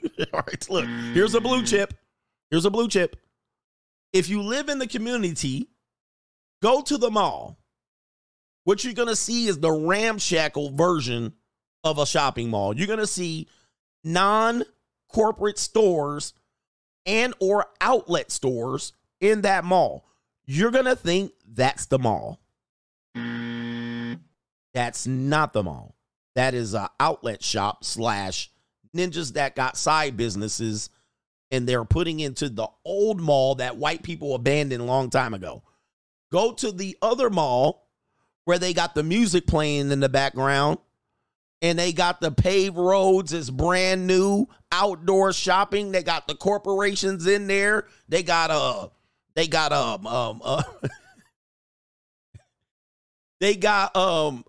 All right, look, here's a blue chip. Here's a blue chip. If you live in the community, go to the mall. what you're going to see is the ramshackle version of a shopping mall. You're going to see non-corporate stores and or outlet stores in that mall. You're going to think that's the mall. That's not the mall. That is an outlet shop slash ninjas that got side businesses, and they're putting into the old mall that white people abandoned a long time ago. Go to the other mall where they got the music playing in the background and they got the paved roads. It's brand new outdoor shopping. They got the corporations in there. They got damn,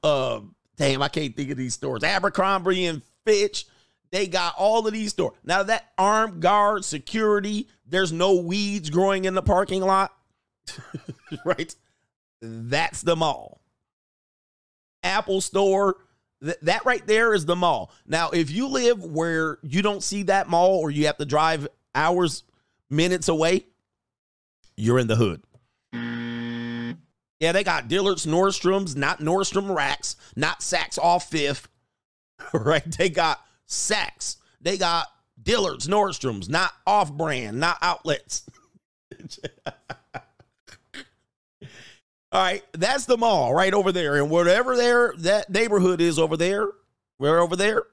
I can't think of these stores. Abercrombie and Fitch. They got all of these stores. Now that armed guard security, there's no weeds growing in the parking lot, right? That's the mall. Apple store, that right there is the mall. Now, if you live where you don't see that mall or you have to drive hours, minutes away, you're in the hood. Yeah, they got Dillard's, Nordstrom's, not Nordstrom Racks, not Saks off Fifth, right? They got Saks. They got Dillard's, Nordstrom's, not off-brand, not outlets. All right, that's the mall right over there. And whatever there that neighborhood is over there, we're over there.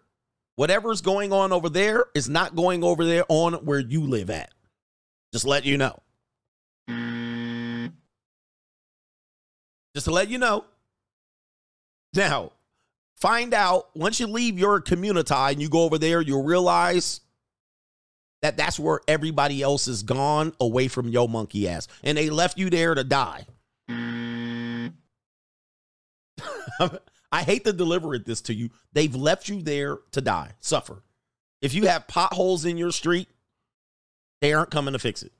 Whatever's going on over there is not going over there on where you live at. Just let you know. Just to let you know. Now, find out, once you leave your community and you go over there, you'll realize that that's where everybody else is gone away from your monkey ass. And they left you there to die. I hate to deliver this to you. They've left you there to die, suffer. If you have potholes in your street, they aren't coming to fix it.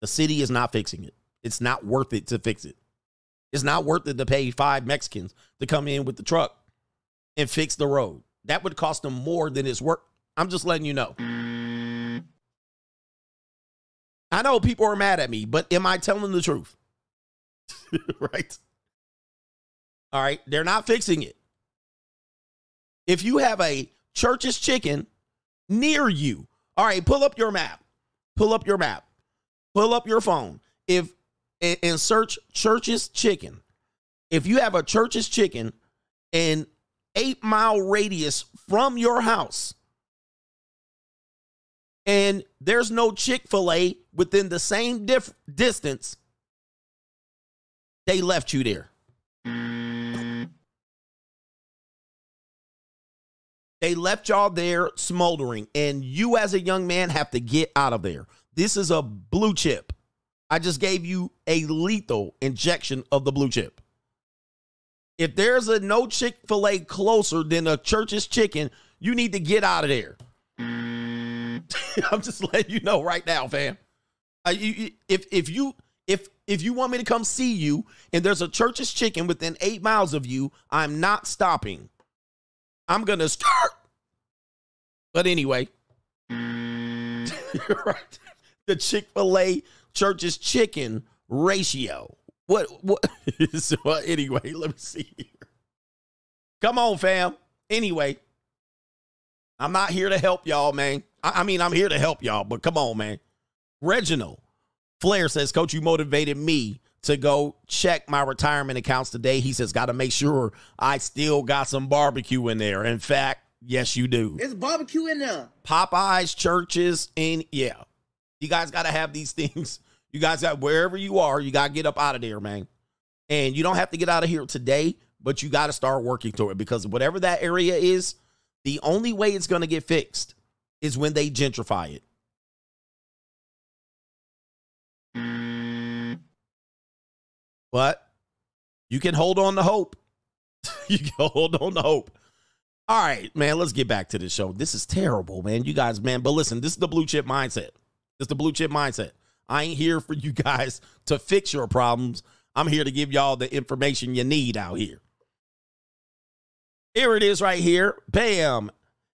The city is not fixing it. It's not worth it to fix it. It's not worth it to pay 5 Mexicans to come in with the truck and fix the road. That would cost them more than it's worth. I'm just letting you know. I know people are mad at me, but am I telling the truth? Right? All right. They're not fixing it. If you have a Church's Chicken near you, all right, pull up your map. Pull up your map. Pull up your phone. And search Church's Chicken. If you have a Church's Chicken in 8-mile radius from your house and there's no Chick-fil-A within the same distance, they left you there. They left y'all there smoldering, and you as a young man have to get out of there. This is a blue chip. I just gave you a lethal injection of the blue chip. If there's a no Chick-fil-A closer than a Church's Chicken, you need to get out of there. I'm just letting you know right now, fam. If you want me to come see you and there's a Church's Chicken within 8 miles of you, I'm not stopping. I'm going to start. But anyway, right? The Chick-fil-A Church's Chicken ratio. What? So anyway, let me see here. Come on, fam. Anyway, I'm not here to help y'all, man. I mean, I'm here to help y'all, but come on, man. Reginald Flair says, Coach, you motivated me to go check my retirement accounts today. He says, got to make sure I still got some barbecue in there. In fact, yes, you do. There's barbecue in there. Popeyes, churches, and yeah. You guys got to have these things. You guys got, wherever you are, you got to get up out of there, man. And you don't have to get out of here today, but you got to start working toward it, because whatever that area is, the only way it's going to get fixed is when they gentrify it. But you can hold on to hope. You can hold on to hope. All right, man, let's get back to this show. This is terrible, man. You guys, man, but listen, this is the blue chip mindset. It's the blue chip mindset. I ain't here for you guys to fix your problems. I'm here to give y'all the information you need out here. Here it is right here. Bam.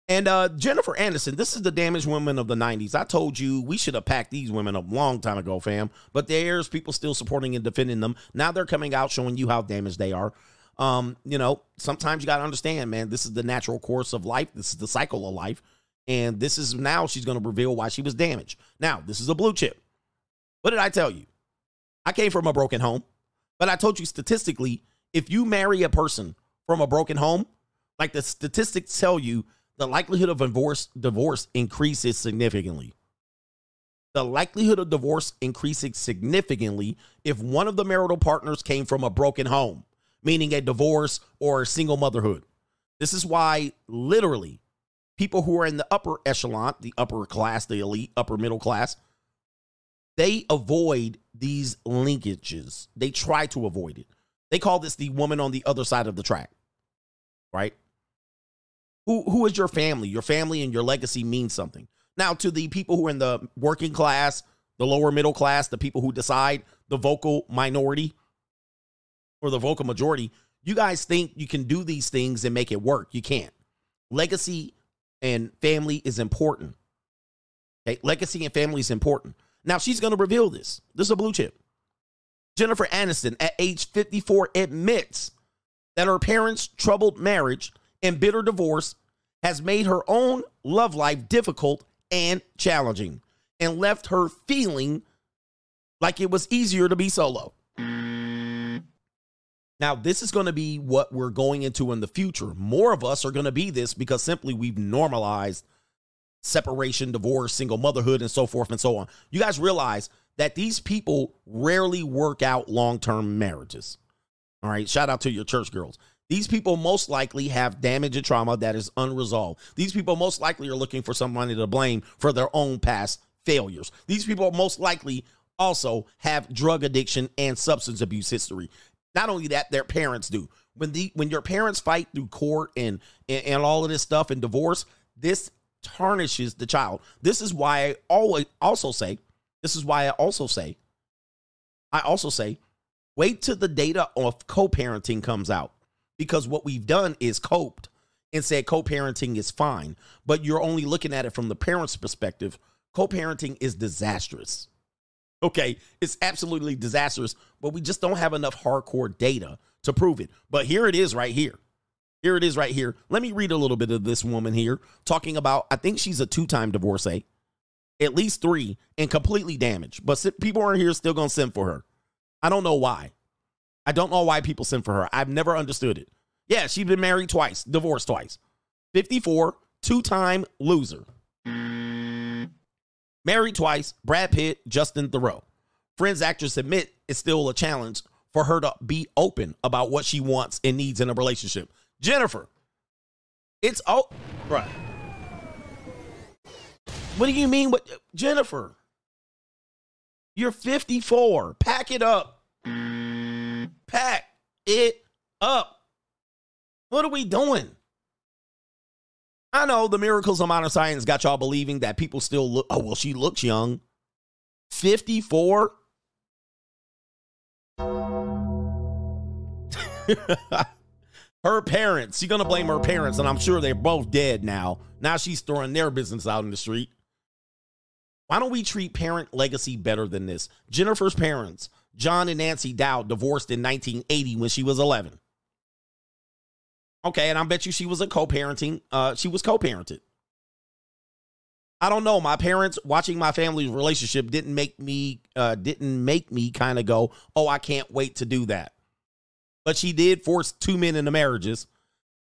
And Jennifer Aniston, this is the damaged women of the 90s. I told you we should have packed these women a long time ago, fam. But there's people still supporting and defending them. Now they're coming out showing you how damaged they are. You know, sometimes you got to understand, man, this is the natural course of life. This is the cycle of life. And this is now she's going to reveal why she was damaged. Now, this is a blue chip. What did I tell you? I came from a broken home, but I told you statistically, if you marry a person from a broken home, like the statistics tell you, the likelihood of divorce increases significantly. The likelihood of divorce increases significantly if one of the marital partners came from a broken home, meaning a divorce or a single motherhood. This is why literally people who are in the upper echelon, the upper class, the elite, upper middle class, they avoid these linkages. They try to avoid it. They call this the woman on the other side of the track, right? Who is your family? Your family and your legacy means something. Now, to the people who are in the working class, the lower middle class, the people who decide, the vocal minority or the vocal majority, you guys think you can do these things and make it work. You can't. Legacy and family is important. Okay? Legacy and family is important. Now, she's going to reveal this. This is a blue chip. Jennifer Aniston, at age 54, admits that her parents' troubled marriage and bitter divorce has made her own love life difficult and challenging and left her feeling like it was easier to be solo. Now, this is going to be what we're going into in the future. More of us are going to be this because simply we've normalized separation, divorce, single motherhood, and so forth and so on. You guys realize that these people rarely work out long-term marriages. All right, shout out to your church girls. These people most likely have damage and trauma that is unresolved. These people most likely are looking for somebody to blame for their own past failures. These people most likely also have drug addiction and substance abuse history. Not only that, their parents do. When your parents fight through court and all of this stuff and divorce, this tarnishes the child. This is why I always also say, wait till the data of co-parenting comes out. Because what we've done is coped and said co-parenting is fine, but you're only looking at it from the parent's perspective. Co-parenting is disastrous. Okay, it's absolutely disastrous, but we just don't have enough hardcore data to prove it. But here it is right here. Here it is right here. Let me read a little bit of this woman here talking about, I think she's a two-time divorcee, at least three, and completely damaged. But people aren't here still going to send for her. I don't know why. I don't know why people send for her. I've never understood it. Yeah, she's been married twice, divorced twice. 54, two-time loser. Married twice, Brad Pitt, Justin Theroux. Friends actress admit it's still a challenge for her to be open about what she wants and needs in a relationship. Jennifer, it's oh, bruh. What do you mean? What, Jennifer? You're 54. Pack it up. Pack it up. What are we doing? I know the miracles of modern science got y'all believing that people still look. Oh, well, she looks young. 54. Her parents. She's going to blame her parents, and I'm sure they're both dead now. Now she's throwing their business out in the street. Why don't we treat parent legacy better than this? Jennifer's parents, John and Nancy Dowd, divorced in 1980 when she was 11. Okay, and I bet you she was a co-parenting. She was co-parented. I don't know. My parents watching my family's relationship didn't make me kind of go, oh, I can't wait to do that. But she did force two men into marriages.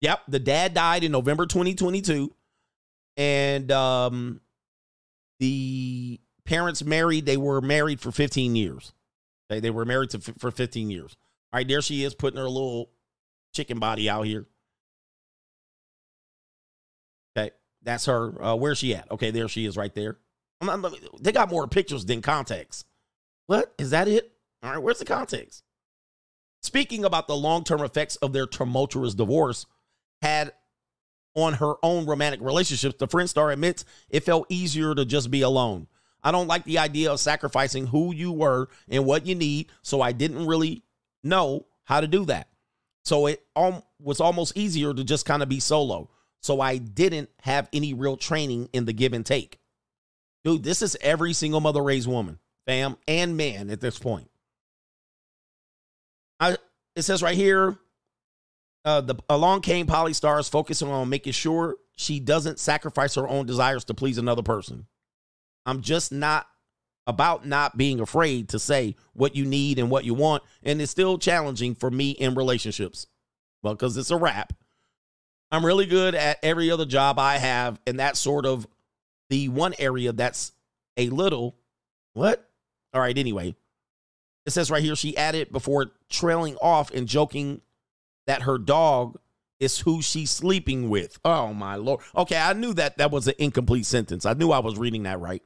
Yep, the dad died in November 2022, and the parents married. They were married for 15 years. They were married for 15 years. All right, there she is putting her little chicken body out here. Okay, that's her. Where's she at? Okay, there she is right there. They got more pictures than context. What? Is that it? All right, where's the context? Speaking about the long-term effects of their tumultuous divorce had on her own romantic relationships, the friend star admits it felt easier to just be alone. I don't like the idea of sacrificing who you were and what you need, so I didn't really know how to do that. So it was almost easier to just kind of be solo. So I didn't have any real training in the give and take. Dude, this is every single mother raised woman, fam, and man at this point. It says right here, along came Polystars focusing on making sure she doesn't sacrifice her own desires to please another person. I'm just not about not being afraid to say what you need and what you want. And it's still challenging for me in relationships. Well, because it's a wrap. I'm really good at every other job I have. And that's sort of the one area that's a little, what? All right, anyway. It says right here, she added before trailing off and joking that her dog is who she's sleeping with. Oh, my Lord. Okay, I knew that that was an incomplete sentence. I knew I was reading that right.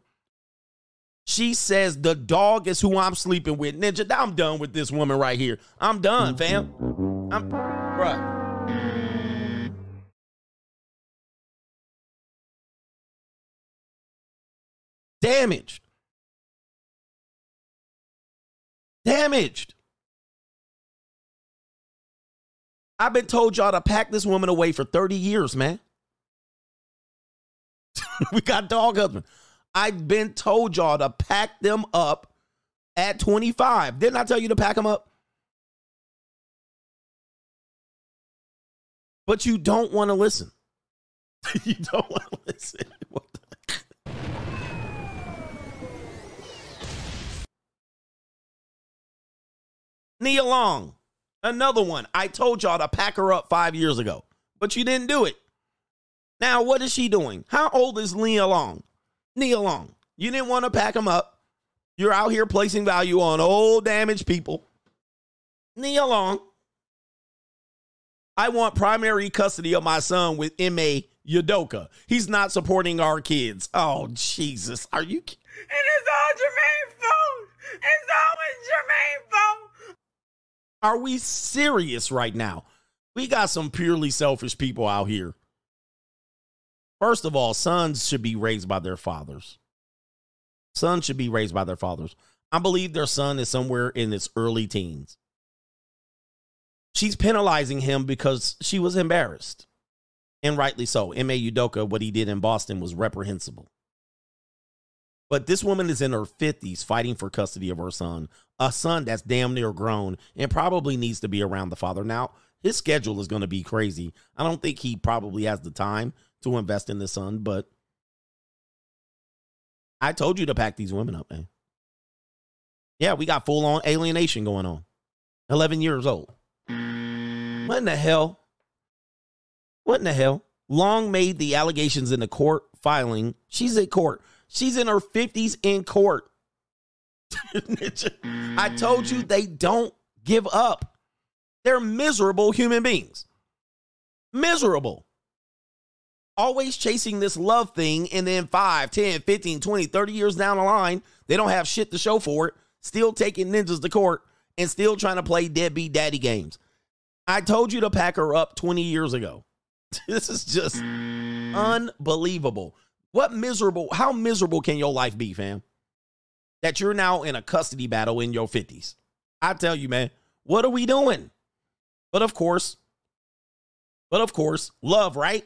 She says the dog is who I'm sleeping with. Ninja, I'm done with this woman right here. I'm done, fam. Bruh. Damaged. Damaged. I've been told y'all to pack this woman away for 30 years, man. We got dog husband. I've been told y'all to pack them up at 25. Didn't I tell you to pack them up? But you don't want to listen. You don't want to listen. What the? Nia Long, another one. I told y'all to pack her up 5 years ago, but you didn't do it. Now, what is she doing? How old is Nia Long? Nia Long, you didn't want to pack them up. You're out here placing value on old damaged people. Nia Long, I want primary custody of my son with M.A. Yudoka. He's not supporting our kids. Oh, Jesus. Are you kidding? And it's all Jermaine's fault. It's always Jermaine's fault. Are we serious right now? We got some purely selfish people out here. First of all, sons should be raised by their fathers. Sons should be raised by their fathers. I believe their son is somewhere in his early teens. She's penalizing him because she was embarrassed. And rightly so. M.A. Yudoka, what he did in Boston was reprehensible. But this woman is in her 50s fighting for custody of her son. A son that's damn near grown and probably needs to be around the father. Now, his schedule is going to be crazy. I don't think he probably has the time to invest in the son, but I told you to pack these women up, man. Yeah, we got full-on alienation going on. 11 years old. What in the hell? What in the hell? Long made the allegations in the court filing. She's at court. She's in her 50s in court. I told you they don't give up. They're miserable human beings. Miserable. Always chasing this love thing, and then 5, 10, 15, 20, 30 years down the line, they don't have shit to show for it, still taking ninjas to court, and still trying to play deadbeat daddy games. I told you to pack her up 20 years ago. This is just unbelievable. What miserable, how miserable can your life be, fam? That you're now in a custody battle in your 50s. I tell you, man, what are we doing? But of course, love, right?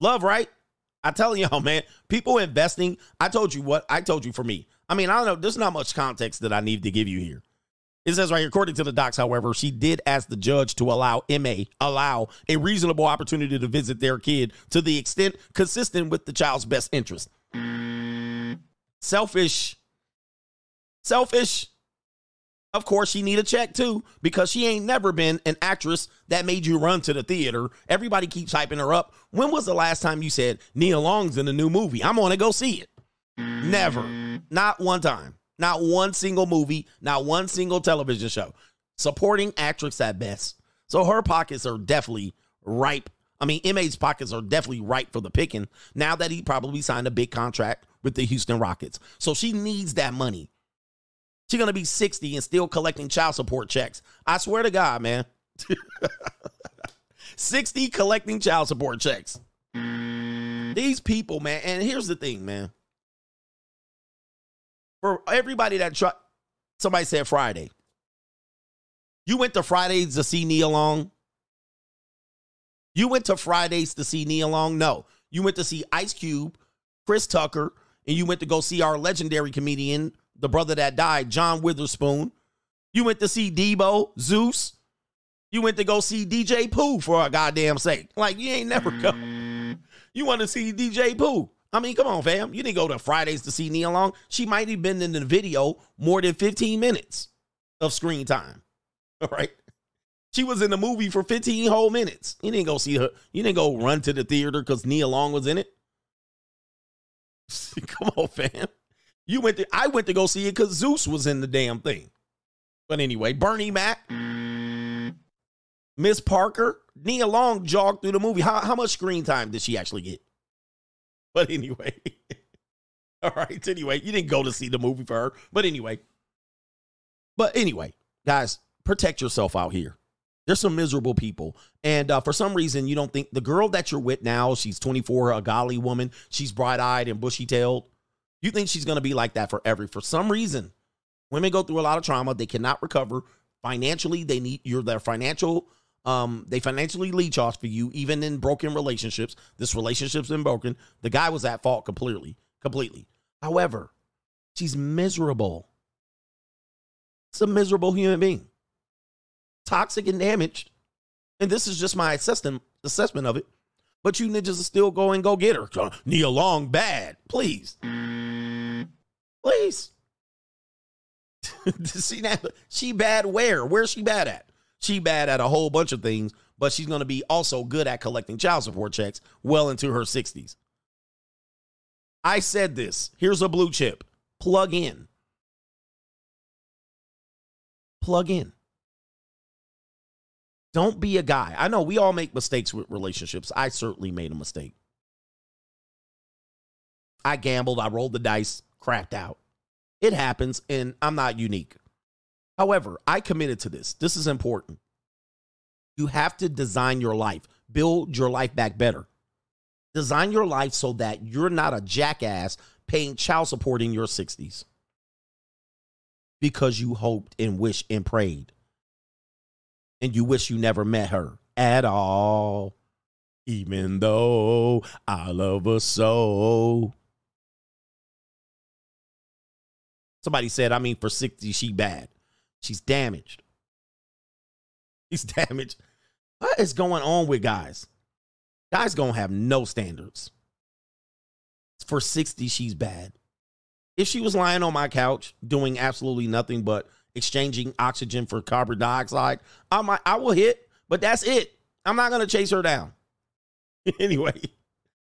Love, right? I tell y'all, man, people investing, I told you what, I told you for me. I mean, I don't know, there's not much context that I need to give you here. It says right here, according to the docs, however, she did ask the judge to allow a reasonable opportunity to visit their kid to the extent consistent with the child's best interest. Selfish. Of course, she need a check, too, because she ain't never been an actress that made you run to the theater. Everybody keeps hyping her up. When was the last time you said, Nia Long's in a new movie? I'm going to go see it. Never. Not one time. Not one single movie. Not one single television show. Supporting actress at best. So her pockets are definitely ripe. I mean, M.A.'s pockets are definitely ripe for the picking now that he probably signed a big contract with the Houston Rockets. So she needs that money. She's going to be 60 and still collecting child support checks. I swear to God, man. 60 collecting child support checks. These people, man. And here's the thing, man. For everybody that tried, somebody said Friday. You went to Fridays to see Nia Long? You went to Fridays to see Nia Long? No. You went to see Ice Cube, Chris Tucker, and you went to go see our legendary comedian, the brother that died, John Witherspoon. You went to see Debo, Zeus. You went to go see DJ Pooh for our goddamn sake. Like, you ain't never come. You want to see DJ Pooh. I mean, come on, fam. You didn't go to Fridays to see Nia Long. She might have been in the video more than 15 minutes of screen time. All right. She was in the movie for 15 whole minutes. You didn't go see her. You didn't go run to the theater because Nia Long was in it. Come on, fam. You went to, I went to go see it because Zeus was in the damn thing. But anyway, Bernie Mac, Miss Parker, Nia Long jogged through the movie. How much screen time did she actually get? But anyway, all right. Anyway, you didn't go to see the movie for her. But anyway, guys, protect yourself out here. There's some miserable people. And for some reason, you don't think the girl that you're with now, she's 24, a golly woman. She's bright eyed and bushy tailed. You think she's going to be like that forever. For some reason, women go through a lot of trauma. They cannot recover financially. They need their financial. They financially leech off for you, even in broken relationships. This relationship's been broken. The guy was at fault completely. However, she's miserable. It's a miserable human being. Toxic and damaged. And this is just my assessment of it. But you ninjas still go and go get her. Nia Long bad. Please. Please. See that? She bad where? Where's she bad at? She bad at a whole bunch of things, but she's going to be also good at collecting child support checks well into her 60s. I said this. Here's a blue chip. Plug in. Plug in. Don't be a guy. I know we all make mistakes with relationships. I certainly made a mistake. I gambled. I rolled the dice, crapped out. It happens, and I'm not unique. However, I committed to this. This is important. You have to design your life. Build your life back better. Design your life so that you're not a jackass paying child support in your 60s because you hoped and wished and prayed and you wish you never met her at all, even though I love her so. Somebody said, I mean, for 60, she bad. She's damaged. She's damaged. What is going on with guys? Guys gonna have no standards. For 60, she's bad. If she was lying on my couch doing absolutely nothing but exchanging oxygen for carbon dioxide, I will hit, but that's it. I'm not gonna chase her down. Anyway,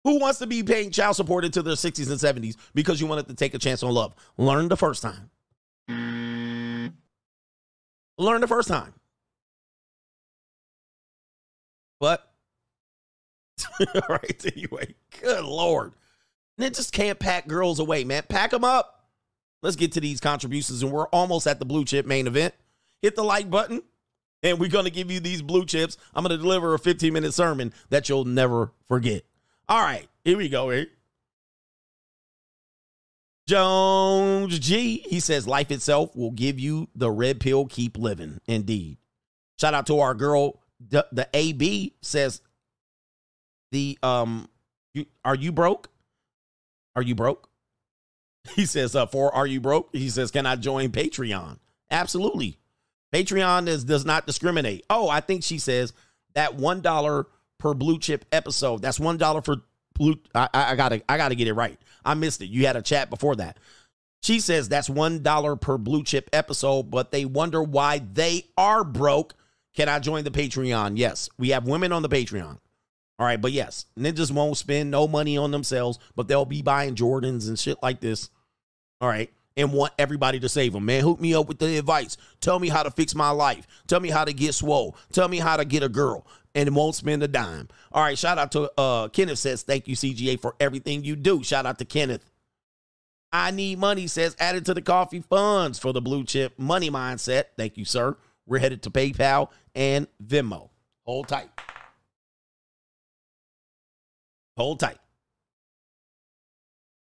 who wants to be paying child support into their 60s and 70s because you wanted to take a chance on love? Learn the first time. Learn the first time. But, all right, anyway, good Lord. They just can't pack girls away, man. Pack them up. Let's get to these contributions, and we're almost at the blue chip main event. Hit the like button, and we're going to give you these blue chips. I'm going to deliver a 15-minute sermon that you'll never forget. All right, here we go, Eric. Jones G, he says, life itself will give you the red pill. Keep living. Indeed. Shout out to our girl. The AB says, are you broke? Are you broke? He says, are you broke? He says, can I join Patreon? Absolutely. Patreon does not discriminate. Oh, I think she says that $1 per blue chip episode. That's $1 for blue. I gotta get it right. I missed it. You had a chat before that. She says that's $1 per blue chip episode, but they wonder why they are broke. Can I join the Patreon? Yes. We have women on the Patreon. All right. But yes, ninjas won't spend no money on themselves, but they'll be buying Jordans and shit like this. All right. And want everybody to save them, man. Hook me up with the advice. Tell me how to fix my life. Tell me how to get swole. Tell me how to get a girl. And won't spend a dime. All right, shout out to Kenneth says, thank you, CGA, for everything you do. Shout out to Kenneth. I need money, says, added to the coffee funds for the blue chip money mindset. Thank you, sir. We're headed to PayPal and Venmo. Hold tight. Hold tight.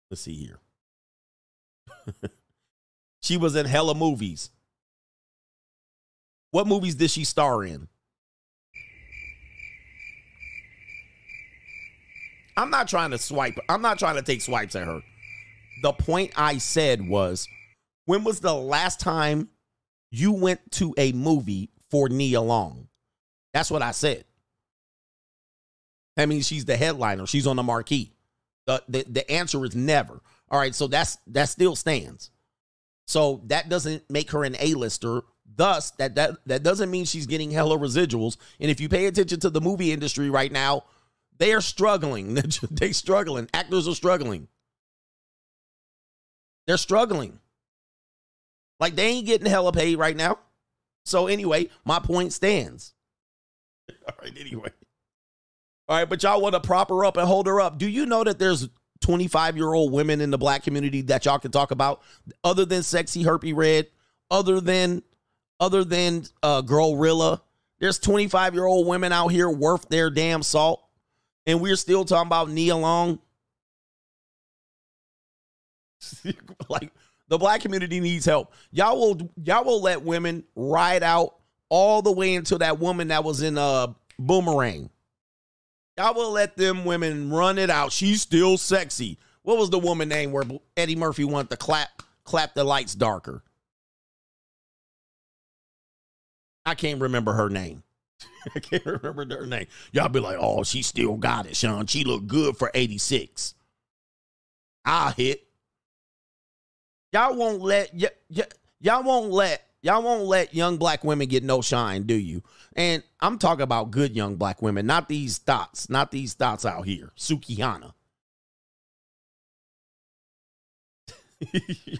Let's see here. She was in hella movies. What movies did she star in? I'm not trying to swipe. I'm not trying to take swipes at her. The point I said was, when was the last time you went to a movie for Nia Long? That's what I said. That means she's the headliner. She's on the marquee. The answer is never. All right, so that still stands. So that doesn't make her an A-lister. Thus, that doesn't mean she's getting hella residuals. And if you pay attention to the movie industry right now, they are struggling. They're struggling. Actors are struggling. They're struggling. Like, they ain't getting hella paid right now. So anyway, my point stands. All right, anyway. All right, but y'all want to prop her up and hold her up. Do you know that there's 25-year-old women in the black community that y'all can talk about other than Sexy Herpy Red, other than Glorilla? There's 25-year-old women out here worth their damn salt, and we're still talking about Nia Long. Like, the black community needs help. Y'all will let women ride out all the way until that woman that was in Boomerang. Y'all will let them women run it out. She's still sexy. What was the woman name where Eddie Murphy wanted to clap the lights darker? I can't remember her name. I can't remember her name. Y'all be like, oh, she still got it, Sean. She looked good for 86. I'll hit. Y'all won't let young black women get no shine, do you? And I'm talking about good young black women, not these thoughts out here. Sukihana.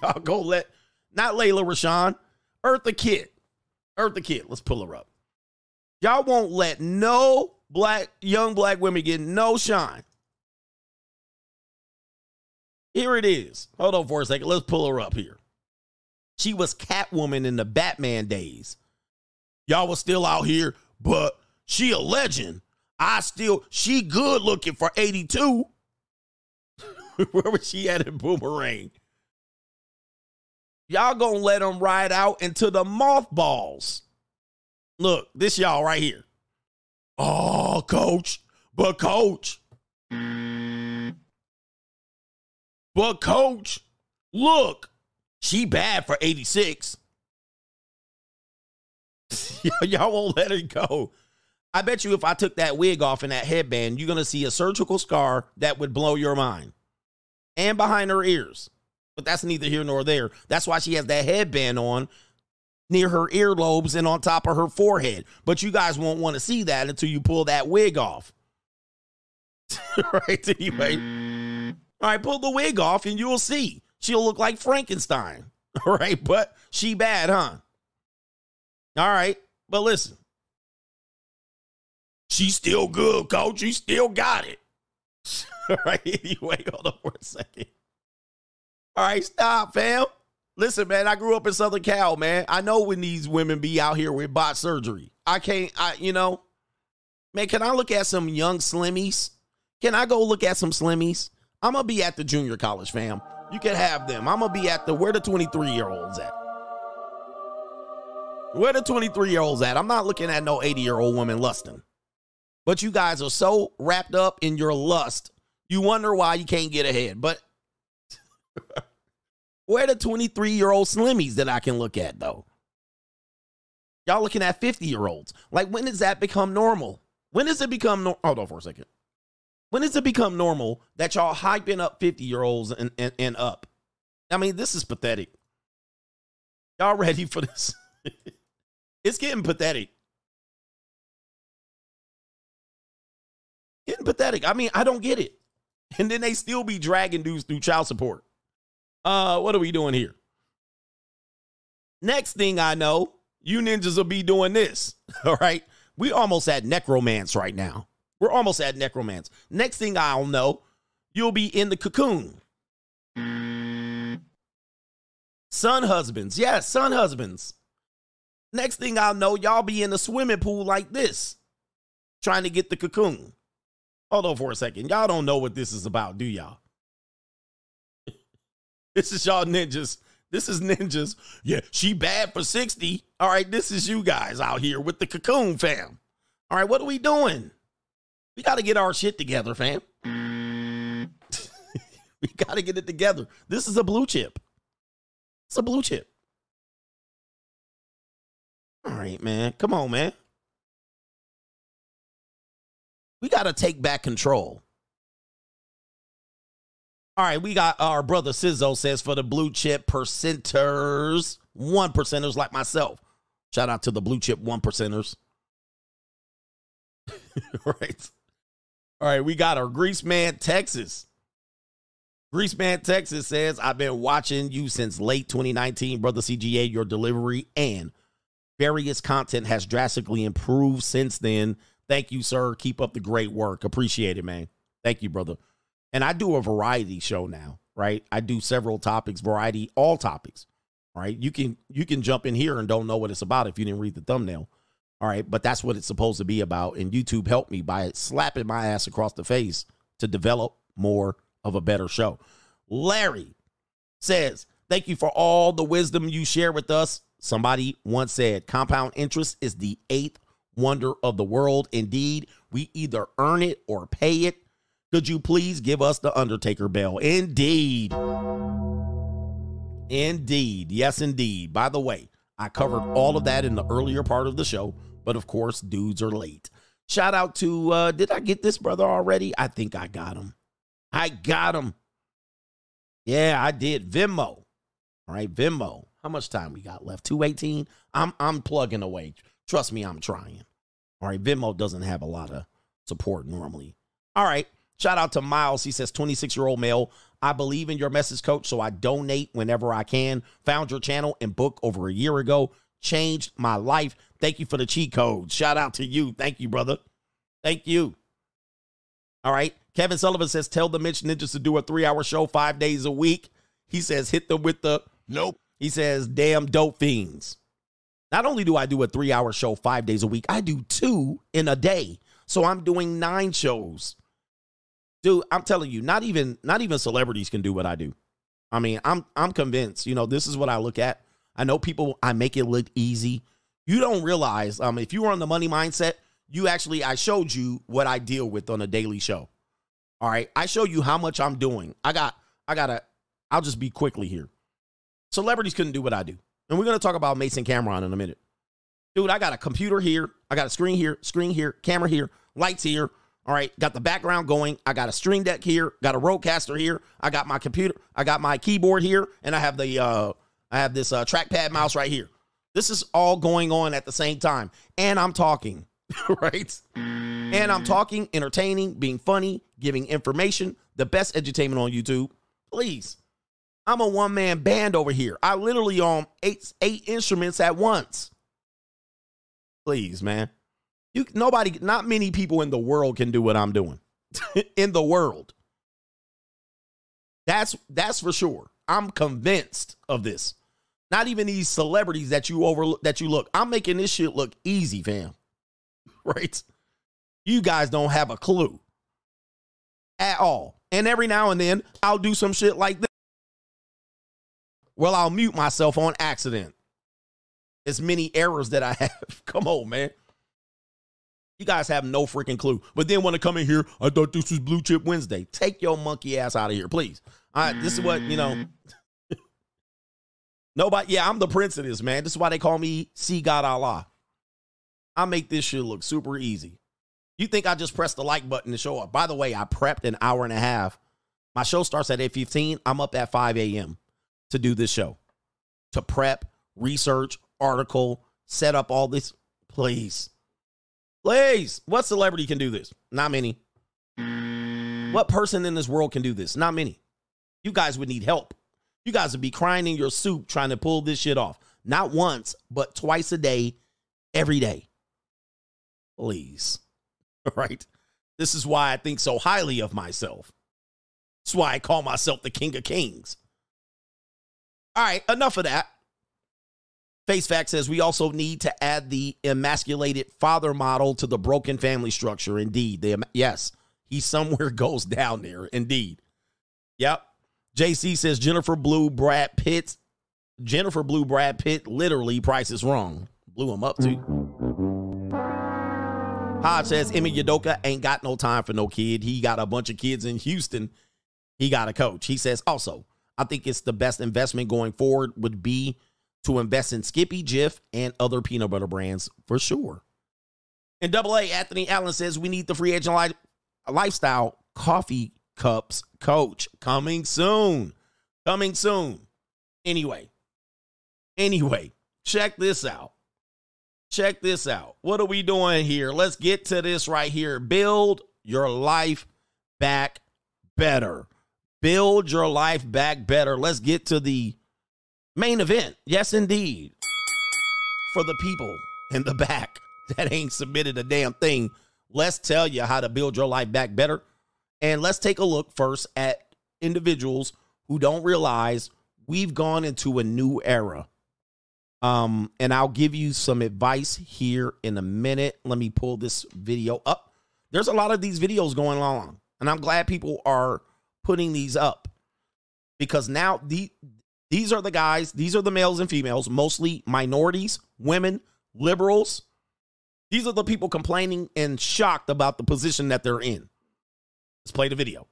Y'all go let, not Layla Rashawn, Eartha Kitt. Let's pull her up. Y'all won't let no young black women get no shine. Here it is. Hold on for a second. Let's pull her up here. She was Catwoman in the Batman days. Y'all was still out here, but she a legend. She good looking for 82. Where was she at in Boomerang? Y'all gonna let them ride out into the mothballs. Look, this y'all right here. Oh, coach. But coach. But coach, look, she bad for 86. Y'all won't let her go. I bet you if I took that wig off and that headband, you're going to see a surgical scar that would blow your mind. And behind her ears. But that's neither here nor there. That's why she has that headband on near her earlobes and on top of her forehead. But you guys won't want to see that until you pull that wig off. Right, anyway. All right, pull the wig off and you'll see. She'll look like Frankenstein. All right, but she bad, huh? All right, but listen. She's still good, coach. She still got it. All right, anyway, hold on for a second. All right, stop, fam. Listen, man, I grew up in Southern Cal, man. I know when these women be out here with bot surgery. Man, can I look at some young slimmies? Can I go look at some slimmies? I'm going to be at the junior college, fam. You can have them. I'm going to be at where the 23-year-olds at. Where the 23-year-olds at? I'm not looking at no 80-year-old woman lusting. But you guys are so wrapped up in your lust, you wonder why you can't get ahead. But where the 23-year-old slimmies that I can look at, though? Y'all looking at 50-year-olds. Like, when does that become normal? When does it become normal? Hold on for a second. When does it become normal that y'all hyping up 50-year-olds and up? I mean, this is pathetic. Y'all ready for this? It's getting pathetic. Getting pathetic. I mean, I don't get it. And then they still be dragging dudes through child support. What are we doing here? Next thing I know, you ninjas will be doing this. All right? We almost at necromance right now. We're almost at necromance. Next thing I'll know, you'll be in the cocoon. Son husbands. Yes, yeah, son husbands. Next thing I'll know, y'all be in the swimming pool like this, trying to get the cocoon. Hold on for a second. Y'all don't know what this is about, do y'all? This is y'all ninjas. This is ninjas. Yeah, she bad for 60. All right, this is you guys out here with the cocoon, fam. All right, what are we doing? We got to get our shit together, fam. We got to get it together. This is a blue chip. It's a blue chip. All right, man. Come on, man. We got to take back control. All right, we got our brother Sizzo says for the blue chip percenters, 1 percenters like myself. Shout out to the blue chip 1 percenters. Right. All right, we got our Grease Man, Texas. Grease Man, Texas says, I've been watching you since late 2019, brother CGA. Your delivery and various content has drastically improved since then. Thank you, sir. Keep up the great work. Appreciate it, man. Thank you, brother. And I do a variety show now, right? I do several topics, variety, all topics, right? You can jump in here and don't know what it's about if you didn't read the thumbnail, all right? But that's what it's supposed to be about, and YouTube helped me by slapping my ass across the face to develop more of a better show. Larry says, thank you for all the wisdom you share with us. Somebody once said, compound interest is the 8th wonder of the world. Indeed, we either earn it or pay it. Could you please give us the Undertaker bell? Indeed. Indeed. Yes, indeed. By the way, I covered all of that in the earlier part of the show, but of course, dudes are late. Shout out to, did I get this brother already? I think I got him. I got him. Yeah, I did. Venmo. All right, Venmo. How much time we got left? 218? I'm plugging away. Trust me, I'm trying. All right, Venmo doesn't have a lot of support normally. All right. Shout out to Miles. He says, 26-year-old male. I believe in your message, coach, so I donate whenever I can. Found your channel and book over a year ago. Changed my life. Thank you for the cheat code. Shout out to you. Thank you, brother. Thank you. All right. Kevin Sullivan says, tell the Mitch Ninjas to do a 3-hour show 5 days a week. He says, hit them with the nope. He says, damn dope fiends. Not only do I do a 3-hour show 5 days a week, I do 2 in a day. So I'm doing 9 shows. Dude, I'm telling you, not even celebrities can do what I do. I mean, I'm convinced, you know, this is what I look at. I know people, I make it look easy. You don't realize, if you were on the money mindset, you actually, I showed you what I deal with on a daily show. All right. I show you how much I'm doing. I'll just be quickly here. Celebrities couldn't do what I do. And we're going to talk about Mason Cameron in a minute. Dude, I got a computer here. I got a screen here, camera here, lights here. All right, got the background going. I got a stream deck here, got a Rodecaster here. I got my computer, I got my keyboard here, and I have the I have this trackpad mouse right here. This is all going on at the same time, and I'm talking, right? And I'm talking, entertaining, being funny, giving information, the best edutainment on YouTube. Please, I'm a one-man band over here. I literally own eight instruments at once. Please, man. Not many people in the world can do what I'm doing in the world. That's for sure. I'm convinced of this. Not even these celebrities that you overlook, that you look, I'm making this shit look easy, fam. Right. You guys don't have a clue at all. And every now and then I'll do some shit like this. Well, I'll mute myself on accident. As many errors that I have. Come on, man. You guys have no freaking clue. But then when I come in here, I thought this was Blue Chip Wednesday. Take your monkey ass out of here, please. All right, this is what, you know. Nobody, yeah, I'm the prince of this, man. This is why they call me See God Allah. I make this shit look super easy. You think I just pressed the like button to show up? By the way, I prepped an hour and a half. My show starts at 8:15. I'm up at 5 a.m. to do this show. To prep, research, article, set up all this. Please. Please, what celebrity can do this? Not many. What person in this world can do this? Not many. You guys would need help. You guys would be crying in your soup trying to pull this shit off. Not once, but twice a day, every day. Please. All right. This is why I think so highly of myself. That's why I call myself the King of Kings. All right, enough of that. Face Fact says, we also need to add the emasculated father model to the broken family structure. Indeed. Yes, he somewhere goes down there. Indeed. Yep. JC says, Jennifer Blue Brad Pitt, literally Price is Wrong. Blew him up, too. Hodge says, Emi Udoka ain't got no time for no kid. He got a bunch of kids in Houston. He got a coach. He says, also, I think it's the best investment going forward would be to invest in Skippy, Jif, and other peanut butter brands for sure. And AA Anthony Allen says, we need the Free Agent Lifestyle coffee cups, coach. Coming soon. Coming soon. Anyway, check this out. Check this out. What are we doing here? Let's get to this right here. Build your life back better. Build your life back better. Let's get to the main event. Yes, indeed. For the people in the back that ain't submitted a damn thing, let's tell you how to build your life back better. And let's take a look first at individuals who don't realize we've gone into a new era. And I'll give you some advice here in a minute. Let me pull this video up. There's a lot of these videos going along, and I'm glad people are putting these up, because now these are the guys, these are the males and females, mostly minorities, women, liberals. These are the people complaining and shocked about the position that they're in. Let's play the video.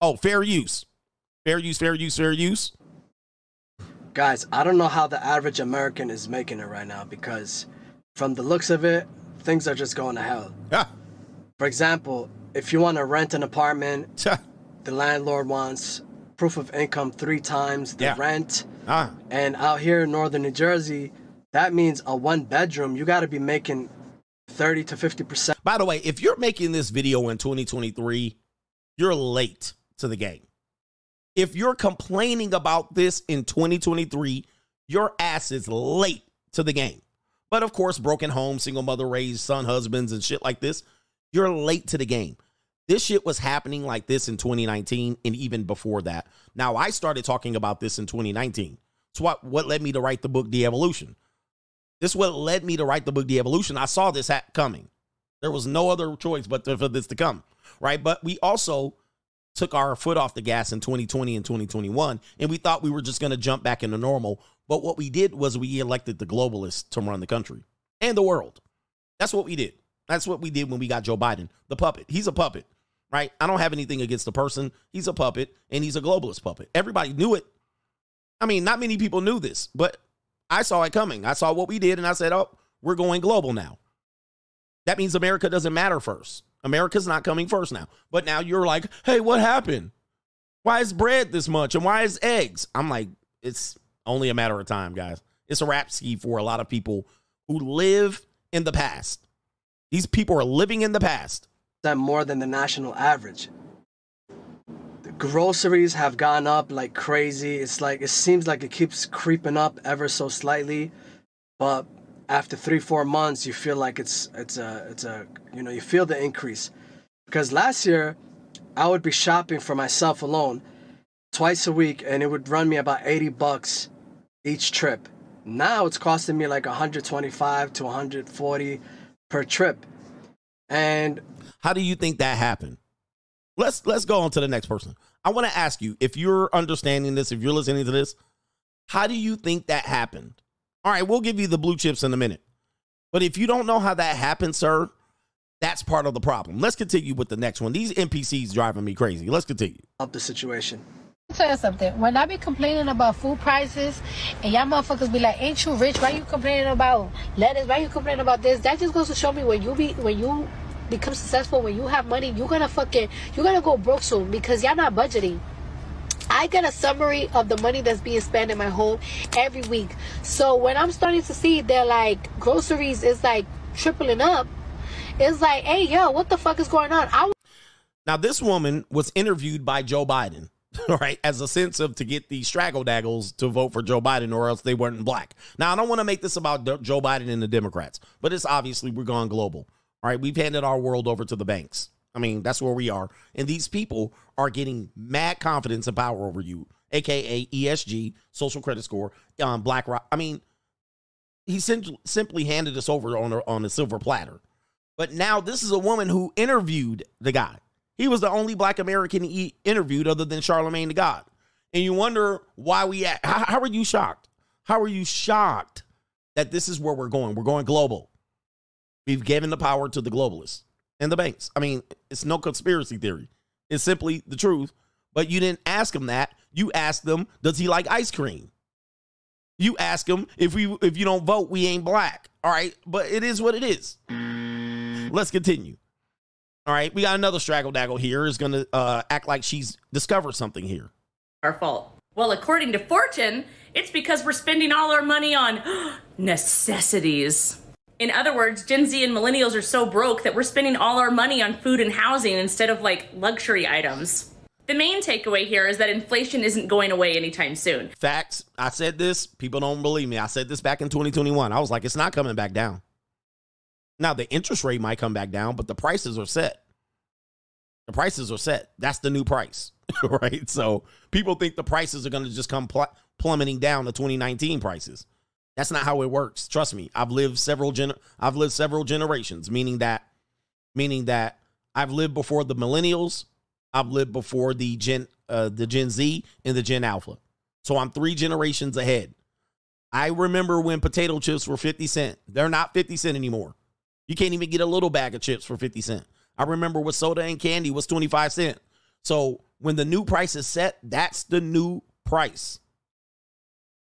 Oh, fair use. Fair use, fair use, fair use. Guys, I don't know how the average American is making it right now, because from the looks of it, things are just going to hell. Yeah. For example, if you want to rent an apartment, the landlord wants proof of income 3 times the rent. And out here in northern New Jersey, that means a 1-bedroom, you got to be making 30 to 50%. By the way, if you're making this video in 2023, you're late to the game. If you're complaining about this in 2023, your ass is late to the game. But of course, broken home, single mother raised son, husbands and shit like this, you're late to the game. This shit was happening like this in 2019 and even before that. Now, I started talking about this in 2019. It's what led me to write the book, De-Evolution. This is what led me to write the book, De-Evolution. I saw this coming. There was no other choice but for this to come, right? But we also took our foot off the gas in 2020 and 2021, and we thought we were just going to jump back into normal. But what we did was we elected the globalists to run the country and the world. That's what we did. That's what we did when we got Joe Biden, the puppet. He's a puppet, right? I don't have anything against the person. He's a puppet, and he's a globalist puppet. Everybody knew it. I mean, not many people knew this, but I saw it coming. I saw what we did, and I said, oh, we're going global now. That means America doesn't matter first. America's not coming first now. But now you're like, hey, what happened? Why is bread this much? And why is eggs? I'm like, it's only a matter of time, guys. It's a rap ski for a lot of people who live in the past. These people are living in the past. That's more than the national average. The groceries have gone up like crazy. It's like, it seems like it keeps creeping up ever so slightly, but after 3-4 months, you feel like it's a, you know, you feel the increase. Because last year I would be shopping for myself alone twice a week, and it would run me about $80 each trip. Now it's costing me like $125 to $140 per trip. And how do you think that happened? Let's go on to the next person. I want to ask you, if you're understanding this, if you're listening to this, how do you think that happened? All right, we'll give you the blue chips in a minute. But if you don't know how that happened, sir, that's part of the problem. Let's continue with the next one. These NPCs driving me crazy. Let's continue. Up the situation. I'll tell you something. When I be complaining about food prices and y'all motherfuckers be like, ain't you rich? Why you complaining about lettuce? Why you complaining about this? That just goes to show me when you become successful, when you have money, you're gonna go broke soon, because y'all not budgeting. I get a summary of the money that's being spent in my home every week. So when I'm starting to see they're like groceries is like tripling up, it's like, hey, yo, what the fuck is going on? Now, this woman was interviewed by Joe Biden, right, as a sense of to get the straggle daggles to vote for Joe Biden, or else they weren't black. Now, I don't want to make this about Joe Biden and the Democrats, but it's obviously we're gone global. All right, we've handed our world over to the banks. I mean, that's where we are. And these people are getting mad confidence and power over you, a.k.a. ESG, social credit score, BlackRock. I mean, he simply handed us over on a silver platter. But now this is a woman who interviewed the guy. He was the only black American he interviewed other than Charlemagne the God. And you wonder why we act. How are you shocked? How are you shocked that this is where we're going? We're going global. We've given the power to the globalists and the banks. I mean, it's no conspiracy theory. It's simply the truth. But you didn't ask him that. You asked him, does he like ice cream? You ask him, if you don't vote, we ain't black. All right, but it is what it is. Let's continue. All right, we got another straggle daggle here is going to act like she's discovered something here. Our fault. Well, according to Fortune, it's because we're spending all our money on necessities. In other words, Gen Z and Millennials are so broke that we're spending all our money on food and housing instead of like luxury items. The main takeaway here is that inflation isn't going away anytime soon. Facts. I said this. People don't believe me. I said this back in 2021. I was like, it's not coming back down. Now, the interest rate might come back down, but the prices are set. The prices are set. That's the new price, right? So people think the prices are going to just come plummeting down to 2019 prices. That's not how it works. Trust me. I've lived several generations, meaning that I've lived before the millennials, I've lived before the Gen Z and the Gen Alpha. So I'm 3 generations ahead. I remember when potato chips were 50 cents. They're not 50 cents anymore. You can't even get a little bag of chips for 50 cents. I remember with soda and candy was 25 cents. So when the new price is set, that's the new price.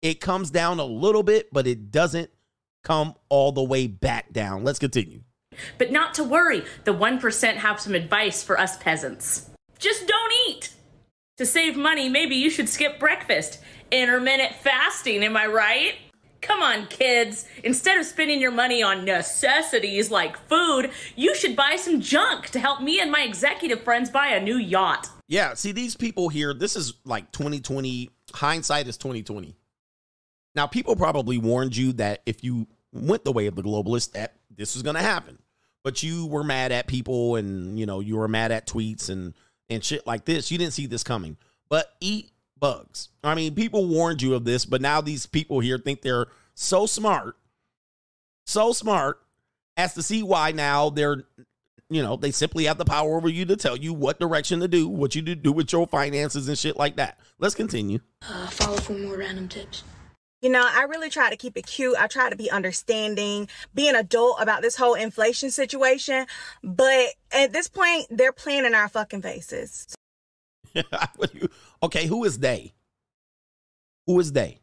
It comes down a little bit, but it doesn't come all the way back down. Let's continue. But not to worry. The 1% have some advice for us peasants. Just don't eat. To save money, maybe you should skip breakfast. Intermittent fasting, am I right? Come on, kids. Instead of spending your money on necessities like food, you should buy some junk to help me and my executive friends buy a new yacht. Yeah, see, these people here, this is like 2020. Hindsight is 2020. Now, people probably warned you that if you went the way of the globalist, that this was going to happen. But you were mad at people and, you know, you were mad at tweets and shit like this. You didn't see this coming. But eat bugs. I mean, people warned you of this, but now these people here think they're so smart as to see why now they're, you know, they simply have the power over you to tell you what direction to do, what you do with your finances and shit like that. Let's continue. Follow for more random tips. You know, I really try to keep it cute. I try to be understanding, be an adult about this whole inflation situation. But at this point, they're playing in our fucking faces. Okay, who is they? Who is they?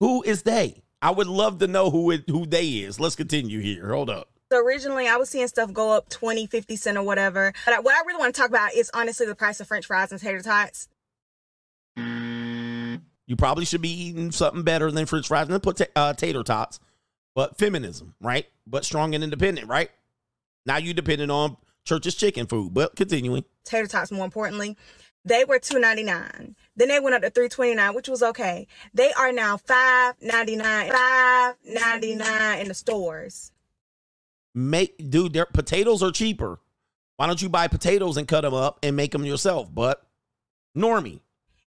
Who is they? I would love to know who they is. Let's continue here. Hold up. So originally, I was seeing stuff go up 20, 50 cent or whatever. But what I really want to talk about is honestly the price of French fries and tater tots. You probably should be eating something better than French fries and tater tots, but feminism, right? But strong and independent, right? Now you dependent on Church's chicken food, but continuing. Tater tots, more importantly, they were $2.99. Then they went up to $3.29, which was okay. They are now $5.99, $5.99 in the stores. Dude, their potatoes are cheaper. Why don't you buy potatoes and cut them up and make them yourself? But normie.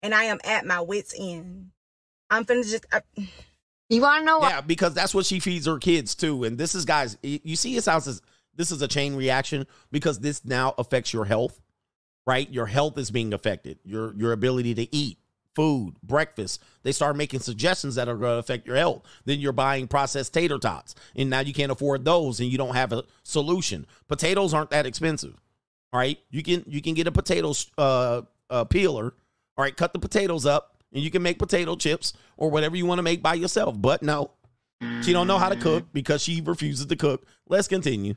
And I am at my wit's end. I'm finna just. You wanna know? Yeah, because that's what she feeds her kids too. And this is, guys, you see this house is. This is a chain reaction because this now affects your health, right? Your health is being affected. Your ability to eat food, breakfast. They start making suggestions that are going to affect your health. Then you're buying processed tater tots, and now you can't afford those, and you don't have a solution. Potatoes aren't that expensive, all right? You can get a potato peeler. All right, cut the potatoes up, and you can make potato chips or whatever you want to make by yourself. But no, she don't know how to cook because she refuses to cook. Let's continue.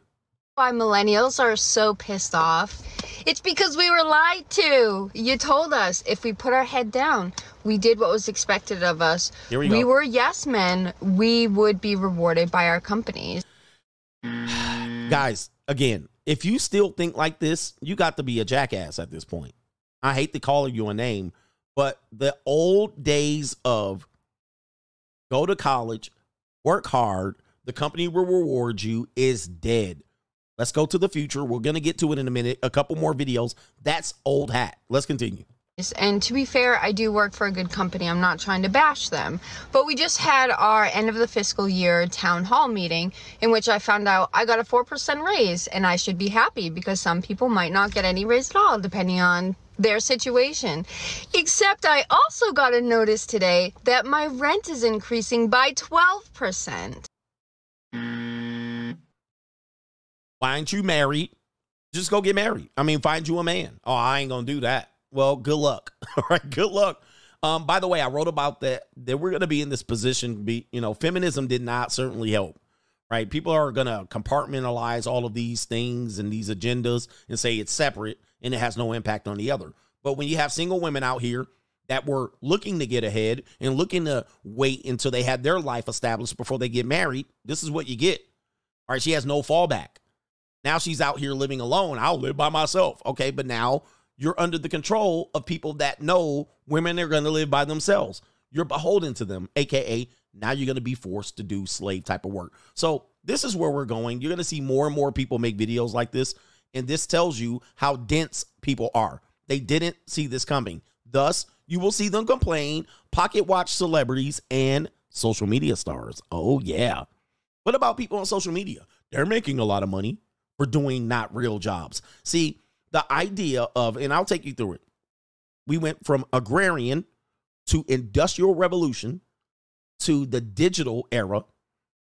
Why millennials are so pissed off. It's because we were lied to. You told us if we put our head down, we did what was expected of us. Here we go. We were yes men. We would be rewarded by our companies. Guys, again, if you still think like this, you got to be a jackass at this point. I hate to call you a name, but the old days of go to college, work hard, the company will reward you is dead. Let's go to the future. We're going to get to it in a minute. A couple more videos. That's old hat. Let's continue. And to be fair, I do work for a good company. I'm not trying to bash them, but we just had our end of the fiscal year town hall meeting in which I found out I got a 4% raise and I should be happy because some people might not get any raise at all depending on their situation. Except I also got a notice today that my rent is increasing by 12%. Why aren't you married? Just go get married. I mean, find you a man. Oh, I ain't going to do that. Well, good luck. All right, good luck. By the way, I wrote about that we're going to be in this position. Feminism did not certainly help, right? People are going to compartmentalize all of these things and these agendas and say it's separate and it has no impact on the other. But when you have single women out here that were looking to get ahead and looking to wait until they had their life established before they get married, this is what you get. All right, she has no fallback. Now she's out here living alone. I'll live by myself. Okay, but now you're under the control of people that know women are going to live by themselves. You're beholden to them, a.k.a. now you're going to be forced to do slave type of work. So this is where we're going. You're going to see more and more people make videos like this, and this tells you how dense people are. They didn't see this coming. Thus, you will see them complain, pocket watch celebrities, and social media stars. Oh, yeah. What about people on social media? They're making a lot of money for doing not real jobs. See, the idea of, and I'll take you through it. We went from agrarian to industrial revolution to the digital era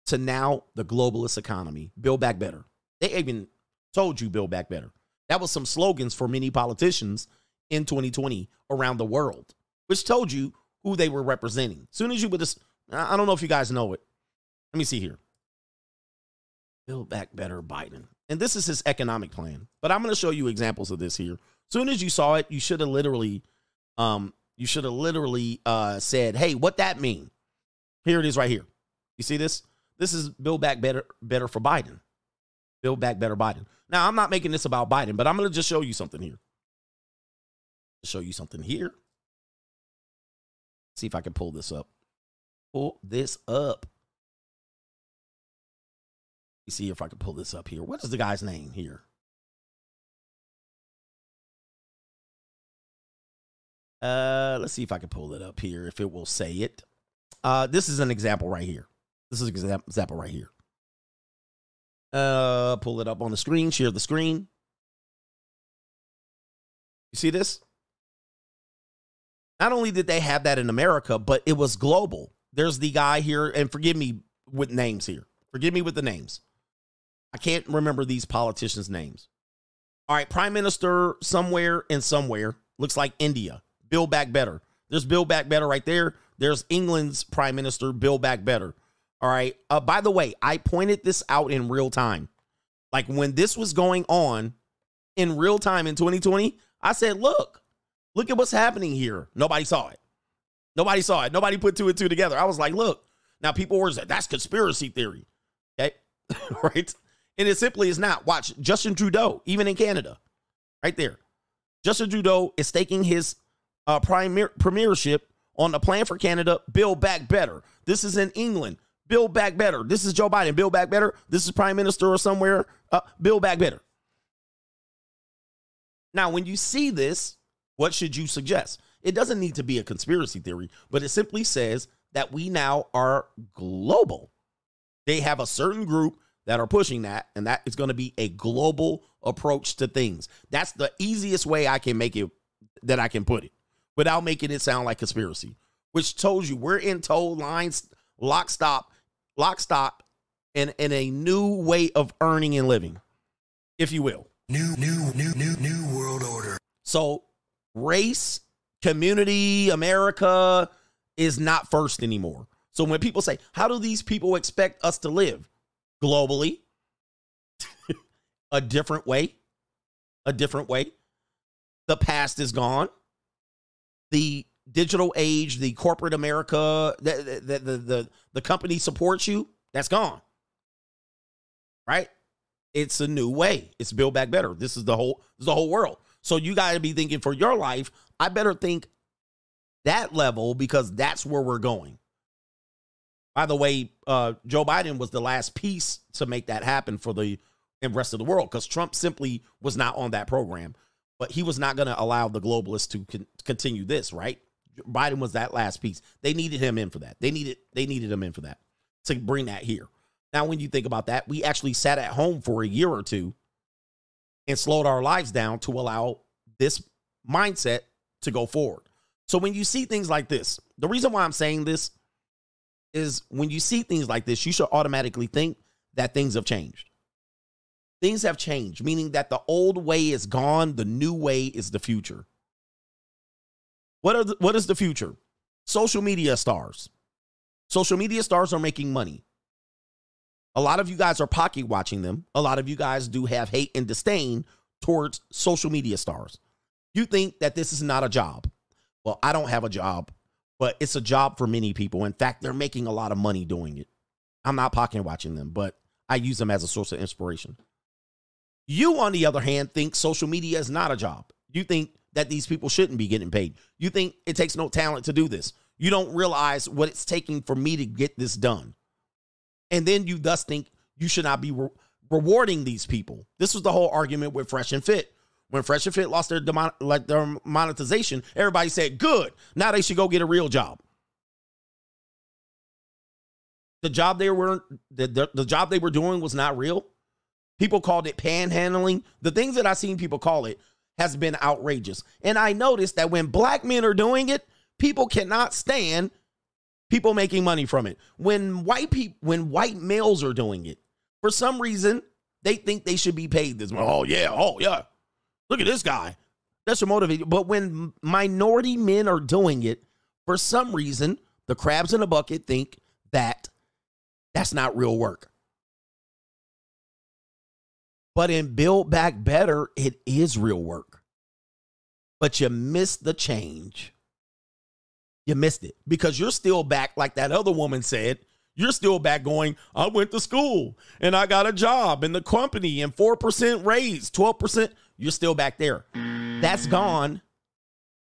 to now the globalist economy. Build Back Better. They even told you build back better. That was some slogans for many politicians in 2020 around the world, which told you who they were representing. Soon as you would just, I don't know if you guys know it. Let me see here. Build Back Better, Biden. And this is his economic plan. But I'm going to show you examples of this here. Soon as you saw it, you should have literally, said, hey, what that mean? Here it is right here. You see this? This is Build Back Better for Biden. Build Back Better Biden. Now, I'm not making this about Biden, but I'm going to just show you something here. See if I can pull this up. See if I can pull this up here. What is the guy's name here? Let's see if I can pull it up here, if it will say it. This is an example right here. This is an example right here. Pull it up on the screen, share the screen. You see this? Not only did they have that in America, but it was global. There's the guy here, and forgive me with names here. Forgive me with the names. I can't remember these politicians' names. All right, Prime Minister somewhere and somewhere. Looks like India. Build Back Better. There's Build Back Better right there. There's England's Prime Minister, Build Back Better. All right. By the way, I pointed this out in real time. Like when this was going on in real time in 2020, I said, look at what's happening here. Nobody saw it. Nobody saw it. Nobody put two and two together. I was like, look. Now people were saying, that's conspiracy theory. Okay. Right. And it simply is not. Watch Justin Trudeau, even in Canada, right there. Justin Trudeau is staking his premiership on the plan for Canada, Build Back Better. This is in England, Build Back Better. This is Joe Biden, Build Back Better. This is Prime Minister or somewhere, Build Back Better. Now, when you see this, what should you suggest? It doesn't need to be a conspiracy theory, but it simply says that we now are global. They have a certain group that are pushing that, and that is going to be a global approach to things. That's the easiest way I can make it, that I can put it, without making it sound like conspiracy, which tells you we're in tow lines, lock, stop, and in a new way of earning and living, if you will. New world order. So race, community, America is not first anymore. So when people say, how do these people expect us to live? Globally, a different way. The past is gone. The digital age, the corporate America, the company supports you. That's gone. Right. It's a new way. It's Build Back Better. This is the whole world. So you got to be thinking for your life, I better think that level because that's where we're going. By the way, Joe Biden was the last piece to make that happen for the rest of the world because Trump simply was not on that program, but he was not going to allow the globalists to continue this, right? Biden was that last piece. They needed him in for that. They needed him in for that to bring that here. Now, when you think about that, we actually sat at home for a year or two and slowed our lives down to allow this mindset to go forward. So when you see things like this, the reason why I'm saying this is when you see things like this, you should automatically think that things have changed. Things have changed, meaning that the old way is gone. The new way is the future. What is the future? Social media stars. Social media stars are making money. A lot of you guys are pocket watching them. A lot of you guys do have hate and disdain towards social media stars. You think that this is not a job. Well, I don't have a job, but it's a job for many people. In fact, they're making a lot of money doing it. I'm not pocket watching them, but I use them as a source of inspiration. You, on the other hand, think social media is not a job. You think that these people shouldn't be getting paid. You think it takes no talent to do this. You don't realize what it's taking for me to get this done. And then you thus think you should not be rewarding these people. This was the whole argument with Fresh and Fit. When Fresh and Fit lost their monetization, everybody said, good, now they should go get a real job. The job they were doing was not real. People called it panhandling. The things that I've seen people call it has been outrageous. And I noticed that when black men are doing it, people cannot stand people making money from it. When white males are doing it, for some reason, they think they should be paid this much. Oh yeah. Look at this guy. That's your motivator. But when minority men are doing it, for some reason, the crabs in the bucket think that that's not real work. But in Build Back Better, it is real work. But you missed the change. You missed it because you're still back, like that other woman said, you're still back going, I went to school and I got a job in the company and 4% raise, 12%. You're still back there. That's gone.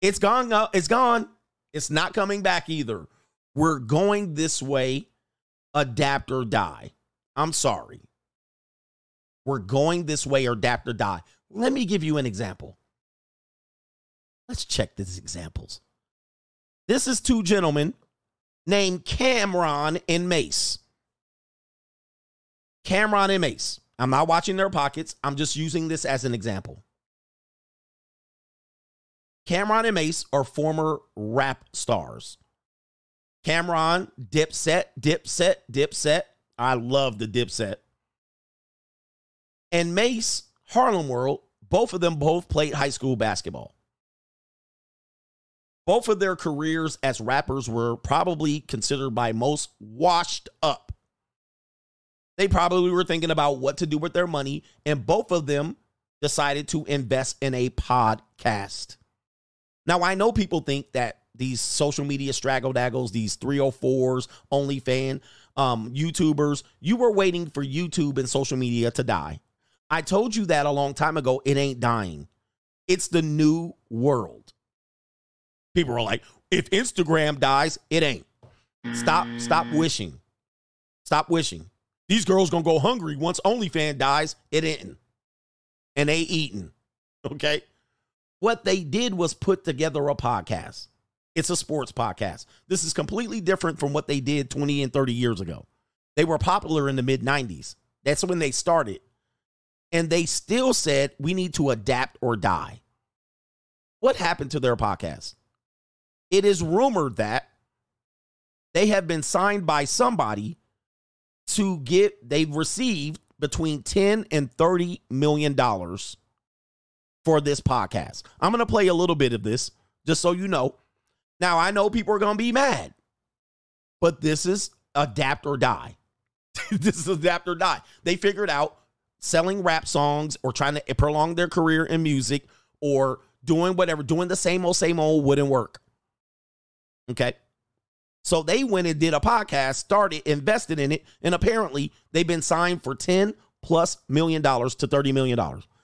It's gone. It's gone. It's not coming back either. We're going this way. Adapt or die. I'm sorry. We're going this way or adapt or die. Let me give you an example. Let's check these examples. This is two gentlemen named Cameron and Mace. Cameron and Mace. I'm not watching their pockets. I'm just using this as an example. Cameron and Mace are former rap stars. Cameron, Dipset. I love the Dipset. And Mace, Harlem World. Both of them played high school basketball. Both of their careers as rappers were probably considered by most washed up. They probably were thinking about what to do with their money, and both of them decided to invest in a podcast. Now, I know people think that these social media straggle-daggles, these 304s, OnlyFans, YouTubers, you were waiting for YouTube and social media to die. I told you that a long time ago. It ain't dying. It's the new world. People are like, if Instagram dies, it ain't. Stop wishing. Stop wishing. These girls gonna go hungry once OnlyFans dies. It ain't. And they eating. Okay. What they did was put together a podcast. It's a sports podcast. This is completely different from what they did 20 and 30 years ago. They were popular in the mid-90s. That's when they started. And they still said, we need to adapt or die. What happened to their podcast? It is rumored that they have been signed by somebody to get, they've received between $10 and $30 million for this podcast. I'm going to play a little bit of this just so you know. Now, I know people are going to be mad, but this is adapt or die. This is adapt or die. They figured out selling rap songs or trying to prolong their career in music or doing whatever, doing the same old wouldn't work. Okay. So they went and did a podcast, started, invested in it, and apparently they've been signed for $10+ million to $30 million.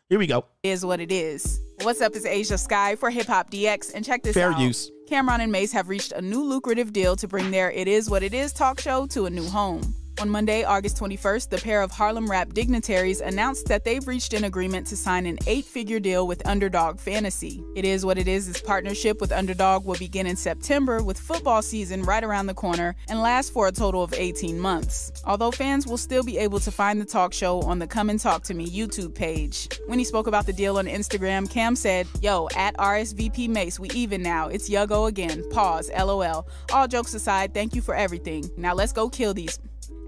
Here we go. Is what it is. What's up? It's Asia Sky for Hip Hop DX, and check this out. Fair use. Cameron and Mace have reached a new lucrative deal to bring their It Is What It Is talk show to a new home. On Monday, August 21st, the pair of Harlem rap dignitaries announced that they've reached an agreement to sign an 8-figure deal with Underdog Fantasy. It Is What It Is's partnership with Underdog will begin in September, with football season right around the corner, and last for a total of 18 months. Although fans will still be able to find the talk show on the Come and Talk to Me YouTube page. When he spoke about the deal on Instagram, Cam said, "Yo, at RSVP Mace, we even now. It's Yuggo again. Pause, LOL. All jokes aside, thank you for everything. Now let's go kill these."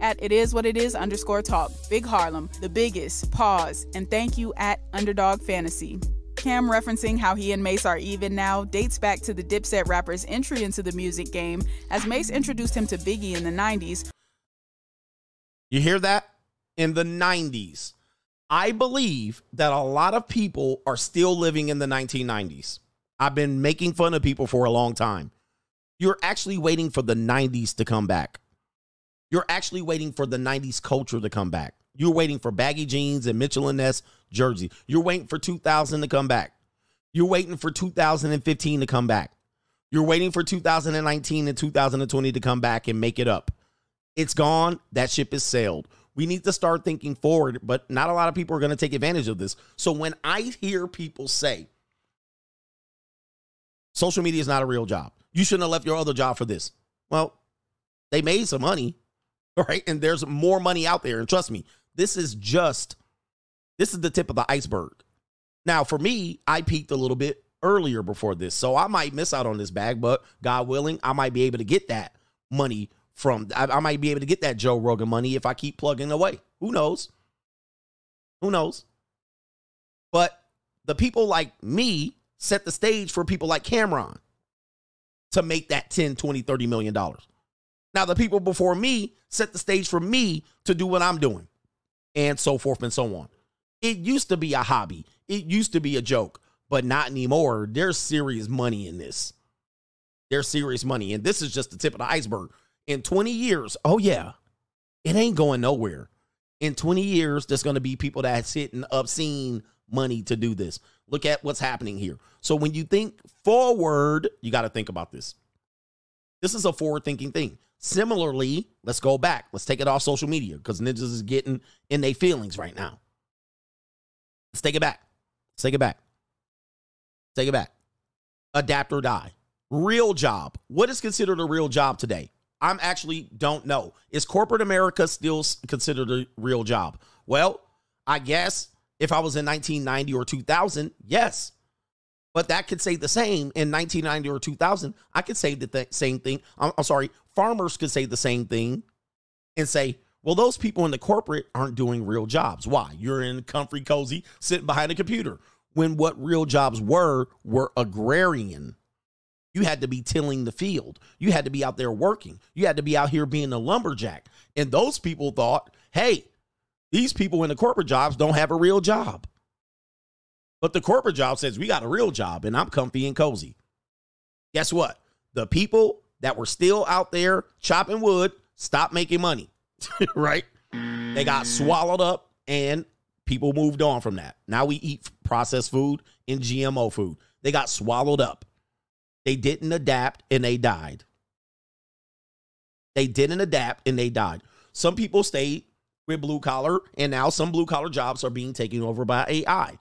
At It Is What It Is _talk, Big Harlem, the biggest, pause, and thank you at Underdog Fantasy. Cam referencing how he and Mace are even now dates back to the Dipset rapper's entry into the music game, as Mace introduced him to Biggie in the 90s. You hear that? In the 90s. I believe that a lot of people are still living in the 1990s. I've been making fun of people for a long time. You're actually waiting for the 90s to come back. You're actually waiting for the 90s culture to come back. You're waiting for baggy jeans and Mitchell & Ness jersey. You're waiting for 2000 to come back. You're waiting for 2015 to come back. You're waiting for 2019 and 2020 to come back and make it up. It's gone. That ship has sailed. We need to start thinking forward, but not a lot of people are going to take advantage of this. So when I hear people say, social media is not a real job, you shouldn't have left your other job for this. Well, they made some money, right? And there's more money out there. And trust me, this is the tip of the iceberg. Now, for me, I peaked a little bit earlier before this, so I might miss out on this bag, but God willing, I might be able to get that money from, I might be able to get that Joe Rogan money if I keep plugging away. Who knows? Who knows? But the people like me set the stage for people like Cameron to make that 10, 20, $30 million. Now, the people before me set the stage for me to do what I'm doing, and so forth and so on. It used to be a hobby. It used to be a joke, but not anymore. There's serious money in this. There's serious money, and this is just the tip of the iceberg. In 20 years, oh yeah, it ain't going nowhere. In 20 years, there's going to be people that's hitting obscene money to do this. Look at what's happening here. So when you think forward, you got to think about this. This is a forward-thinking thing. Similarly, let's go back. Let's take it off social media because ninjas is getting in their feelings right now. Let's take it back. Let's take it back. Take it back. Adapt or die. Real job. What is considered a real job today? I'm actually don't know. Is corporate America still considered a real job? Well, I guess if I was in 1990 or 2000, yes. But that could say the same in 1990 or 2000. I could say the same thing. I'm sorry. Farmers could say the same thing and say, well, those people in the corporate aren't doing real jobs. Why? You're in comfy, cozy, sitting behind a computer. When what real jobs were agrarian. You had to be tilling the field. You had to be out there working. You had to be out here being a lumberjack. And those people thought, hey, these people in the corporate jobs don't have a real job. But the corporate job says we got a real job and I'm comfy and cozy. Guess what? The people that were still out there chopping wood stopped making money, right? They got swallowed up and people moved on from that. Now we eat processed food and GMO food. They got swallowed up. They didn't adapt and they died. They didn't adapt and they died. Some people stayed with blue collar, and now some blue collar jobs are being taken over by AI.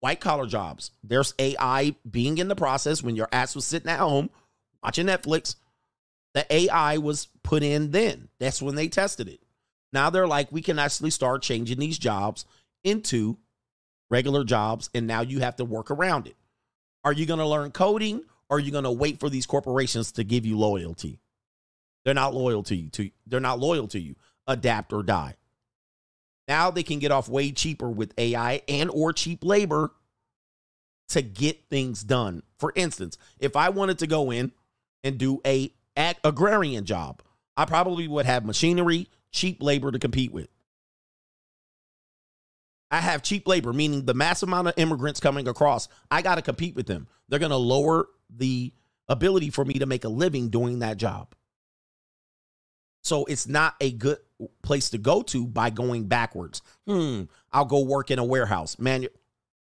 White collar jobs, there's AI being in the process. When your ass was sitting at home watching Netflix, the AI was put in then. That's when they tested it. Now they're like, we can actually start changing these jobs into regular jobs, and now you have to work around it. Are you going to learn coding? Or are you going to wait for these corporations to give you loyalty? They're not loyal to you. They're not loyal to you. Adapt or die. Now they can get off way cheaper with AI and or cheap labor to get things done. For instance, if I wanted to go in and do a agrarian job, I probably would have machinery, cheap labor to compete with. I have cheap labor, meaning the mass amount of immigrants coming across. I got to compete with them. They're going to lower the ability for me to make a living doing that job. So it's not a good place to go to by going backwards. I'll go work in a warehouse. Man,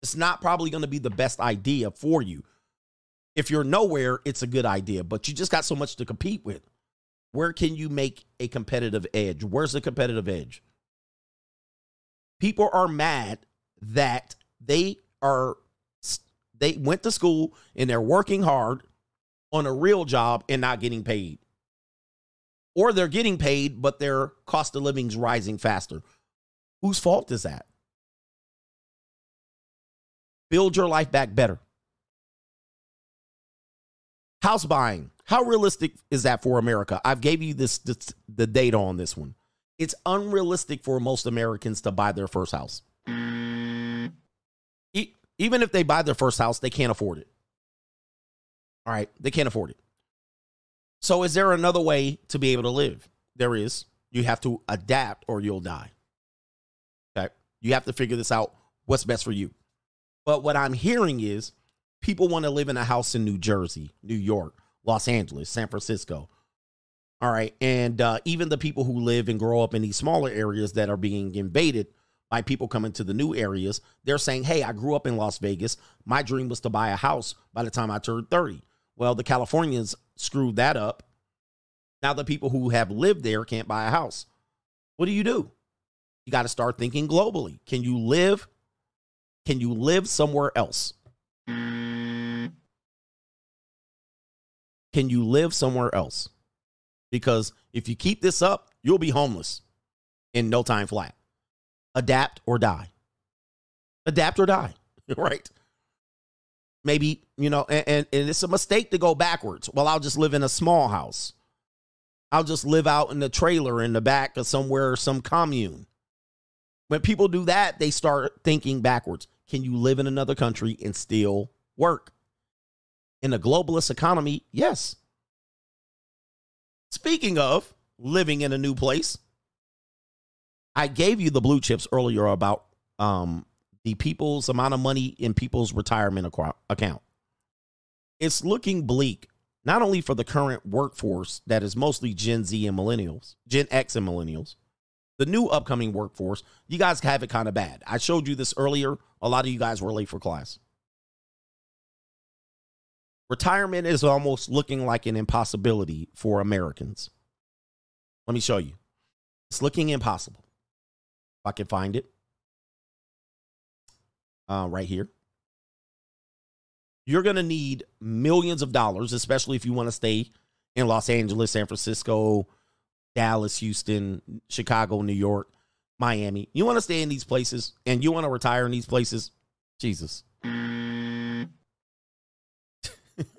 it's not probably going to be the best idea for you. If you're nowhere, it's a good idea, but you just got so much to compete with. Where can you make a competitive edge? Where's the competitive edge? People are mad that they went to school and they're working hard on a real job and not getting paid. Or they're getting paid, but their cost of living is rising faster. Whose fault is that? Build your life back better. House buying. How realistic is that for America? I've gave you the data on this one. It's unrealistic for most Americans to buy their first house. Even if they buy their first house, they can't afford it. All right, they can't afford it. So is there another way to be able to live? There is. You have to adapt or you'll die. Okay? You have to figure this out, what's best for you. But what I'm hearing is people want to live in a house in New Jersey, New York, Los Angeles, San Francisco. All right. And even the people who live and grow up in these smaller areas that are being invaded by people coming to the new areas, they're saying, hey, I grew up in Las Vegas. My dream was to buy a house by the time I turned 30. Well, the Californians screwed that up. Now the people who have lived there can't buy a house. What do? You got to start thinking globally. Can you live? Can you live somewhere else? Can you live somewhere else? Because if you keep this up, you'll be homeless in no time flat. Adapt or die. Adapt or die, right? Maybe, you know, and it's a mistake to go backwards. Well, I'll just live in a small house. I'll just live out in the trailer in the back of somewhere, some commune. When people do that, they start thinking backwards. Can you live in another country and still work? In a globalist economy, yes. Speaking of living in a new place, I gave you the blue chips earlier about the people's amount of money in people's retirement account. It's looking bleak, not only for the current workforce that is mostly Gen Z and Millennials, Gen X and Millennials, the new upcoming workforce. You guys have it kind of bad. I showed you this earlier. A lot of you guys were late for class. Retirement is almost looking like an impossibility for Americans. Let me show you. It's looking impossible. If I can find it. Right here. You're going to need millions of dollars, especially if you want to stay in Los Angeles, San Francisco, Dallas, Houston, Chicago, New York, Miami. You want to stay in these places and you want to retire in these places? Jesus.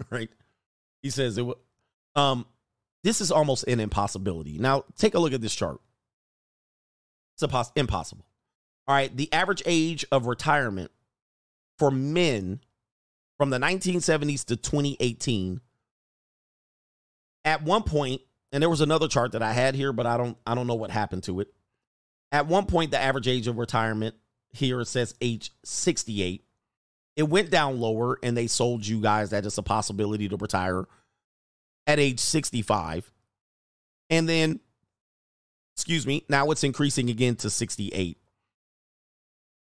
Right? He says, this is almost an impossibility. Now, take a look at this chart. It's impossible. All right. The average age of retirement for men from the 1970s to 2018. At one point, and there was another chart that I had here, but I don't know what happened to it. At one point, the average age of retirement here, it says age 68. It went down lower, and they sold you guys that it's a possibility to retire at age 65. And then, excuse me, now it's increasing again to 68.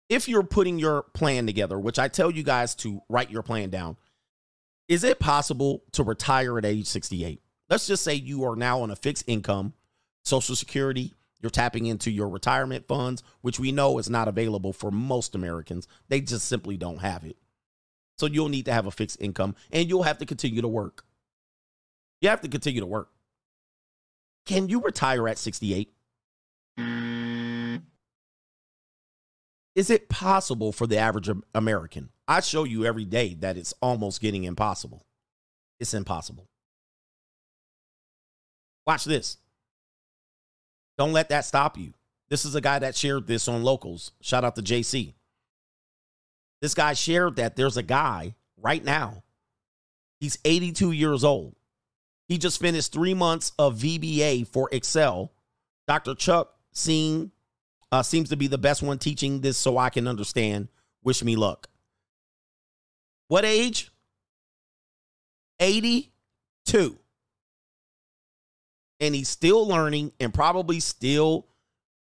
If you're putting your plan together, which I tell you guys to write your plan down, is it possible to retire at age 68? Let's just say you are now on a fixed income, Social Security. You're tapping into your retirement funds, which we know is not available for most Americans. They just simply don't have it. So you'll need to have a fixed income and you'll have to continue to work. You have to continue to work. Can you retire at 68? Is it possible for the average American? I show you every day that it's almost getting impossible. It's impossible. Watch this. Don't let that stop you. This is a guy that shared this on Locals. Shout out to JC. This guy shared that there's a guy right now. He's 82 years old. He just finished 3 months of VBA for Excel. Dr. Chuck Singh seems to be the best one teaching this so I can understand. Wish me luck. What age? 82. And he's still learning and probably still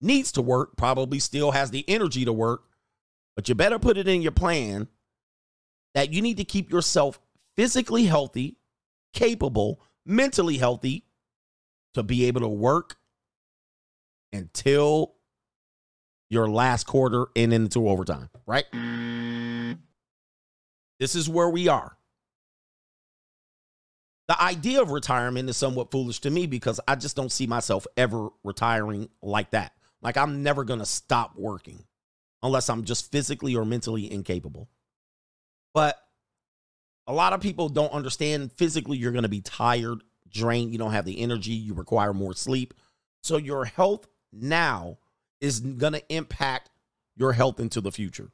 needs to work, probably still has the energy to work. But you better put it in your plan that you need to keep yourself physically healthy, capable, mentally healthy to be able to work until your last quarter and into overtime, right? This is where we are. The idea of retirement is somewhat foolish to me because I just don't see myself ever retiring like that. Like I'm never going to stop working unless I'm just physically or mentally incapable. But a lot of people don't understand physically you're going to be tired, drained, you don't have the energy, you require more sleep. So your health now is going to impact your health into the future.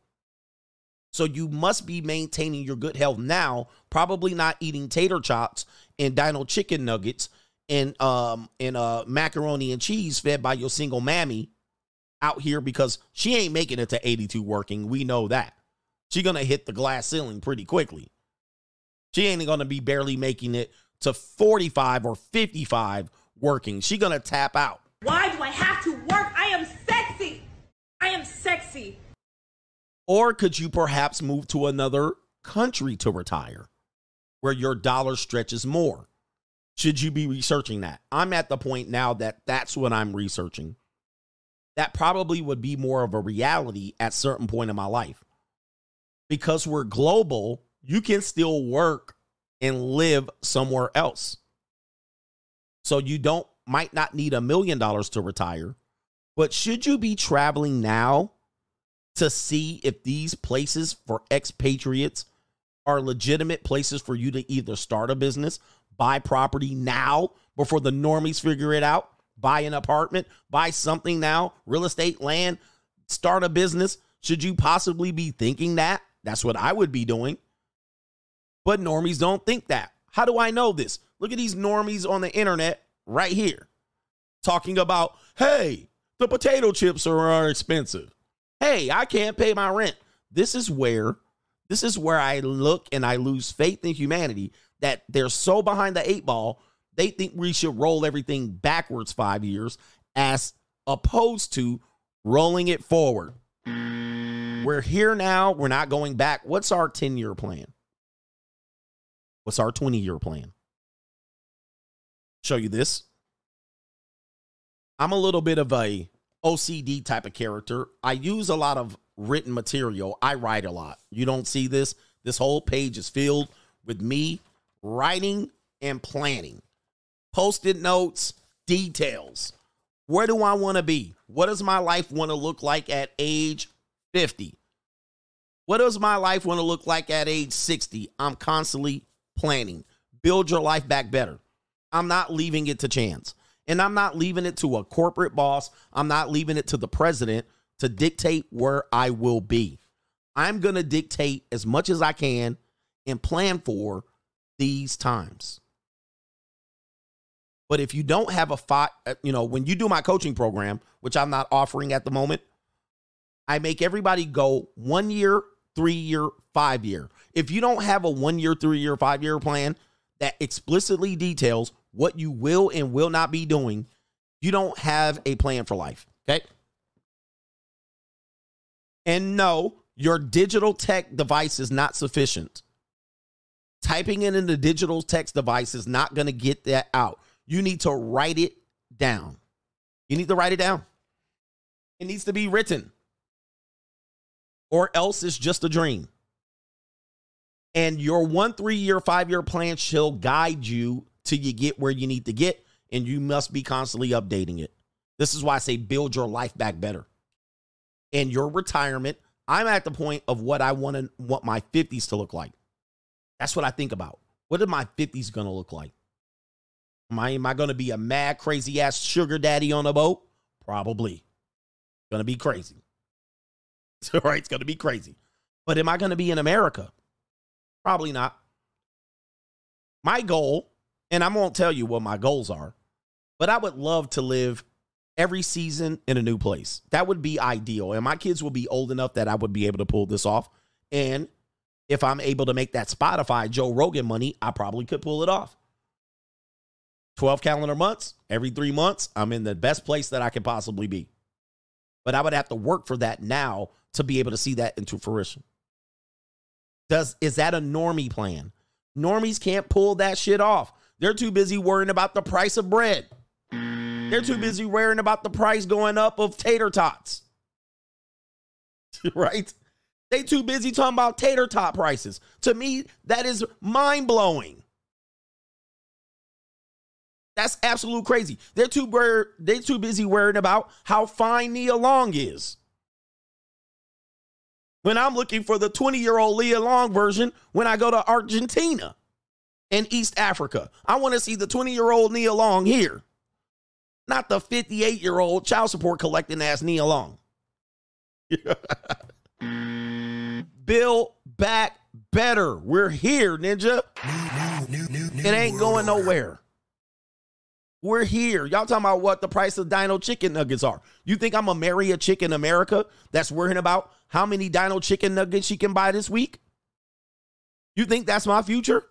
So you must be maintaining your good health now, probably not eating tater chops and dino chicken nuggets and macaroni and cheese fed by your single mammy out here, because she ain't making it to 82 working. We know that. She's going to hit the glass ceiling pretty quickly. She ain't going to be barely making it to 45 or 55 working. She's going to tap out. Why do I have to work? I am sexy. I am sexy. Or could you perhaps move to another country to retire where your dollar stretches more? Should you be researching that? I'm at the point now that that's what I'm researching. That probably would be more of a reality at a certain point in my life. Because we're global, you can still work and live somewhere else. So you might not need $1 million to retire, but should you be traveling now to see if these places for expatriates are legitimate places for you to either start a business, buy property now before the normies figure it out, buy an apartment, buy something now, real estate, land, start a business? Should you possibly be thinking that? That's what I would be doing. But normies don't think that. How do I know this? Look at these normies on the internet right here talking about, hey, the potato chips are expensive. Hey, I can't pay my rent. This is where I look and I lose faith in humanity, that they're so behind the 8 ball. They think we should roll everything backwards 5 years as opposed to rolling it forward. We're here now. We're not going back. What's our 10-year plan? What's our 20-year plan? Show you this. I'm a little bit of a OCD type of character. I use a lot of written material. I write a lot. You don't see this. This whole page is filled with me writing and planning. Post-it notes, details. Where do I want to be? What does my life want to look like at age 50? What does my life want to look like at age 60? I'm constantly planning. Build your life back better. I'm not leaving it to chance. And I'm not leaving it to a corporate boss. I'm not leaving it to the president to dictate where I will be. I'm going to dictate as much as I can and plan for these times. But if you don't have a fight, you know, when you do my coaching program, which I'm not offering at the moment, I make everybody go 1 year, 3 year, 5 year. If you don't have a 1 year, 3 year, 5 year plan that explicitly details what you will and will not be doing, you don't have a plan for life. Okay. And no, your digital tech device is not sufficient. Typing it in the digital text device is not going to get that out. You need to write it down. You need to write it down. It needs to be written, or else it's just a dream. And your 1, 3 year, 5 year plan shall guide you till you get where you need to get, and you must be constantly updating it. This is why I say build your life back better. And your retirement, I'm at the point of what I want my 50s to look like. That's what I think about. What are my 50s going to look like? Am I going to be a mad, crazy-ass sugar daddy on a boat? Probably. Going to be crazy. All right, it's going to be crazy. But am I going to be in America? Probably not. My goal, and I won't tell you what my goals are, but I would love to live every season in a new place. That would be ideal. And my kids will be old enough that I would be able to pull this off. And if I'm able to make that Spotify Joe Rogan money, I probably could pull it off. 12 calendar months, every 3 months, I'm in the best place that I could possibly be. But I would have to work for that now to be able to see that into fruition. Is that a normie plan? Normies can't pull that shit off. They're too busy worrying about the price of bread. They're too busy worrying about the price going up of tater tots. Right? They too busy talking about tater tot prices. To me, that is mind-blowing. That's absolute crazy. They're too busy worrying about how fine Nia Long is, when I'm looking for the 20-year-old Nia Long version when I go to Argentina and East Africa. I want to see the 20-year-old Nia Long here, not the 58-year-old child support collecting ass Nia Long. Build Back Better. We're here, Ninja. It ain't going nowhere. We're here. Y'all talking about what the price of Dino chicken nuggets are. You think I'm going to marry a chick in America that's worrying about how many Dino chicken nuggets she can buy this week? You think that's my future?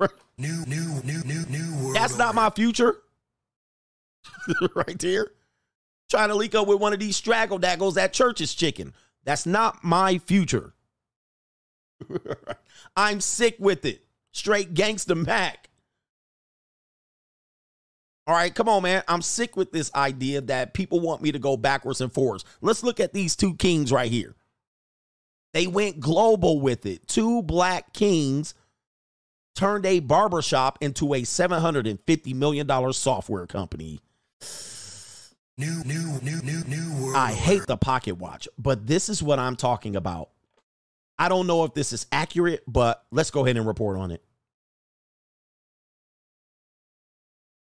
Right. New world. That's not my future. Right there. Trying to link up with one of these straggle daggles at Church's Chicken. That's not my future. I'm sick with it. Straight gangsta Mac. All right, come on, man. I'm sick with this idea that people want me to go backwards and forwards. Let's look at these two kings right here. They went global with it. Two black kings turned a barbershop into a $750 million software company. New world. I hate the pocket watch, but this is what I'm talking about. I don't know if this is accurate, but let's go ahead and report on it.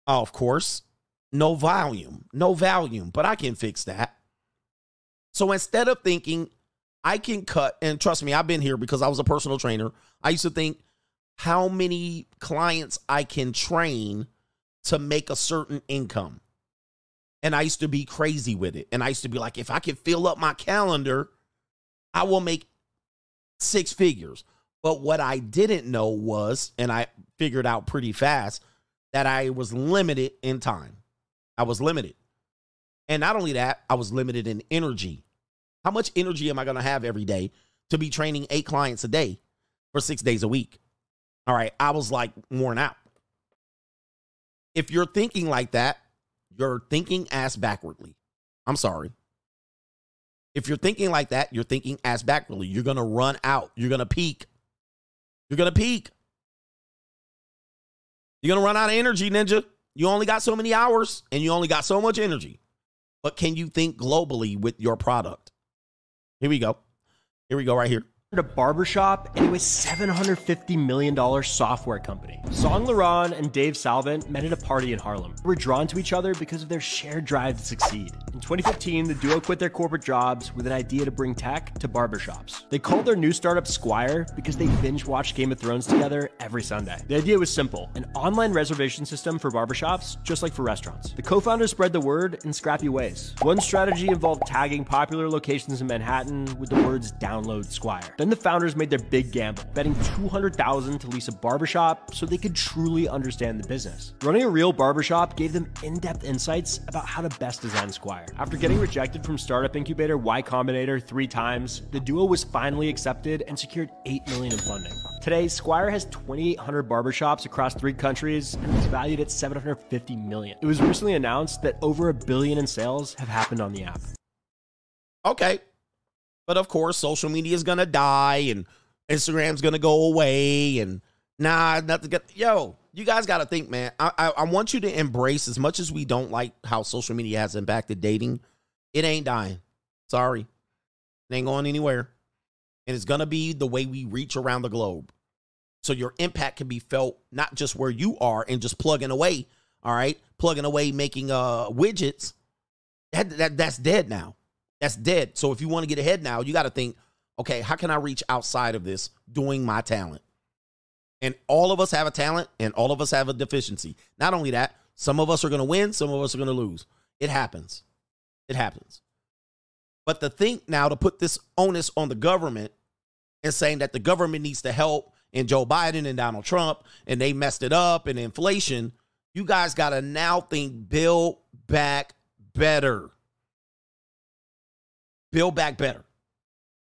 Oh, of course, no volume, but I can fix that. So instead of thinking I can cut, and trust me, I've been here because I was a personal trainer. I used to think how many clients I can train to make a certain income. And I used to be crazy with it. And I used to be like, if I could fill up my calendar, I will make six figures. But what I didn't know was, and I figured out pretty fast, that I was limited in time. I was limited. And not only that, I was limited in energy. How much energy am I going to have every day to be training 8 clients a day for 6 days a week? All right. I was like worn out. If you're thinking like that, you're thinking ass backwardly. I'm sorry. If you're thinking like that, you're thinking ass backwardly. You're going to run out. You're going to peak. You're going to peak. You're going to run out of energy, Ninja. You only got so many hours and you only got so much energy. But can you think globally with your product? Here we go. Here we go right here. A barbershop, and it was $750 million software company. Song Laron and Dave Salvant met at a party in Harlem. They were drawn to each other because of their shared drive to succeed. In 2015, the duo quit their corporate jobs with an idea to bring tech to barbershops. They called their new startup Squire because they binge-watched Game of Thrones together every Sunday. The idea was simple, an online reservation system for barbershops, just like for restaurants. The co-founders spread the word in scrappy ways. One strategy involved tagging popular locations in Manhattan with the words "Download Squire." Then the founders made their big gamble, betting $200,000 to lease a barbershop so they could truly understand the business. Running a real barbershop gave them in-depth insights about how to best design Squire. After getting rejected from startup incubator Y Combinator 3 times, the duo was finally accepted and secured $8 million in funding. Today, Squire has 2,800 barbershops across 3 countries and is valued at $750 million. It was recently announced that over $1 billion in sales have happened on the app. Okay. But of course, social media is going to die and Instagram's going to go away and nah, nothing. Yo, you guys got to think, man. I want you to embrace, as much as we don't like how social media has impacted dating, it ain't dying. Sorry. It ain't going anywhere. And it's going to be the way we reach around the globe. So your impact can be felt not just where you are and just plugging away. All right. Plugging away, making widgets. That's dead now. That's dead. So if you want to get ahead now, you got to think, okay, how can I reach outside of this doing my talent? And all of us have a talent and all of us have a deficiency. Not only that, some of us are going to win. Some of us are going to lose. It happens. It happens. But the thing now to put this onus on the government and saying that the government needs to help and Joe Biden and Donald Trump and they messed it up and inflation, you guys got to now think build back better. Build back better,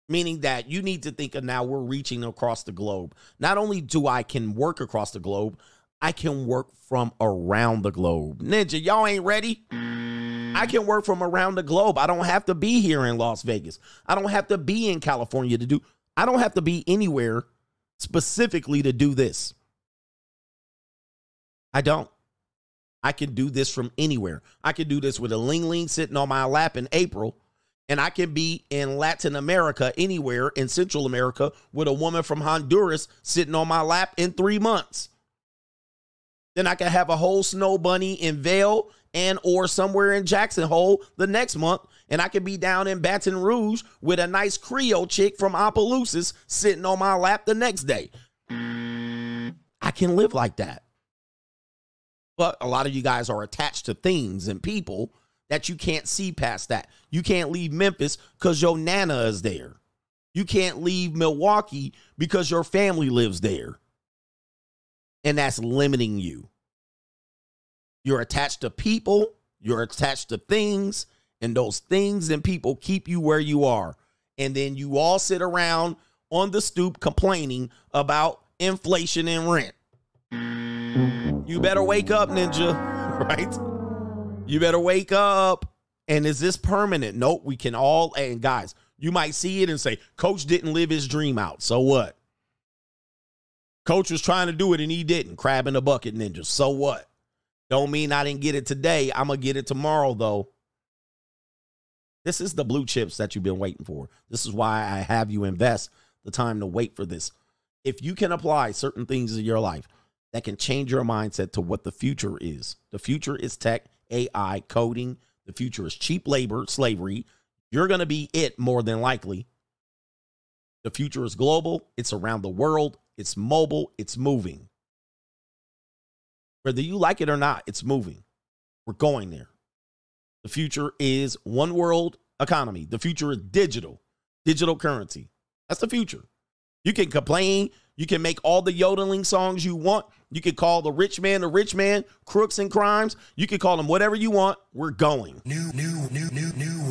meaning that you need to think of now we're reaching across the globe. Not only do I can work across the globe, I can work from around the globe. Ninja, y'all ain't ready. I can work from around the globe. I don't have to be here in Las Vegas. I don't have to be in California to do. I don't have to be anywhere specifically to do this. I don't. I can do this from anywhere. I can do this with a Ling Ling sitting on my lap in April. And I can be in Latin America, anywhere in Central America, with a woman from Honduras sitting on my lap in 3 months. Then I can have a whole snow bunny in Vail and or somewhere in Jackson Hole the next month And I could be down in Baton Rouge with a nice Creole chick from Opelousas sitting on my lap the next day. I can live like that. But a lot of you guys are attached to things and people that you can't see past that. You can't leave Memphis because your nana is there. You can't leave Milwaukee because your family lives there. And that's limiting you. You're attached to people. You're attached to things. And those things and people keep you where you are. And then you all sit around on the stoop complaining about inflation and rent. You better wake up, ninja, right? You better wake up. And is this permanent? Nope, we can all, and guys, you might see it and say, Coach didn't live his dream out. So what? Coach was trying to do it and he didn't. Crab in a bucket, ninja. So what? Don't mean I didn't get it today. I'm going to get it tomorrow, though. This is the blue chips that you've been waiting for. This is why I have you invest the time to wait for this. If you can apply certain things in your life that can change your mindset to what the future is tech, AI, coding. The future is cheap labor, slavery. You're going to be it more than likely. The future is global. It's around the world. It's mobile. It's moving. Whether you like it or not, it's moving. We're going there. The future is one world economy. The future is digital currency. That's the future. You can complain. You can make all the yodeling songs you want. You can call the rich man, crooks and crimes. You can call them whatever you want. We're going. New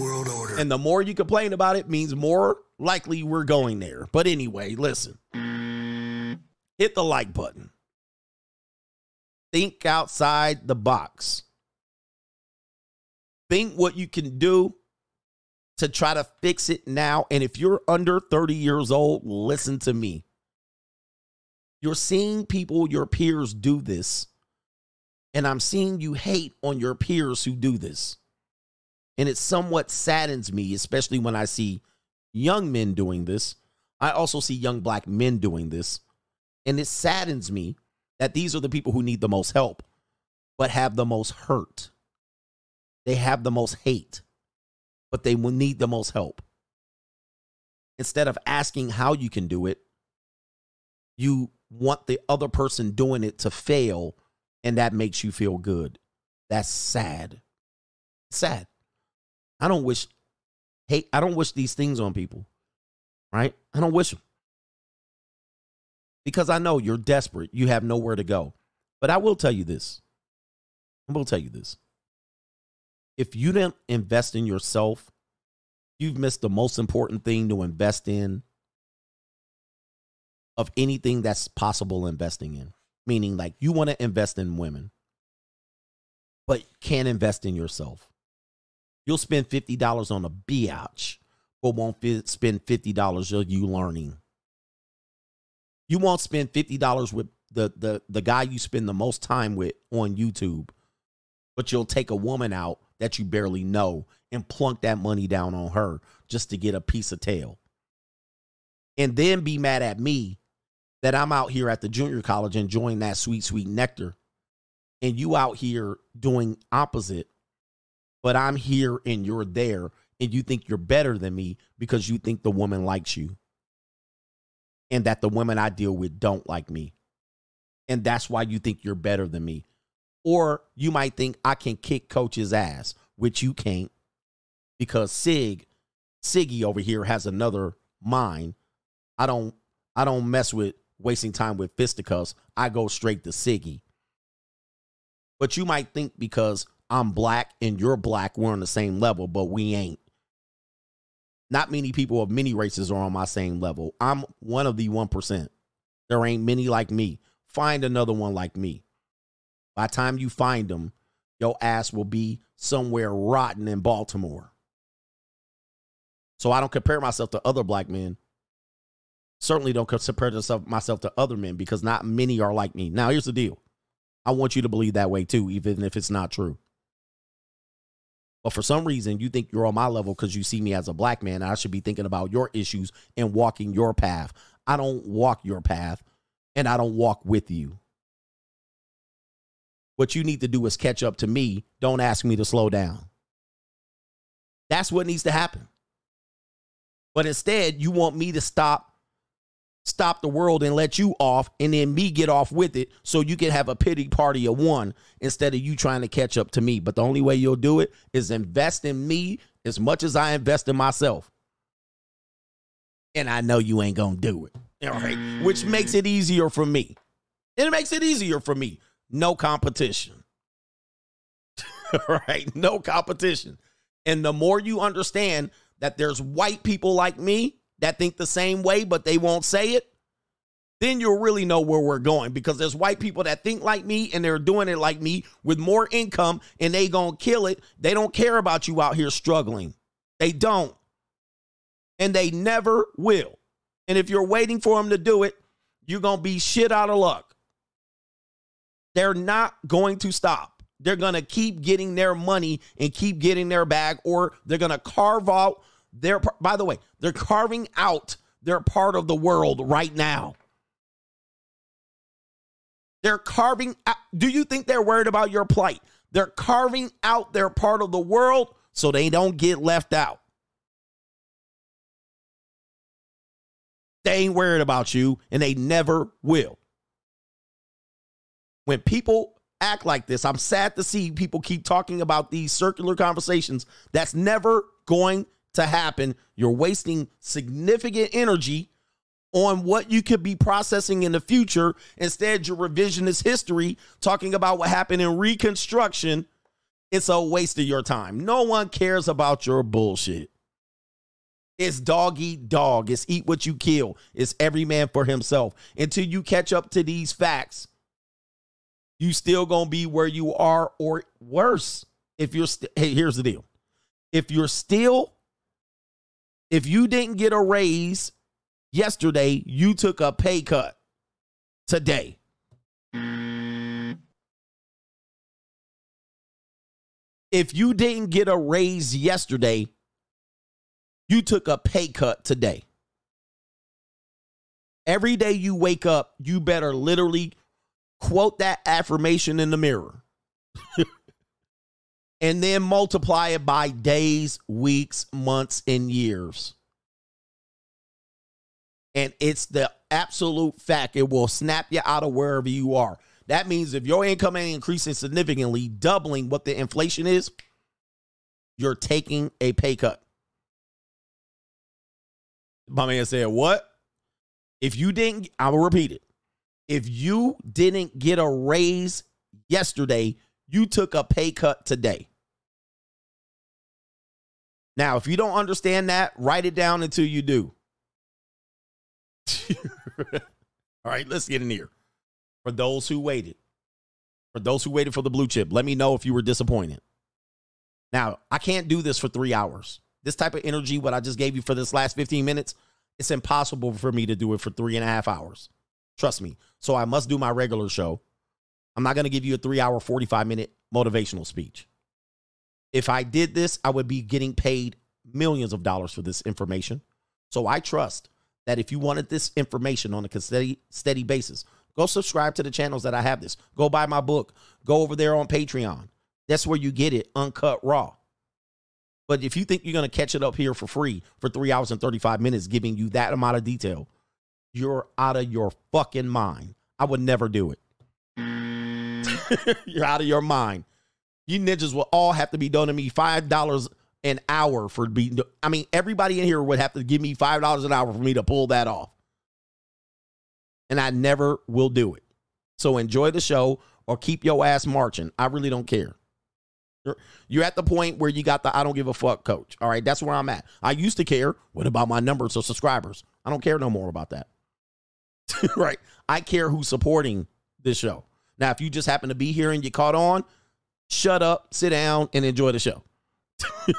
world order. And the more you complain about it means more likely we're going there. But anyway, listen, hit the like button. Think outside the box. Think what you can do to try to fix it now. And if you're under 30 years old, listen to me. You're seeing people, your peers do this. And I'm seeing you hate on your peers who do this. And it somewhat saddens me, especially when I see young men doing this. I also see young black men doing this. And it saddens me that these are the people who need the most help, but have the most hurt. They have the most hate, but they will need the most help. Instead of asking how you can do it, you want the other person doing it to fail, and that makes you feel good. That's sad. Sad. I don't wish hate. I don't wish these things on people, right? I don't wish them because I know you're desperate. You have nowhere to go. But I will tell you this. I will tell you this. If you didn't invest in yourself, you've missed the most important thing to invest in of anything that's possible investing in. Meaning, like, you want to invest in women, but can't invest in yourself. You'll spend $50 on a biatch, but won't spend $50 on you learning. You won't spend $50 with the guy you spend the most time with on YouTube, but you'll take a woman out that you barely know and plunk that money down on her just to get a piece of tail. And then be mad at me that I'm out here at the junior college enjoying that sweet, sweet nectar. And you out here doing opposite, but I'm here and you're there and you think you're better than me because you think the woman likes you. And that the women I deal with don't like me. And that's why you think you're better than me. Or you might think I can kick Coach's ass, which you can't, because Siggy over here has another mind. I don't mess with wasting time with fisticuffs. I go straight to Siggy. But you might think because I'm black and you're black, we're on the same level, but we ain't. Not many people of many races are on my same level. I'm one of the 1%. There ain't many like me. Find another one like me. By the time you find them, your ass will be somewhere rotten in Baltimore. So I don't compare myself to other black men. Certainly don't compare myself to other men because not many are like me. Now, here's the deal. I want you to believe that way, too, even if it's not true. But for some reason, you think you're on my level because you see me as a black man. And I should be thinking about your issues and walking your path. I don't walk your path, and I don't walk with you. What you need to do is catch up to me. Don't ask me to slow down. That's what needs to happen. But instead, you want me to stop the world and let you off, and then me get off with it so you can have a pity party of one instead of you trying to catch up to me. But the only way you'll do it is invest in me as much as I invest in myself. And I know you ain't going to do it. All right. Which makes it easier for me. It makes it easier for me. No competition. All right. No competition. And the more you understand that there's white people like me that think the same way, but they won't say it, then you'll really know where we're going, because there's white people that think like me and they're doing it like me with more income, and they gonna kill it. They don't care about you out here struggling. They don't. And they never will. And if you're waiting for them to do it, you're gonna be shit out of luck. They're not going to stop. They're gonna keep getting their money and keep getting their bag, or they're gonna carve out their, by the way, they're carving out their part of the world right now. They're carving out. Do you think they're worried about your plight? They're carving out their part of the world so they don't get left out. They ain't worried about you, and they never will. When people act like this, I'm sad to see people keep talking about these circular conversations. That's never going to happen. You're wasting significant energy on what you could be processing in the future. Instead, your revisionist history talking about what happened in Reconstruction. It's a waste of your time. No one cares about your bullshit. It's dog eat dog. It's eat what you kill. It's every man for himself. Until you catch up to these facts, you still gonna be where you are, or worse. If you're hey, here's the deal. If you didn't get a raise yesterday, you took a pay cut today. If you didn't get a raise yesterday, you took a pay cut today. Every day you wake up, you better literally quote that affirmation in the mirror. And then multiply it by days, weeks, months, and years. And it's the absolute fact. It will snap you out of wherever you are. That means if your income ain't increasing significantly, doubling what the inflation is, you're taking a pay cut. My man said, what? If you didn't, I will repeat it. If you didn't get a raise yesterday, you took a pay cut today. Now, if you don't understand that, write it down until you do. All right, let's get in here. For those who waited. For those who waited for the blue chip, let me know if you were disappointed. Now, I can't do this for 3 hours. This type of energy, what I just gave you for this last 15 minutes, it's impossible for me to do it for 3.5 hours. Trust me. So I must do my regular show. I'm not going to give you a 3-hour, 45-minute motivational speech. If I did this, I would be getting paid millions of dollars for this information. So I trust that if you wanted this information on a steady basis, go subscribe to the channels that I have this. Go buy my book. Go over there on Patreon. That's where you get it, uncut, raw. But if you think you're going to catch it up here for free for 3 hours and 35 minutes, giving you that amount of detail, you're out of your fucking mind. I would never do it. You're out of your mind. You ninjas will all have to be donating me $5 an hour for being. I mean, everybody in here would have to give me $5 an hour for me to pull that off. And I never will do it. So enjoy the show or keep your ass marching. I really don't care. You're at the point where you got the I don't give a fuck coach. All right, that's where I'm at. I used to care. What about my numbers of subscribers? I don't care no more about that. Right. I care who's supporting this show. Now, if you just happen to be here and you caught on, shut up, sit down, and enjoy the show.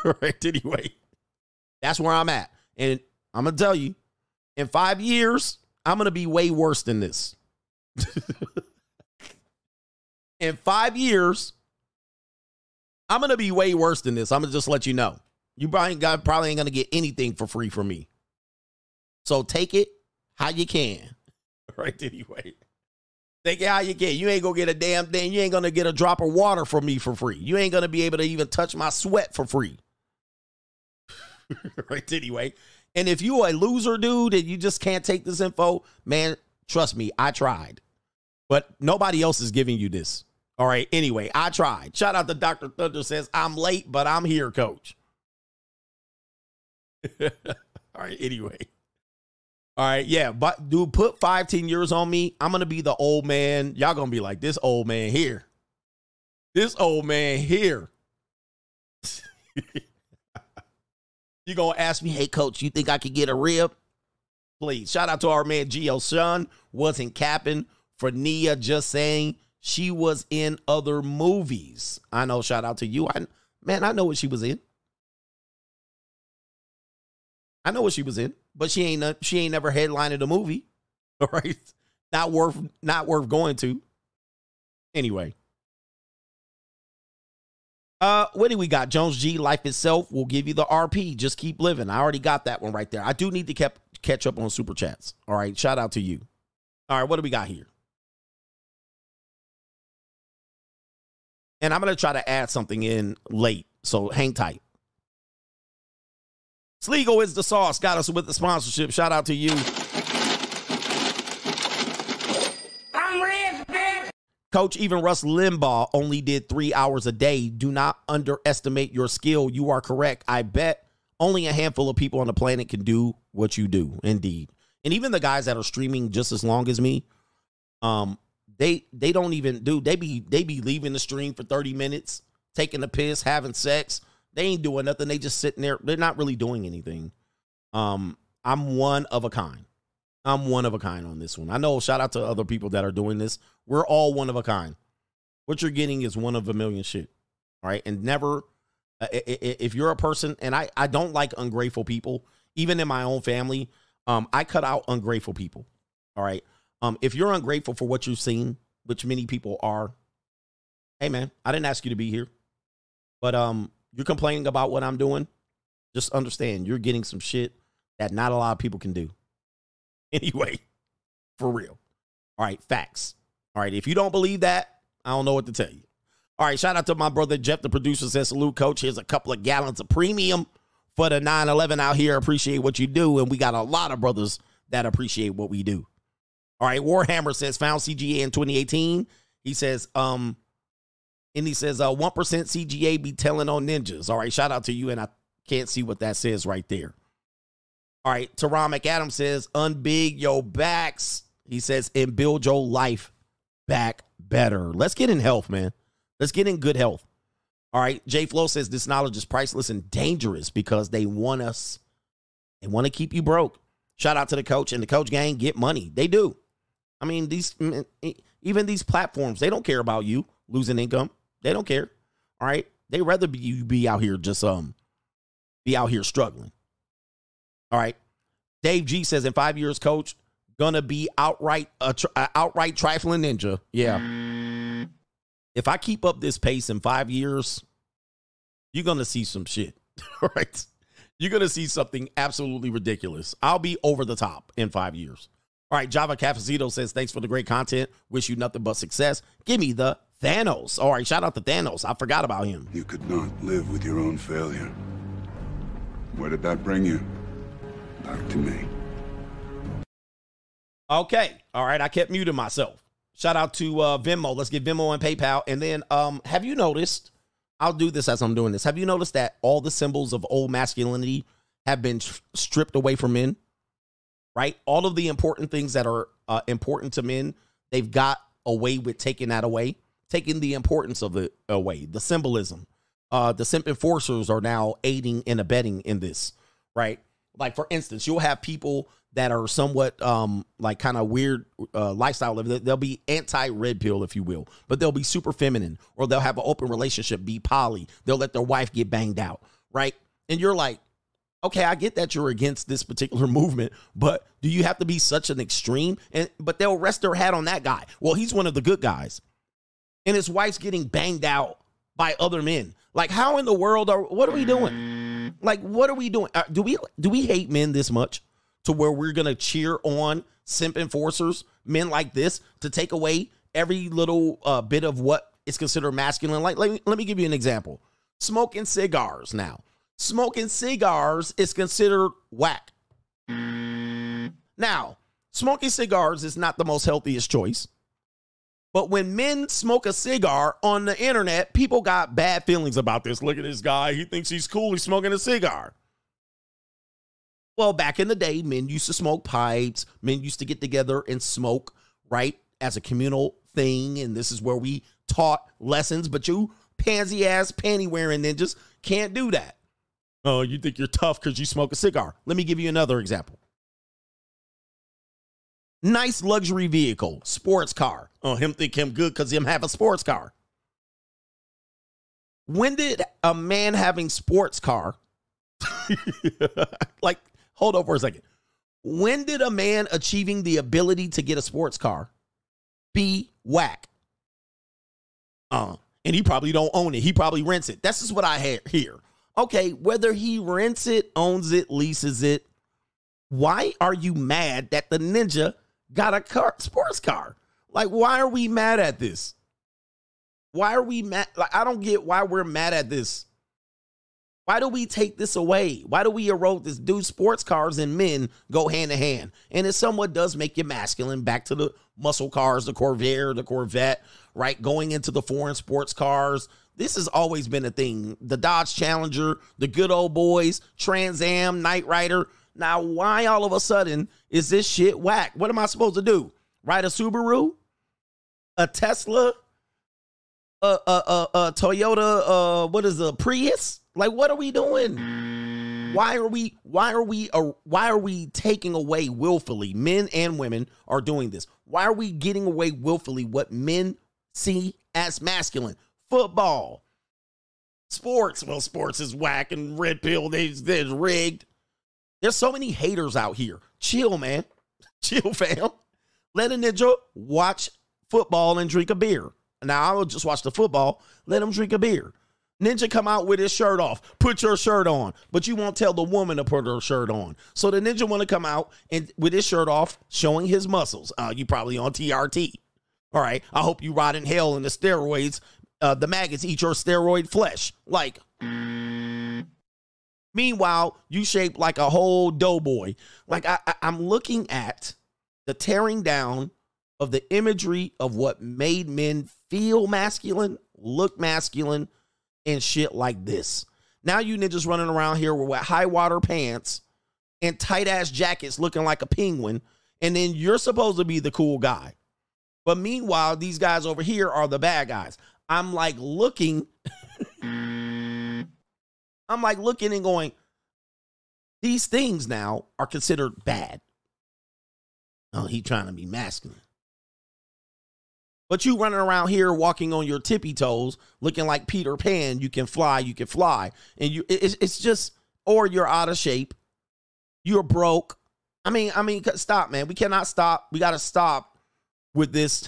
Right? Anyway, that's where I'm at. And I'm going to tell you, in 5 years, I'm going to be way worse than this. In 5 years, I'm going to be way worse than this. I'm going to just let you know. You probably ain't going to get anything for free from me. So take it how you can. Right? Anyway. Take it how you can. You ain't going to get a damn thing. You ain't going to get a drop of water from me for free. You ain't going to be able to even touch my sweat for free. right? Anyway, and if you a loser, dude, and you just can't take this info, man, trust me, I tried. But nobody else is giving you this. All right, anyway, I tried. Shout out to Dr. Thunder says, I'm late, but I'm here, coach. All right, anyway. All right, yeah, but dude, put 5-10 years on me. I'm going to be the old man. Y'all going to be like, this old man here. This old man here. You going to ask me, hey, coach, you think I could get a rib? Please. Shout out to our man, Gio Sun. Wasn't capping for Nia, just saying she was in other movies. I know, shout out to you. I know what she was in. I know what she was in, but she ain't never headlined a movie. All right. Not worth going to. Anyway. What do we got? Jones G, life itself will give you the RP. Just keep living. I already got that one right there. I do need to catch up on super chats. All right. Shout out to you. All right. What do we got here? And I'm going to try to add something in late. So hang tight. Sligo is the sauce. Got us with the sponsorship. Shout out to you. I'm rich, bitch. Coach, even Russ Limbaugh only did 3 hours a day. Do not underestimate your skill. You are correct. I bet only a handful of people on the planet can do what you do. Indeed. And even the guys that are streaming just as long as me, they don't even do. They be leaving the stream for 30 minutes, taking a piss, having sex. They ain't doing nothing. They just sitting there. They're not really doing anything. I'm one of a kind. I'm one of a kind on this one. I know, shout out to other people that are doing this. We're all one of a kind. What you're getting is one of a million shit. All right. And never, if you're a person, and I don't like ungrateful people, even in my own family, I cut out ungrateful people. All right. If you're ungrateful for what you've seen, which many people are, hey man, I didn't ask you to be here, but, you're complaining about what I'm doing. Just understand you're getting some shit that not a lot of people can do. Anyway, for real. All right, facts. All right, if you don't believe that, I don't know what to tell you. All right, shout out to my brother Jeff, the producer, says, salute, coach. Here's a couple of gallons of premium for the 911 out here. Appreciate what you do. And we got a lot of brothers that appreciate what we do. All right, Warhammer says, found CGA in 2018. He says, and he says, 1% CGA be telling on ninjas. All right, shout out to you. And I can't see what that says right there. All right, Teron McAdams says, unbig your backs. He says, and build your life back better. Let's get in health, man. Let's get in good health. All right, J Flow says, this knowledge is priceless and dangerous because they want us. They want to keep you broke. Shout out to the coach and the coach gang. Get money. They do. I mean, even these platforms, they don't care about you losing income. They don't care. All right. They rather you be out here just be out here struggling. All right. Dave G says, in 5 years, coach, gonna be outright trifling ninja. Yeah. If I keep up this pace in 5 years, you're gonna see some shit. All right. You're gonna see something absolutely ridiculous. I'll be over the top in 5 years. All right. Java Cafecito says, thanks for the great content. Wish you nothing but success. Give me the Thanos. All right, shout out to Thanos. I forgot about him. You could not live with your own failure. Where did that bring you? Back to me. Okay. All right, I kept muting myself. Shout out to Venmo. Let's get Venmo and PayPal. And then have you noticed, I'll do this as I'm doing this. Have you noticed that all the symbols of old masculinity have been stripped away from men? Right? All of the important things that are important to men, they've got away with taking that away. Taking the importance of it away, the symbolism. The simp enforcers are now aiding and abetting in this, right? Like, for instance, you'll have people that are somewhat like kind of weird lifestyle. They'll be anti-red pill, if you will, but they'll be super feminine, or they'll have an open relationship, be poly. They'll let their wife get banged out, right? And you're like, okay, I get that you're against this particular movement, but do you have to be such an extreme? But they'll rest their hat on that guy. Well, he's one of the good guys. And his wife's getting banged out by other men. Like, how in the world what are we doing? Like, what are we doing? Do we hate men this much to where we're going to cheer on simp enforcers, men like this, to take away every little bit of what is considered masculine? Like, let me give you an example. Smoking cigars now. smoking cigars is considered whack. Now, smoking cigars is not the most healthiest choice. But when men smoke a cigar on the internet, people got bad feelings about this. Look at this guy. He thinks he's cool. He's smoking a cigar. Well, back in the day, men used to smoke pipes. Men used to get together and smoke, right, as a communal thing. And this is where we taught lessons. But you pansy-ass, panty-wearing ninjas can't do that. Oh, you think you're tough because you smoke a cigar. Let me give you another example. Nice luxury vehicle, sports car. Oh, him think him good because him have a sports car. When did a man having sports car, like, hold on for a second. When did a man achieving the ability to get a sports car be whack? And he probably don't own it. He probably rents it. This is what I hear. Okay, whether he rents it, owns it, leases it, why are you mad that the ninja got a car, sports car? Like, why are we mad at this? Why are we mad? Like, I don't get why we're mad at this. Why do we take this away? Why do we erode this? Dude, sports cars and men go hand to hand. And it somewhat does make you masculine. Back to the muscle cars, the Corvair, the Corvette, right? Going into the foreign sports cars. This has always been a thing. The Dodge Challenger, the good old boys, Trans Am, Knight Rider. Now, why all of a sudden is this shit whack? What am I supposed to do? Ride a Subaru? A Tesla? A Toyota, what is a Prius? Like, what are we doing? Why are we taking away willfully? Men and women are doing this. Why are we getting away willfully what men see as masculine? Football, sports. Well, sports is whack and red pill. They're rigged. There's so many haters out here. Chill, man. Chill, fam. Let a ninja watch football and drink a beer. Now, I will just watch the football. Let him drink a beer. Ninja come out with his shirt off. Put your shirt on. But you won't tell the woman to put her shirt on. So the ninja want to come out and with his shirt off, showing his muscles. You probably on TRT. All right. I hope you rot in hell and the steroids. The maggots eat your steroid flesh. Like, meanwhile, you shape like a whole doughboy. Like, I'm looking at the tearing down of the imagery of what made men feel masculine, look masculine, and shit like this. Now you ninjas running around here with high water pants and tight ass jackets looking like a penguin. And then you're supposed to be the cool guy. But meanwhile, these guys over here are the bad guys. I'm like looking, I'm like looking and going, these things now are considered bad. Oh, he trying to be masculine. But you running around here walking on your tippy toes, looking like Peter Pan, you can fly, and you it's just, or you're out of shape, you're broke. I mean, stop, man. We cannot stop. We gotta stop with this.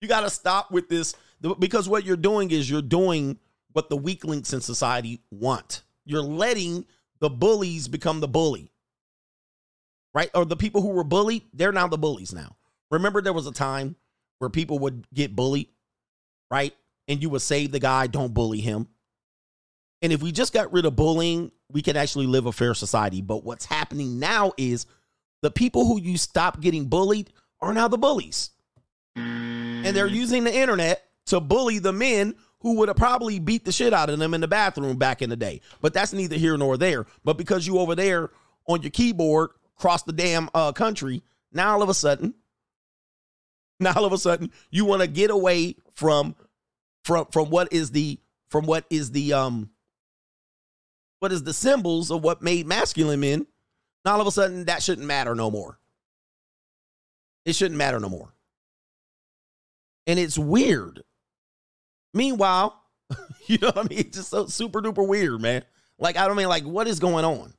You got to stop with this because what you're doing is you're doing what the weak links in society want. You're letting the bullies become the bully, right? Or the people who were bullied, they're now the bullies now. Remember, there was a time where people would get bullied, right? And you would save the guy, don't bully him. And if we just got rid of bullying, we could actually live a fair society. But what's happening now is the people who you stop getting bullied are now the bullies. And they're using the internet to bully the men who would have probably beat the shit out of them in the bathroom back in the day. But that's neither here nor there. But because you over there on your keyboard, across the damn country, now all of a sudden, you want to get away from what is the symbols of what made masculine men. Now all of a sudden, that shouldn't matter no more. It shouldn't matter no more. And it's weird. Meanwhile, you know what I mean? It's just so super duper weird, man. Like, I don't mean, like, what is going on?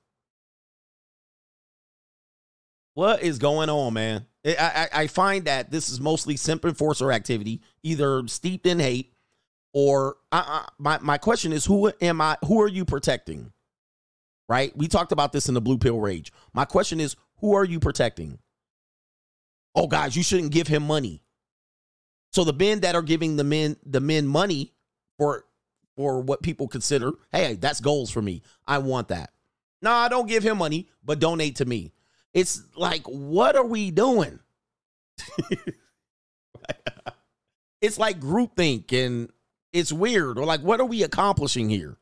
What is going on, man? I find that this is mostly simp enforcer activity, either steeped in hate or my question is, who are you protecting? Right? We talked about this in the Blue Pill Rage. My question is, who are you protecting? Oh, guys, you shouldn't give him money. So the men that are giving the men money for or what people consider, hey, that's goals for me. I want that. Nah, don't give him money, but donate to me. It's like, what are we doing? It's like groupthink, and it's weird. Or like, what are we accomplishing here?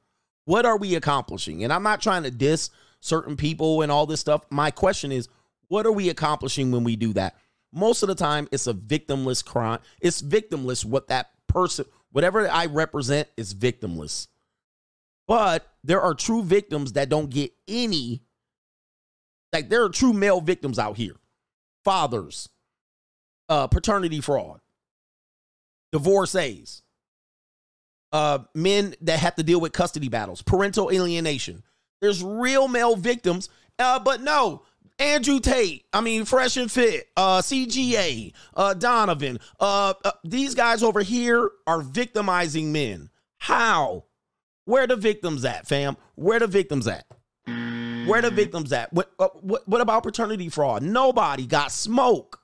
What are we accomplishing? And I'm not trying to diss certain people and all this stuff. My question is, what are we accomplishing when we do that? Most of the time, it's a victimless crime. It's victimless what that person, whatever I represent, is victimless. But there are true victims that don't get any. Like, there are true male victims out here. Fathers, paternity fraud, divorcees, men that have to deal with custody battles, parental alienation. There's real male victims, but no, Andrew Tate, I mean, Fresh and Fit, CGA, Donovan, these guys over here are victimizing men. How? Where the victims at, fam? Where the victims at? Where the victims at? What about paternity fraud? Nobody got smoke.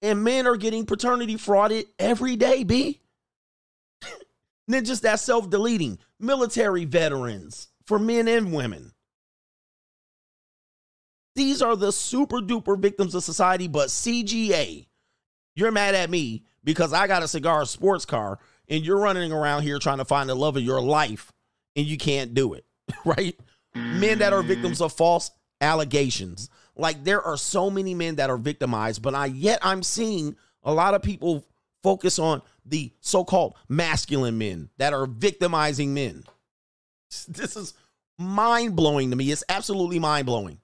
And men are getting paternity frauded every day, B. Then just that self-deleting. Military veterans for men and women. These are the super duper victims of society, but CGA, you're mad at me because I got a cigar sports car and you're running around here trying to find the love of your life and you can't do it, right? Men that are victims of false allegations. Like, there are so many men that are victimized, but I'm seeing a lot of people focus on the so-called masculine men that are victimizing men. This is mind-blowing to me. It's absolutely mind-blowing.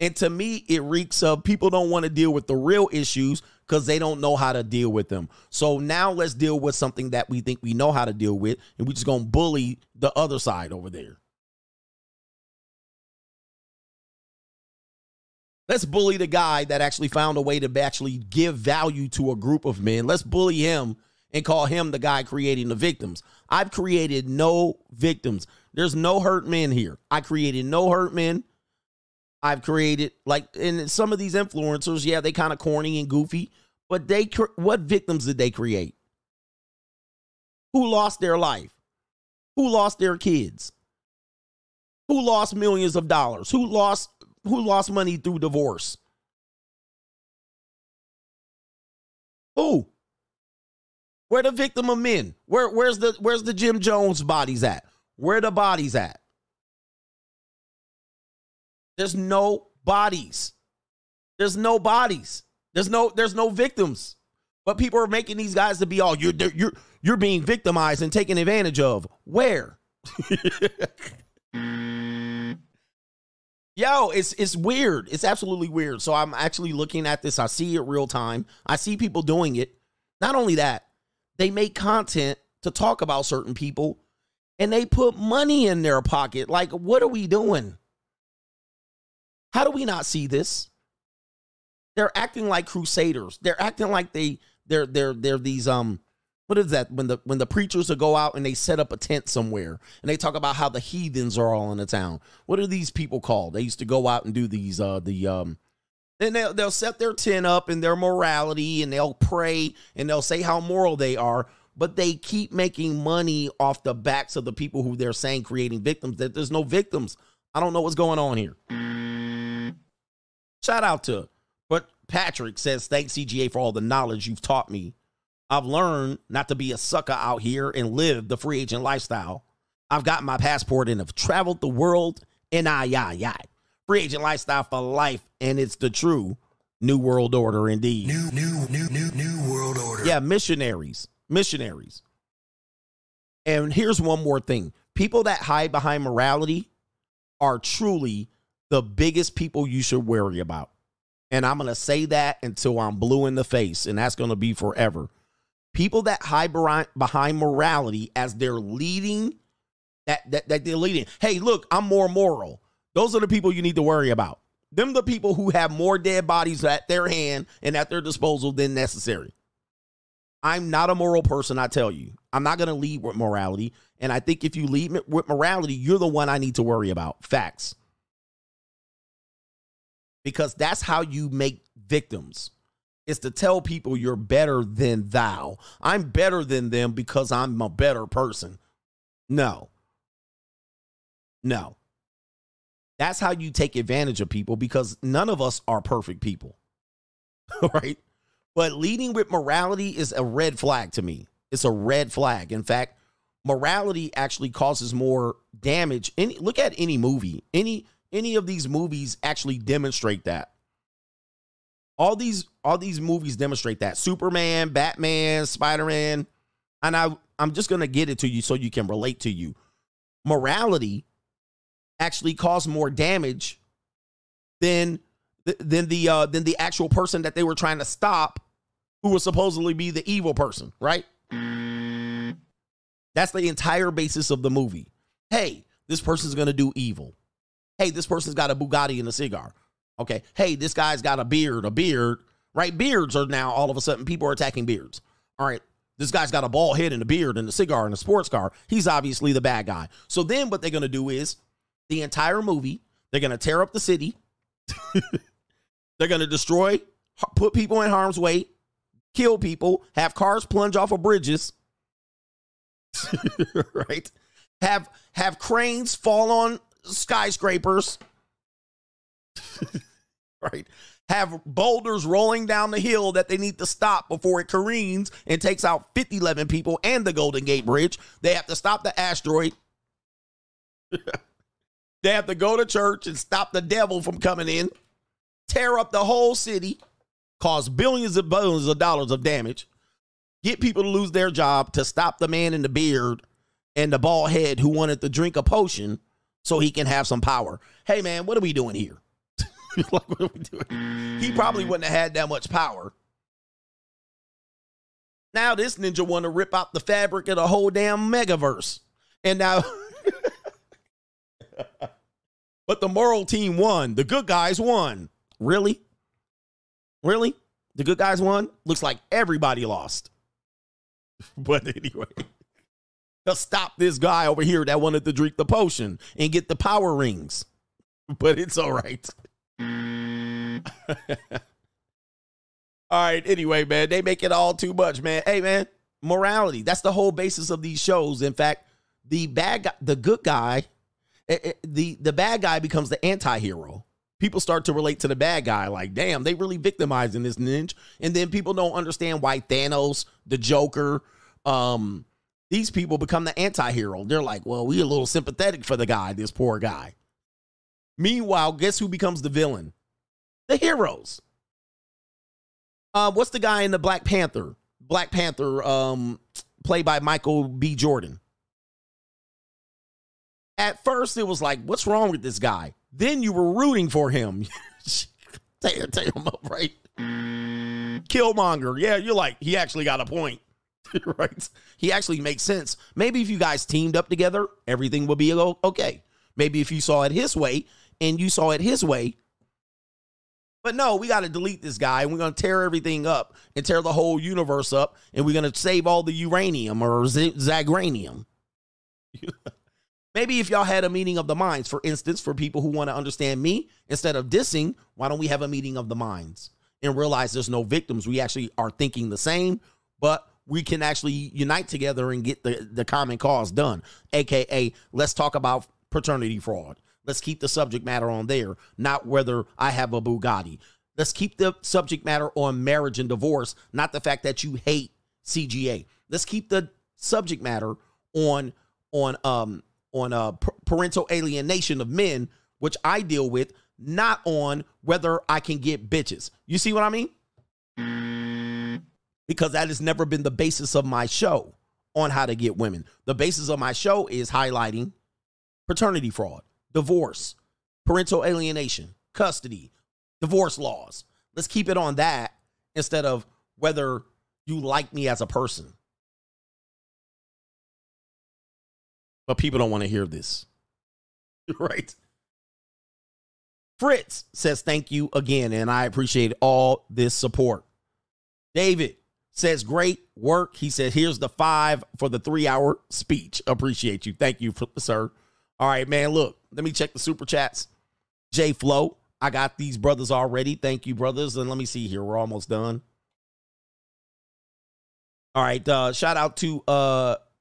And to me, it reeks of people don't want to deal with the real issues because they don't know how to deal with them. So now let's deal with something that we think we know how to deal with, and we're just going to bully the other side over there. Let's bully the guy that actually found a way to actually give value to a group of men. Let's bully him and call him the guy creating the victims. I've created no victims. There's no hurt men here. I created no hurt men. I've created, like, and some of these influencers, yeah, they kind of corny and goofy, but what victims did they create? Who lost their life? Who lost their kids? Who lost millions of dollars? Who lost money through divorce? Who? Where the victim of men? Where's the Jim Jones bodies at? Where the bodies at? There's no bodies. There's no bodies. There's no victims. But people are making these guys to be all, you're being victimized and taken advantage of. Where? Yo, it's weird. It's absolutely weird. So I'm actually looking at this. I see it real time. I see people doing it. Not only that, they make content to talk about certain people and they put money in their pocket. Like, what are we doing? How do we not see this? They're acting like crusaders. They're acting like they're these what is that? When the preachers will go out and they set up a tent somewhere and they talk about how the heathens are all in the town. What are these people called? They used to go out and do these and they'll set their tent up and their morality and they'll pray and they'll say how moral they are, but they keep making money off the backs of the people who they're saying creating victims. That there's no victims. I don't know what's going on here. Shout out to, but Patrick says, thanks CGA for all the knowledge you've taught me. I've learned not to be a sucker out here and live the free agent lifestyle. I've got my passport and have traveled the world. Free agent lifestyle for life. And it's the true new world order. Indeed. New world order. Yeah. Missionaries. And here's one more thing. People that hide behind morality are truly the biggest people you should worry about. And I'm going to say that until I'm blue in the face, and that's going to be forever. People that hide behind morality as they're leading, that they're leading. Hey, look, I'm more moral. Those are the people you need to worry about. Them the people who have more dead bodies at their hand and at their disposal than necessary. I'm not a moral person, I tell you. I'm not going to lead with morality. And I think if you lead with morality, you're the one I need to worry about. Facts. Because that's how you make victims. is to tell people you're better than thou. I'm better than them because I'm a better person. No. No. That's how you take advantage of people, because none of us are perfect people, right? But leading with morality is a red flag to me. It's a red flag. In fact, morality actually causes more damage. Look at any movie. Any of these movies actually demonstrate that. All these movies demonstrate that. Superman, Batman, Spider-Man. And I'm just going to get it to you so you can relate to you. Morality actually cause more damage than the actual person that they were trying to stop, who was supposedly be the evil person, right? That's the entire basis of the movie. Hey, this person's going to do evil. Hey, this person's got a Bugatti and a cigar. Okay. Hey, this guy's got a beard, right? Beards are now all of a sudden people are attacking beards. All right. This guy's got a bald head and a beard and a cigar and a sports car. He's obviously the bad guy. So then what they're going to do is, the entire movie, they're going to tear up the city. They're going to destroy, put people in harm's way, kill people, have cars plunge off of bridges, right? Have cranes fall on skyscrapers, right? Have boulders rolling down the hill that they need to stop before it careens and takes out 50,000 people and the Golden Gate Bridge. They have to stop the asteroid. They have to go to church and stop the devil from coming in, tear up the whole city, cause billions and billions of dollars of damage, get people to lose their job to stop the man in the beard and the bald head who wanted to drink a potion so he can have some power. Hey, man, what are we doing here? Like, what are we doing? He probably wouldn't have had that much power. Now this ninja want to rip out the fabric of the whole damn megaverse. And now... But the moral team won. The good guys won. Really? Really? The good guys won? Looks like everybody lost. But anyway, let's stop this guy over here that wanted to drink the potion and get the power rings. But it's all right. All right. Anyway, man, they make it all too much, man. Hey, man, morality. That's the whole basis of these shows. In fact, the bad guy, the good guy, the bad guy becomes the anti-hero. People start to relate to the bad guy like, damn, they really victimizing this ninja. And then people don't understand why Thanos, the Joker, these people become the anti-hero. They're like, well, we a little sympathetic for the guy, this poor guy. Meanwhile, guess who becomes the villain? The heroes. What's the guy in the Black Panther? Black Panther, played by Michael B. Jordan. At first, it was like, what's wrong with this guy? Then you were rooting for him. Tear him up, right? Killmonger. Yeah, you're like, he actually got a point, right? He actually makes sense. Maybe if you guys teamed up together, everything would be okay. Maybe if you saw it his way and you saw it his way. But no, we got to delete this guy, and we're going to tear everything up and tear the whole universe up, and we're going to save all the uranium or zagranium. Maybe if y'all had a meeting of the minds, for instance, for people who want to understand me, instead of dissing, why don't we have a meeting of the minds and realize there's no victims? We actually are thinking the same, but we can actually unite together and get the common cause done. AKA, let's talk about paternity fraud. Let's keep the subject matter on there, not whether I have a Bugatti. Let's keep the subject matter on marriage and divorce, not the fact that you hate CGA. Let's keep the subject matter on parental alienation of men, which I deal with, not on whether I can get bitches. You see what I mean? Because that has never been the basis of my show on how to get women. The basis of my show is highlighting paternity fraud, divorce, parental alienation, custody, divorce laws. Let's keep it on that instead of whether you like me as a person. But people don't want to hear this, right? Fritz says, thank you again, and I appreciate all this support. David says, great work. He says, here's the 5 for the 3-hour speech. Appreciate you. Thank you, sir. All right, man, look, let me check the super chats. J Flow, I got these brothers already. Thank you, brothers. And let me see here. We're almost done. All right. Shout out to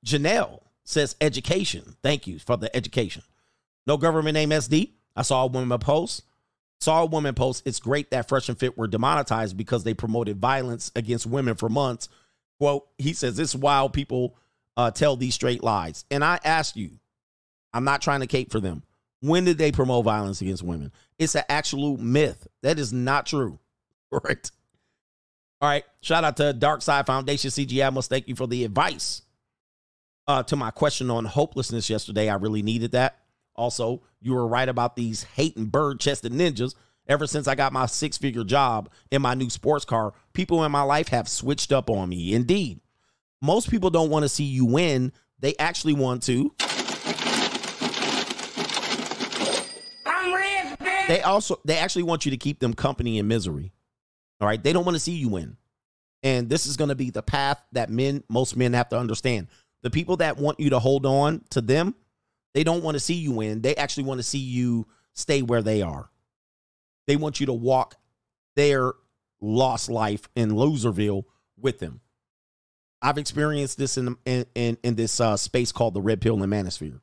Janelle. Says education. Thank you for the education. No government name SD. I saw a woman post. It's great that Fresh and Fit were demonetized because they promoted violence against women for months. Quote, he says, this is wild. People tell these straight lies. And I ask you, I'm not trying to cape for them. When did they promote violence against women? It's an absolute myth. That is not true. Right. All right. Shout out to Dark Side Foundation CGA. I must thank you for the advice. To my question on hopelessness yesterday, I really needed that. Also, you were right about these hating bird-chested ninjas. Ever since I got my six-figure job and my new sports car, people in my life have switched up on me. Indeed. Most people don't want to see you win. They actually want to. I'm rich, bitch. They actually want you to keep them company in misery. All right? They don't want to see you win. And this is going to be the path that most men have to understand. The people that want you to hold on to them, they don't want to see you win. They actually want to see you stay where they are. They want you to walk their lost life in Loserville with them. I've experienced this in this space called the Red Pill and Manosphere.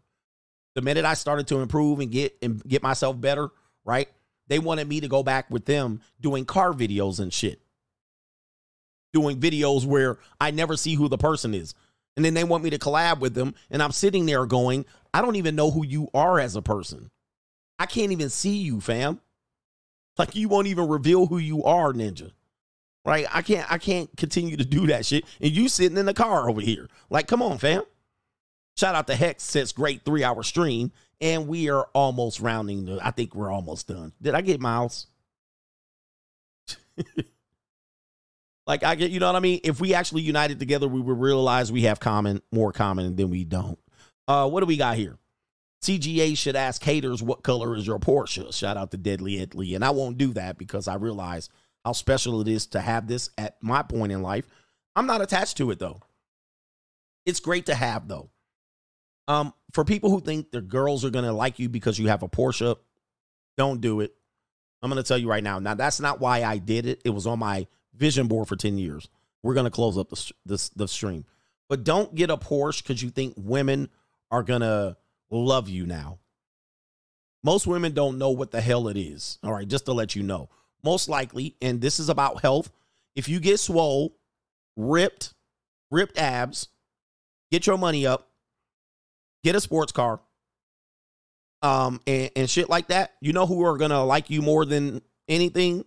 The minute I started to improve and get myself better, right? They wanted me to go back with them doing car videos and shit. Doing videos where I never see who the person is. And then they want me to collab with them. And I'm sitting there going, I don't even know who you are as a person. I can't even see you, fam. Like, you won't even reveal who you are, ninja. Right? I can't continue to do that shit. And you sitting in the car over here. Like, come on, fam. Shout out to Hex. Says great 3-hour stream. And we are almost rounding. I think we're almost done. Did I get Miles? Like, I get, you know what I mean? If we actually united together, we would realize we have more common than we don't. What do we got here? CGA should ask haters, what color is your Porsche? Shout out to Deadly Italy. And I won't do that because I realize how special it is to have this at my point in life. I'm not attached to it, though. It's great to have, though. For people who think the girls are going to like you because you have a Porsche, don't do it. I'm going to tell you right now. Now, that's not why I did it. It was on my vision board for 10 years. We're going to close up the stream. But don't get a Porsche because you think women are going to love you now. Most women don't know what the hell it is. All right, just to let you know. Most likely, and this is about health, if you get swole, ripped abs, get your money up, get a sports car, and shit like that, you know who are going to like you more than anything?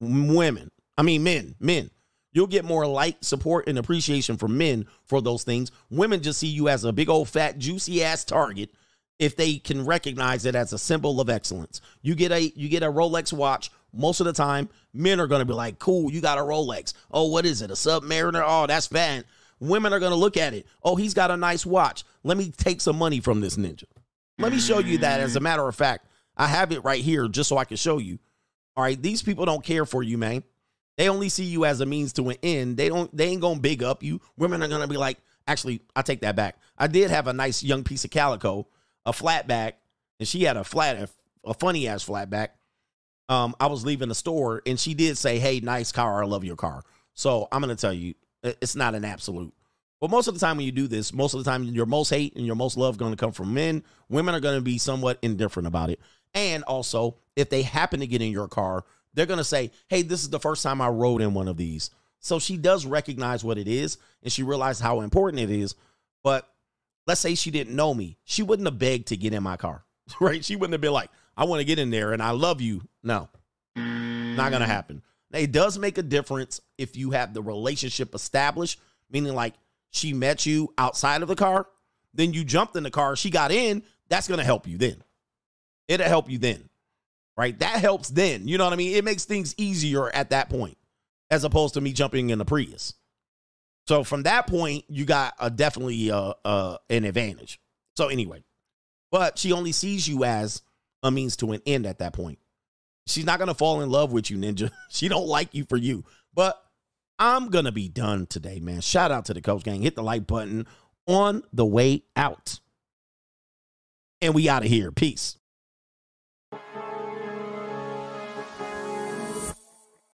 Women. I mean, men, you'll get more like, support, and appreciation from men for those things. Women just see you as a big old fat, juicy ass target if they can recognize it as a symbol of excellence. You get a Rolex watch. Most of the time, men are going to be like, cool, you got a Rolex. Oh, what is it? A Submariner? Oh, that's bad. Women are going to look at it. Oh, he's got a nice watch. Let me take some money from this ninja. Let me show you that. As a matter of fact, I have it right here just so I can show you. All right. These people don't care for you, man. They only see you as a means to an end. They ain't gonna big up you. Women are gonna be like, actually, I take that back. I did have a nice young piece of calico, a flat back, and she had a funny ass flat back. I was leaving the store and she did say, hey, nice car. I love your car. So I'm gonna tell you, it's not an absolute. But most of the time when you do this, most of the time your most hate and your most love gonna come from men. Women are gonna be somewhat indifferent about it. And also, if they happen to get in your car, they're going to say, hey, this is the first time I rode in one of these. So she does recognize what it is, and she realized how important it is. But let's say she didn't know me. She wouldn't have begged to get in my car, right? She wouldn't have been like, I want to get in there, and I love you. No, not going to happen. Now, it does make a difference if you have the relationship established, meaning like she met you outside of the car, then you jumped in the car, she got in, that's going to help you then. It'll help you then. Right? That helps then. You know what I mean? It makes things easier at that point as opposed to me jumping in the Prius. So from that point, you got definitely an advantage. So anyway, but she only sees you as a means to an end at that point. She's not going to fall in love with you, ninja. She don't like you for you. But I'm going to be done today, man. Shout out to the Coach Gang. Hit the like button on the way out. And we out of here. Peace.